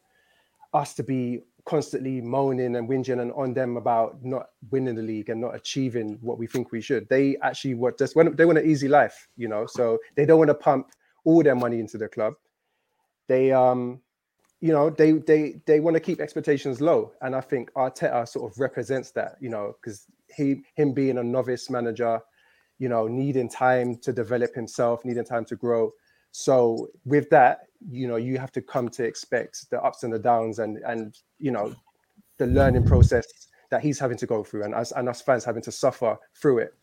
us to be constantly moaning and whinging and on them about not winning the league and not achieving what we think we should. They actually want just they want an easy life, you know. So they don't want to pump all their money into the club. They, um, you know, they they they want to keep expectations low, and I think Arteta sort of represents that, you know, because he him being a novice manager, you know, needing time to develop himself, needing time to grow. So with that, you know, you have to come to expect the ups and the downs and, and you know, the learning process that he's having to go through and us, and us fans having to suffer through it.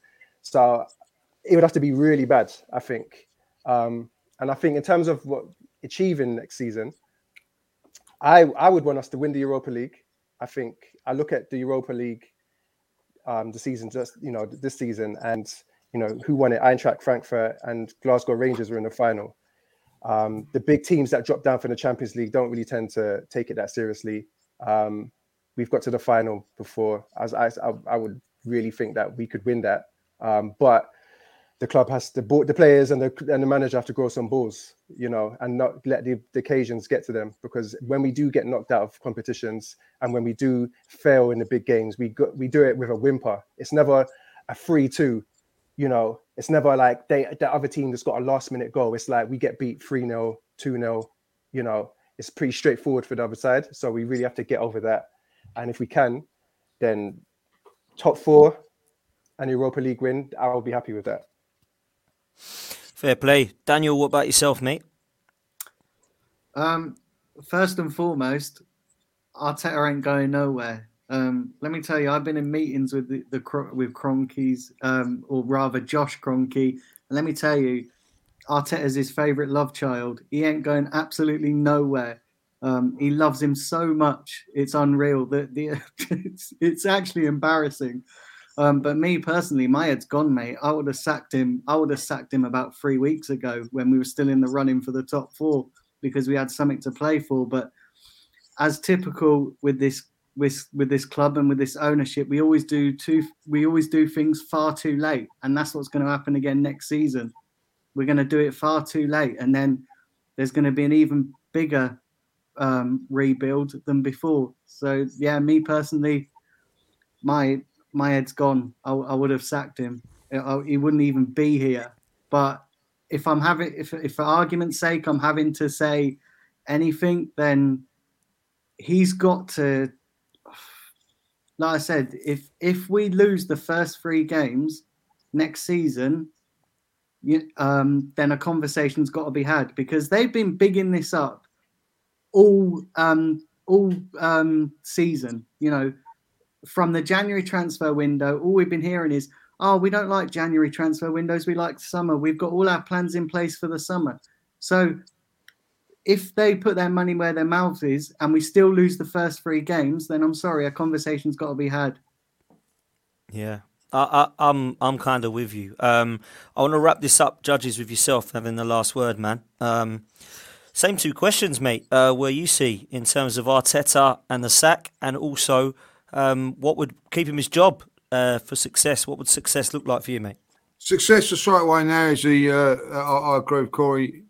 So it would have to be really bad, I think. Um, and I think in terms of what achieving next season, I I would want us to win the Europa League. I think I look at the Europa League um, the season, just, you know, this season and, you know, who won it? Eintracht Frankfurt and Glasgow Rangers were in the final. Um, the big teams that drop down from the Champions League don't really tend to take it that seriously. Um, we've got to the final before. As I, I, I would really think that we could win that. Um, but the club has to, the players and the and the manager have to grow some balls, you know, and not let the, the occasions get to them. Because when we do get knocked out of competitions and when we do fail in the big games, we go, we do it with a whimper. It's never a three two, you know. It's never like they the other team that's got a last minute goal. It's like we get beat three nil, two nil, you know. It's pretty straightforward for the other side. So we really have to get over that. And if we can, then top four and Europa League win, I'll be happy with that. Fair play. Daniel, what about yourself, mate? Um, first and foremost, Arteta ain't going nowhere. Um, let me tell you, I've been in meetings with the, the with Kroenke's, um, or rather Josh Kroenke. And let me tell you, Arteta's his favourite love child. He ain't going absolutely nowhere. Um, he loves him so much. It's unreal. The, the, it's, it's actually embarrassing. Um, but me personally, my head's gone, mate. I would have sacked him. I would have sacked him about three weeks ago when we were still in the running for the top four because we had something to play for. But as typical with this with, with this club and with this ownership, we always do too, we always do things far too late. And that's what's going to happen again next season. We're going to do it far too late. And then there's going to be an even bigger um, rebuild than before. So, yeah, me personally, my my head's gone. I, I would have sacked him. I, I, he wouldn't even be here. But if I'm having, if, if for argument's sake, I'm having to say anything, then he's got to, like I said, if if we lose the first three games next season, Um, then a conversation's got to be had because they've been bigging this up all um, all um, season. You know, from the January transfer window, all we've been hearing is, "Oh, we don't like January transfer windows. We like summer. We've got all our plans in place for the summer." So, if they put their money where their mouth is and we still lose the first three games, then I'm sorry, a conversation's got to be had. Yeah. I, I, I'm I'm kind of with you. Um, I want to wrap this up, Judges, with yourself having the last word, man. Um, same two questions, mate. Uh, where you see in terms of Arteta and the sack, and also um, what would keep him his job uh, for success? What would success look like for you, mate? Success, the straight away now is the uh, I, I agree with Corey.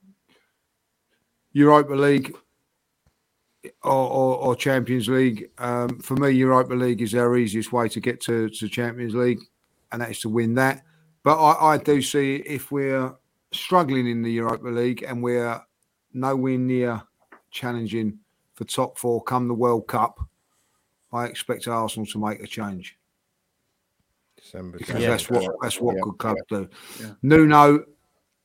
Europa League or, or, or Champions League. Um, for me, Europa League is our easiest way to get to to Champions League. And that is to win that. But I, I do see if we're struggling in the Europa League and we're nowhere near challenging for top four come the World Cup, I expect Arsenal to make a change. December, because yeah. that's what that's what yeah. good clubs yeah. do. Yeah. Nuno,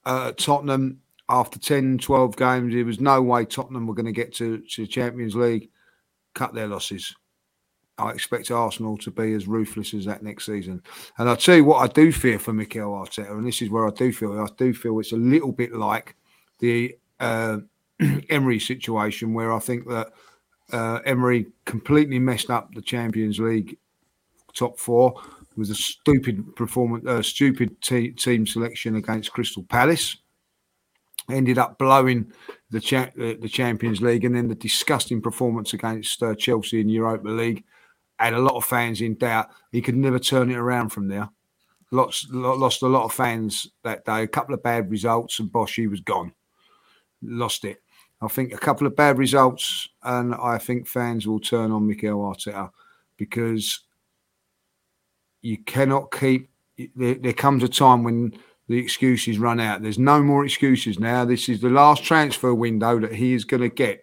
uh, Tottenham, after ten, twelve games, there was no way Tottenham were going to get to the Champions League, cut their losses. I expect Arsenal to be as ruthless as that next season. And I'll tell you what I do fear for Mikel Arteta, and this is where I do feel. I do feel it's a little bit like the uh, Emery situation where I think that uh, Emery completely messed up the Champions League top four with a stupid performance, uh, stupid te- team selection against Crystal Palace. Ended up blowing the, cha- the Champions League and then the disgusting performance against uh, Chelsea in Europa League. Had a lot of fans in doubt. He could never turn it around from there. Lots, lost a lot of fans that day. A couple of bad results and Bosch, he was gone. Lost it. I think a couple of bad results and I think fans will turn on Mikel Arteta because you cannot keep... There, there comes a time when the excuses run out. There's no more excuses now. This is the last transfer window that he is going to get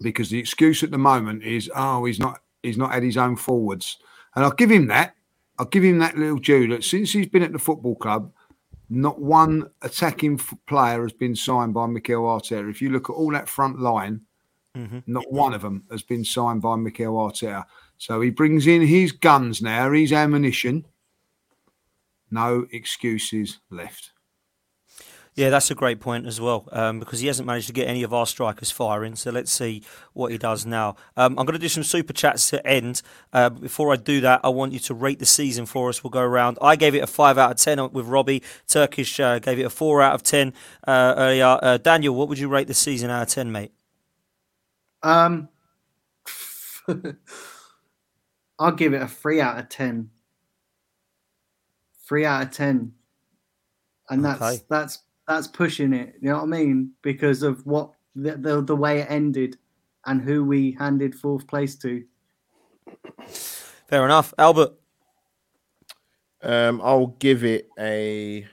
because the excuse at the moment is, oh, he's not... He's not had his own forwards. And I'll give him that. I'll give him that little due that since he's been at the football club, not one attacking player has been signed by Mikel Arteta. If you look at all that front line, mm-hmm. not one of them has been signed by Mikel Arteta. So he brings in his guns now, his ammunition. No excuses left. Yeah, that's a great point as well, um, because he hasn't managed to get any of our strikers firing. So let's see what he does now. Um, I'm going to do some super chats to end. Uh, before I do that, I want you to rate the season for us. We'll go around. I gave it a five out of ten with Robbie. Turkish uh, gave it a four out of ten uh, earlier. Uh, Daniel, what would you rate the season out of ten, mate? Um, I'll give it a three out of ten. three out of ten. and that's okay. that's that's pushing it. You know what I mean? Because of what the, the the way it ended, and who we handed fourth place to. Fair enough, Albert. Um, I'll give it a.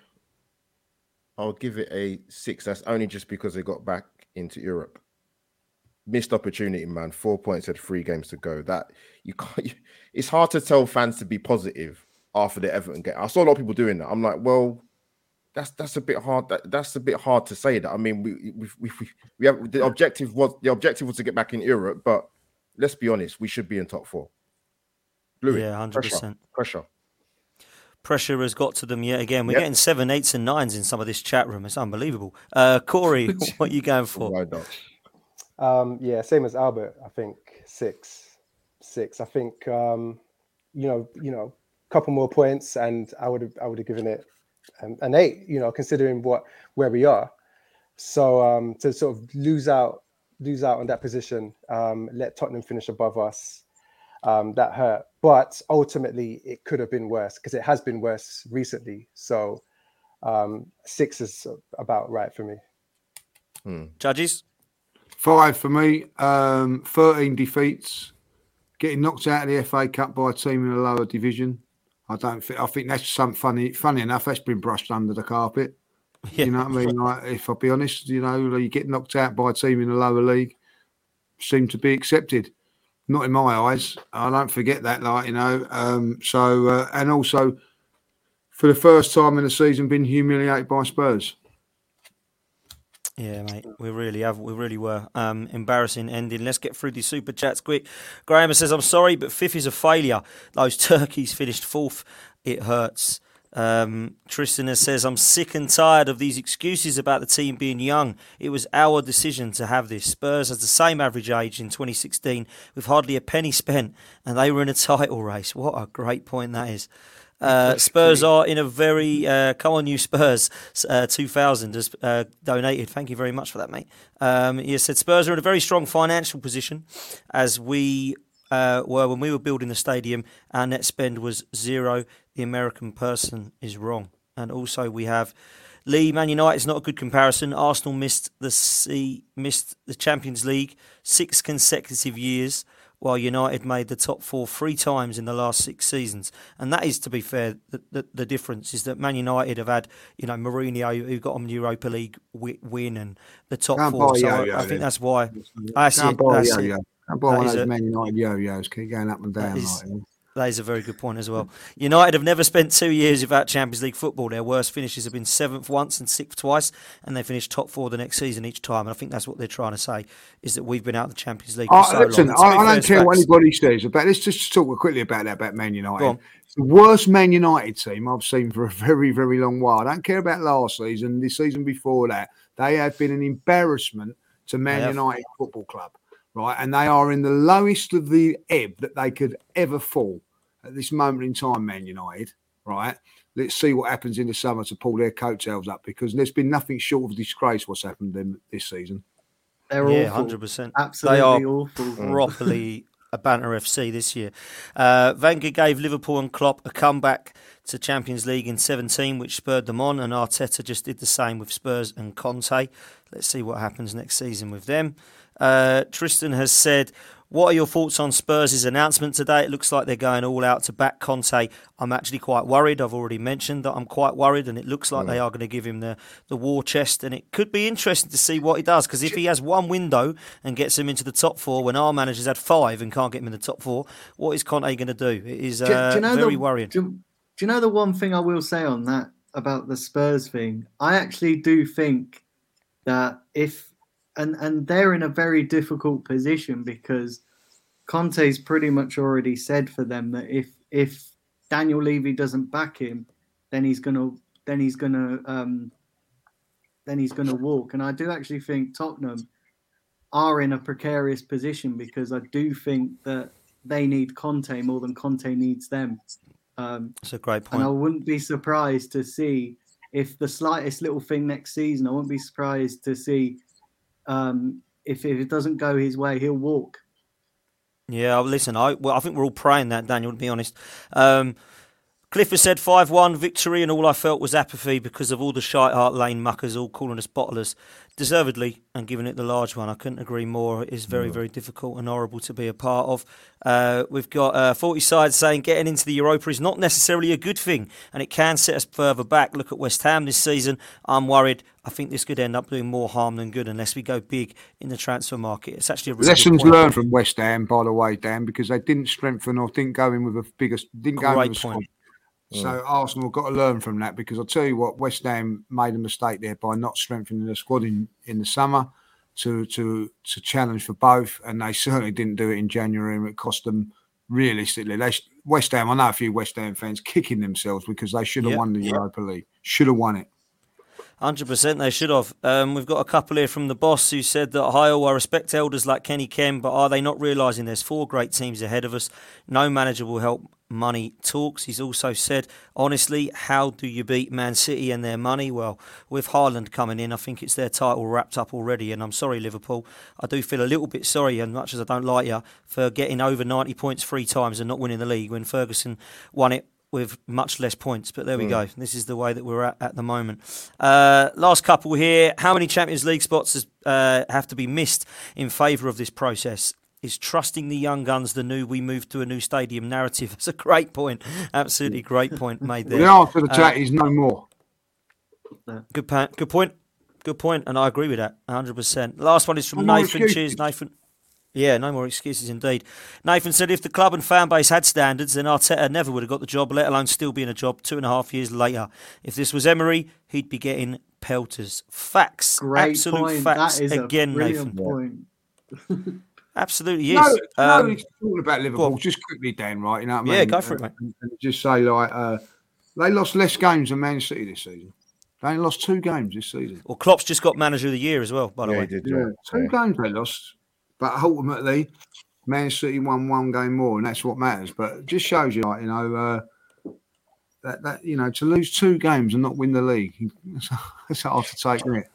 I'll give it a six. That's only just because they got back into Europe. Missed opportunity, man. Four points at three games to go. That you can't. You, it's hard to tell fans to be positive after the Everton game. I saw a lot of people doing that. I'm like, well, that's that's a bit hard. That that's a bit hard to say that. I mean, we we we we, we have the objective was the objective was to get back in Europe, but let's be honest, we should be in top four. Blew it. Yeah, one hundred percent pressure. Pressure has got to them yet again. We're yep. getting seven, eights, and nines in some of this chat room. It's unbelievable. Uh, Corey, what are you going for? Um, yeah, same as Albert. I think six, six. I think um, you know, you know, a couple more points, and I would have, I would have given it an, an eight. You know, considering what where we are. So um, to sort of lose out, lose out on that position, um, let Tottenham finish above us. Um, that hurt, but ultimately it could have been worse because it has been worse recently. So um, six is about right for me. Hmm. Judges? Five for me. Um, thirteen defeats. Getting knocked out of the F A Cup by a team in a lower division. I don't think. I think that's some funny. Funny enough, that's been brushed under the carpet. Yeah. You know what I mean? Like, if I'll be honest, you know, you get knocked out by a team in a lower league, seem to be accepted. Not in my eyes. I don't forget that, like, you know. Um, so, uh, and also, for the first time in the season, been humiliated by Spurs. Yeah, mate, we really have. We really were. Um, embarrassing ending. Let's get through these super chats quick. Graham says, I'm sorry, but fifth is a failure. Those turkeys finished fourth. It hurts. Um, Tristan says, I'm sick and tired of these excuses about the team being young. It was our decision to have this. Spurs has the same average age in twenty sixteen with hardly a penny spent, and they were in a title race. What a great point that is. Uh, Spurs are in a very, uh, come on you Spurs, uh, two thousand has uh, donated. Thank you very much for that, mate. Um, he has said, Spurs are in a very strong financial position as we Uh, were when we were building the stadium, our net spend was zero. The American person is wrong. And also we have Lee, Man United is not a good comparison. Arsenal missed the C, missed the Champions League six consecutive years, while United made the top four three times in the last six seasons. And that is, to be fair, the, the, the difference is that Man United have had, you know, Mourinho, who got on the Europa League win, and the top Can't four. So yo-yo, I, I think then. that's why. That's Can't it. That's yo-yo. it. I'm buying those Man United yo-yos. Keep going up and down. That is, like that is a very good point as well. United have never spent two years without Champions League football. Their worst finishes have been seventh once and sixth twice, and they finished top four the next season each time. And I think that's what they're trying to say, is that we've been out of the Champions League for I, so listen, long. I, I don't care what anybody says about. Let's just talk quickly about that, about Man United. It's the worst Man United team I've seen for a very, very long while. I don't care about last season, the season before that. They have been an embarrassment to Man United Football Club. Right, and they are in the lowest of the ebb that they could ever fall at this moment in time, Man United. Right, let's see what happens in the summer to pull their coattails up, because there's been nothing short of disgrace what's happened them this season. They're yeah, awful. one hundred percent. Absolutely they are awful. Properly a banter F C this year. Uh, Wenger gave Liverpool and Klopp a comeback to Champions League in seventeen, which spurred them on, and Arteta just did the same with Spurs and Conte. Let's see what happens next season with them. Uh, Tristan has said, what are your thoughts on Spurs' announcement today? It looks like they're going all out to back Conte. I'm actually quite worried. I've already mentioned that I'm quite worried, and it looks like yeah. they are going to give him the, the war chest, and it could be interesting to see what he does, because if he has one window and gets him into the top four when our manager's had five and can't get him in the top four, what is Conte going to do? It is uh, do, do you know very the, worrying. Do, do you know the one thing I will say on that about the Spurs thing? I actually do think that if... And and they're in a very difficult position, because Conte's pretty much already said for them that if if Daniel Levy doesn't back him, then he's gonna then he's gonna um, then he's gonna walk. And I do actually think Tottenham are in a precarious position, because I do think that they need Conte more than Conte needs them. Um, That's a great point. And I wouldn't be surprised to see if the slightest little thing next season. I wouldn't be surprised to see. Um, if, if it doesn't go his way, he'll walk. Yeah, listen, I well, I think we're all praying that, Daniel, to be honest. Um, Clifford said five one victory, and all I felt was apathy because of all the Shite Hart Lane muckers all calling us bottlers, deservedly, and giving it the large one. I couldn't agree more. It is very, very difficult and horrible to be a part of. Uh, we've got uh, forty sides saying getting into the Europa is not necessarily a good thing, and it can set us further back. Look at West Ham this season. I'm worried. I think this could end up doing more harm than good unless we go big in the transfer market. It's actually a really lessons learned from West Ham, by the way, Dan, because they didn't strengthen or didn't go in with a bigger. Didn't go in with a squad. So yeah. Arsenal got to learn from that, because I'll tell you what, West Ham made a mistake there by not strengthening the squad in, in the summer to, to to challenge for both, and they certainly didn't do it in January, and it cost them realistically. They, West Ham, I know a few West Ham fans kicking themselves because they should have yep. won the yep. Europa League. Should have won it. one hundred percent they should have. Um, we've got a couple here from the boss who said that, hi all, I respect elders like Kenny Kem, but are they not realising there's four great teams ahead of us? No manager will help. Money talks. He's also said, honestly, how do you beat Man City and their money? Well, with Haaland coming in, I think it's their title wrapped up already. And I'm sorry, Liverpool. I do feel a little bit sorry, and much as I don't like you, for getting over ninety points three times and not winning the league when Ferguson won it with much less points. But there we mm. go. This is the way that we're at at the moment. Uh, last couple here. How many Champions League spots has, uh, have to be missed in favour of this process? Is trusting the young guns the new we move to a new stadium narrative? That's a great point. Absolutely great point made there. The answer to the chat uh, is no more. Good, pa- good point. Good point, and I agree with that one hundred percent. Last one is from no Nathan. Cheers, Nathan. Yeah, no more excuses indeed. Nathan said, if the club and fan base had standards, then Arteta never would have got the job, let alone still be in a job two and a half years later. If this was Emery, he'd be getting pelters. Facts. Great Absolute point. facts. That is Again, a brilliant Nathan. Point. Absolutely, yes. No, um, no, it's all about Liverpool. Just quickly, Dan, right? You know what I mean? Yeah, go for it, mate. And, and just say, like, uh, they lost less games than Man City this season. They only lost two games this season. Well, Klopp's just got Manager of the Year as well, by the yeah, way. He did, yeah. Two yeah. games they lost, but ultimately, Man City won one game more, and that's what matters. But it just shows you, like, you know, uh, that, that, you know, to lose two games and not win the league, that's hard to take, isn't it?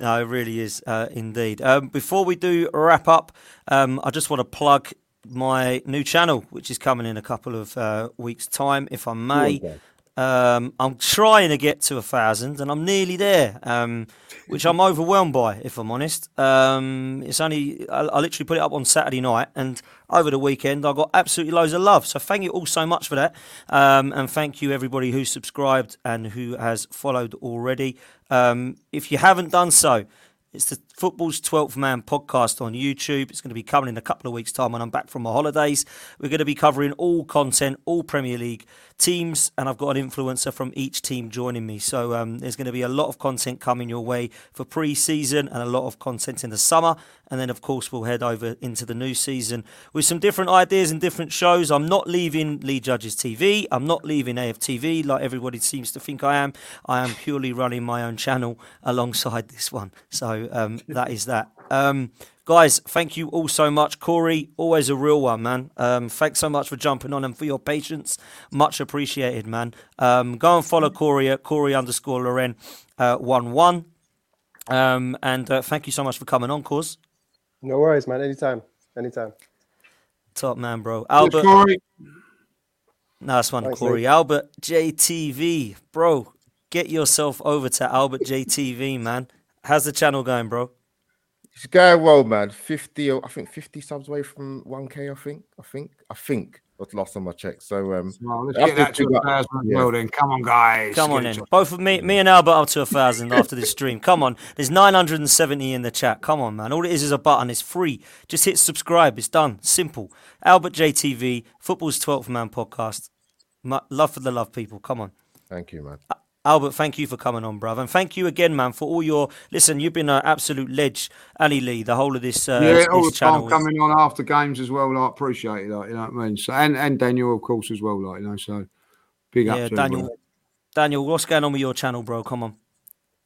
No, it really is uh, indeed. Um, before we do wrap up, um, I just want to plug my new channel, which is coming in a couple of uh, weeks' time, if I may. Okay. Um, I'm trying to get to a thousand, and I'm nearly there, um, which I'm overwhelmed by, if I'm honest. Um, it's only I, I literally put it up on Saturday night, and over the weekend I got absolutely loads of love. So thank you all so much for that, um, and thank you everybody who's subscribed and who has followed already. Um, if you haven't done so, it's the Football's twelfth Man podcast on YouTube. It's going to be coming in a couple of weeks' time when I'm back from my holidays. We're going to be covering all content, all Premier League teams, and I've got an influencer from each team joining me. So um, there's going to be a lot of content coming your way for pre-season and a lot of content in the summer. And then, of course, we'll head over into the new season with some different ideas and different shows. I'm not leaving Lee Judges T V. I'm not leaving A F T V like everybody seems to think I am. I am purely running my own channel alongside this one. So... Um, That is that. Um, guys, thank you all so much. Corey, always a real one, man. Um, thanks so much for jumping on and for your patience. Much appreciated, man. Um, go and follow Corey at Corey underscore Loren uh, one one. Um, and uh, thank you so much for coming on, Cause. No worries, man. Anytime. Anytime. Top man, bro. Albert. Yes, Corey. Nice one, thanks, Corey. Mate. Albert J T V. Bro, get yourself over to Albert J T V, man. How's the channel going, bro? It's going well, man. fifty, I think fifty subs away from one K, I think. I think. I think. That's last time I checked. So, um, well, let's get that to a thousand as well, then. Come on, guys. Come on in. Both of me, me and Albert up to a thousand after this stream. Come on. There's nine hundred seventy in the chat. Come on, man. All it is is a button. It's free. Just hit subscribe. It's done. Simple. Albert J T V, Football's twelfth Man podcast. My love for the love, people. Come on. Thank you, man. I- Albert, thank you for coming on, brother. And thank you again, man, for all your... Listen, you've been an absolute ledge, Ali Lee, the whole of this uh, Yeah, all this the time coming on after games as well. I like, appreciate it, like, you know what I mean? So, and, and Daniel, of course, as well, like, you know, so big yeah, up to Daniel, him, Daniel, what's going on with your channel, bro? Come on.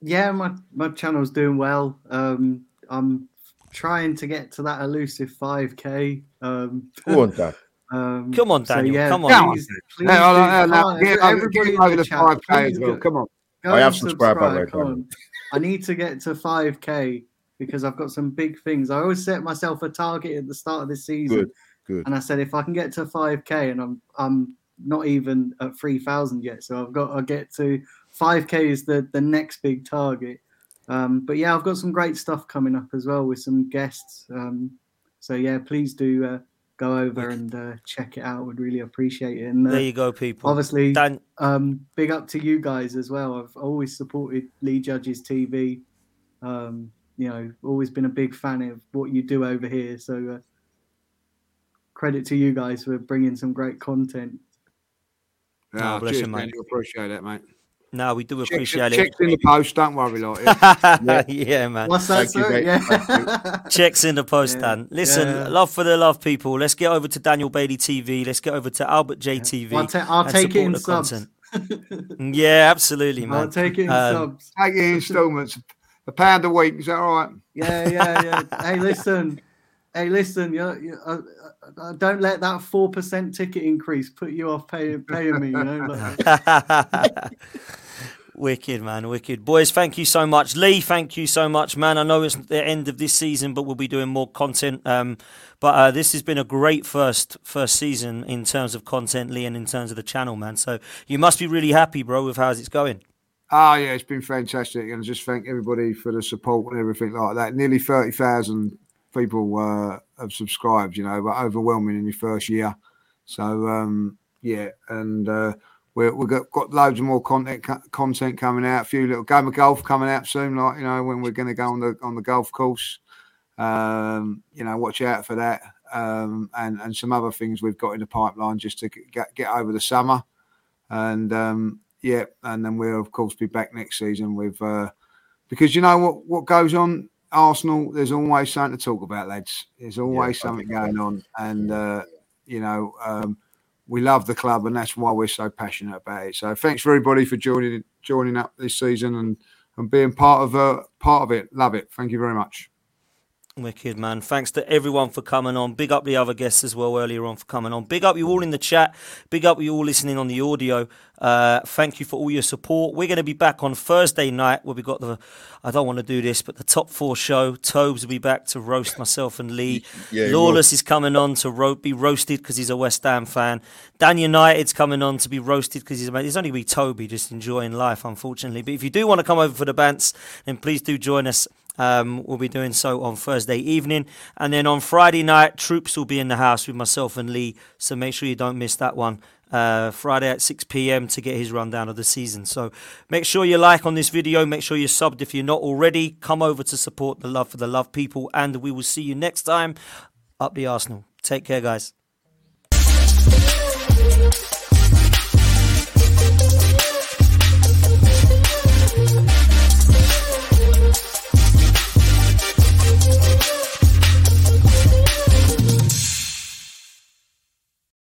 Yeah, my, my channel's doing well. Um, I'm trying to get to that elusive five K. Um, Go on, Dad. Um, come on, Daniel. So, yeah, come on. Please, please no, no, no, no. Get, everybody over the five K as well. Come on. I have subscribed by the way. I need to get to five K because I've got some big things. I always set myself a target at the start of the season. Good, good. And I said, if I can get to five K, and I'm I'm not even at three thousand yet. So I've got, I'll get to five K is the, the next big target. Um, but yeah, I've got some great stuff coming up as well with some guests. Um, so yeah, please do uh, go over and uh, check it out. Would really appreciate it. And uh, there you go, people. Obviously, Dan- um, big up to you guys as well. I've always supported Lee Judges T V. Um, you know, always been a big fan of what you do over here. So uh, credit to you guys for bringing some great content. Yeah, oh, bless cheers, you, mate. You appreciate that, mate. No, we do appreciate checks, it. Checks in the post, don't worry, like yeah. yeah. yeah, man. What's that? You, yeah. Checks in the post, yeah. Dan. Listen, yeah. love for the love, people. Let's get over to Daniel Bailey T V. Let's get over to Albert J T V. I'll, ta- I'll take it in subs. yeah, absolutely, man. I'll take it in um, subs. Take it in installments. A pound a week. Is that all right? Yeah, yeah, yeah. hey, listen. Hey, listen. You're, you're, uh, uh, don't let that four percent ticket increase put you off paying paying me. You know. Like. Wicked, man. Wicked. Boys, thank you so much. Lee, thank you so much, man. I know it's the end of this season, but we'll be doing more content. Um, but uh, this has been a great first first season in terms of content, Lee, and in terms of the channel, man. So you must be really happy, bro, with how it's going. Oh, yeah, it's been fantastic. And I just thank everybody for the support and everything like that. Nearly thirty thousand people uh, have subscribed, you know, but overwhelming in your first year. So, um, yeah, and... Uh, We've got, got loads of more content content coming out. A few little game of golf coming out soon, like you know when we're going to go on the on the golf course. Um, you know, watch out for that, um, and and some other things we've got in the pipeline just to get get over the summer. And um, yeah, and then we'll of course be back next season with uh, because you know what what goes on Arsenal. There's always something to talk about, lads. There's always yeah, something going on, and uh, you know. Um, We love the club, and that's why we're so passionate about it. So, thanks for everybody for joining joining up this season and, and being part of uh, part of it. Love it. Thank you very much. Wicked, man. Thanks to everyone for coming on. Big up the other guests as well earlier on for coming on. Big up you all in the chat. Big up you all listening on the audio. Uh, thank you for all your support. We're going to be back on Thursday night where we've got the, I don't want to do this, but the top four show. Tobes will be back to roast myself and Lee. Yeah, Lawless is coming on to ro- be roasted because he's a West Ham fan. Dan United's coming on to be roasted because he's, he's only going to be Toby just enjoying life, unfortunately. But if you do want to come over for the bants, then please do join us. Um, we'll be doing so on Thursday evening. And then on Friday night, Troops will be in the house with myself and Lee. So make sure you don't miss that one. Uh, Friday at six p.m. to get his rundown of the season. So make sure you like on this video. Make sure you're subbed if you're not already. Come over to support the love for the love people. And we will see you next time. Up the Arsenal. Take care, guys.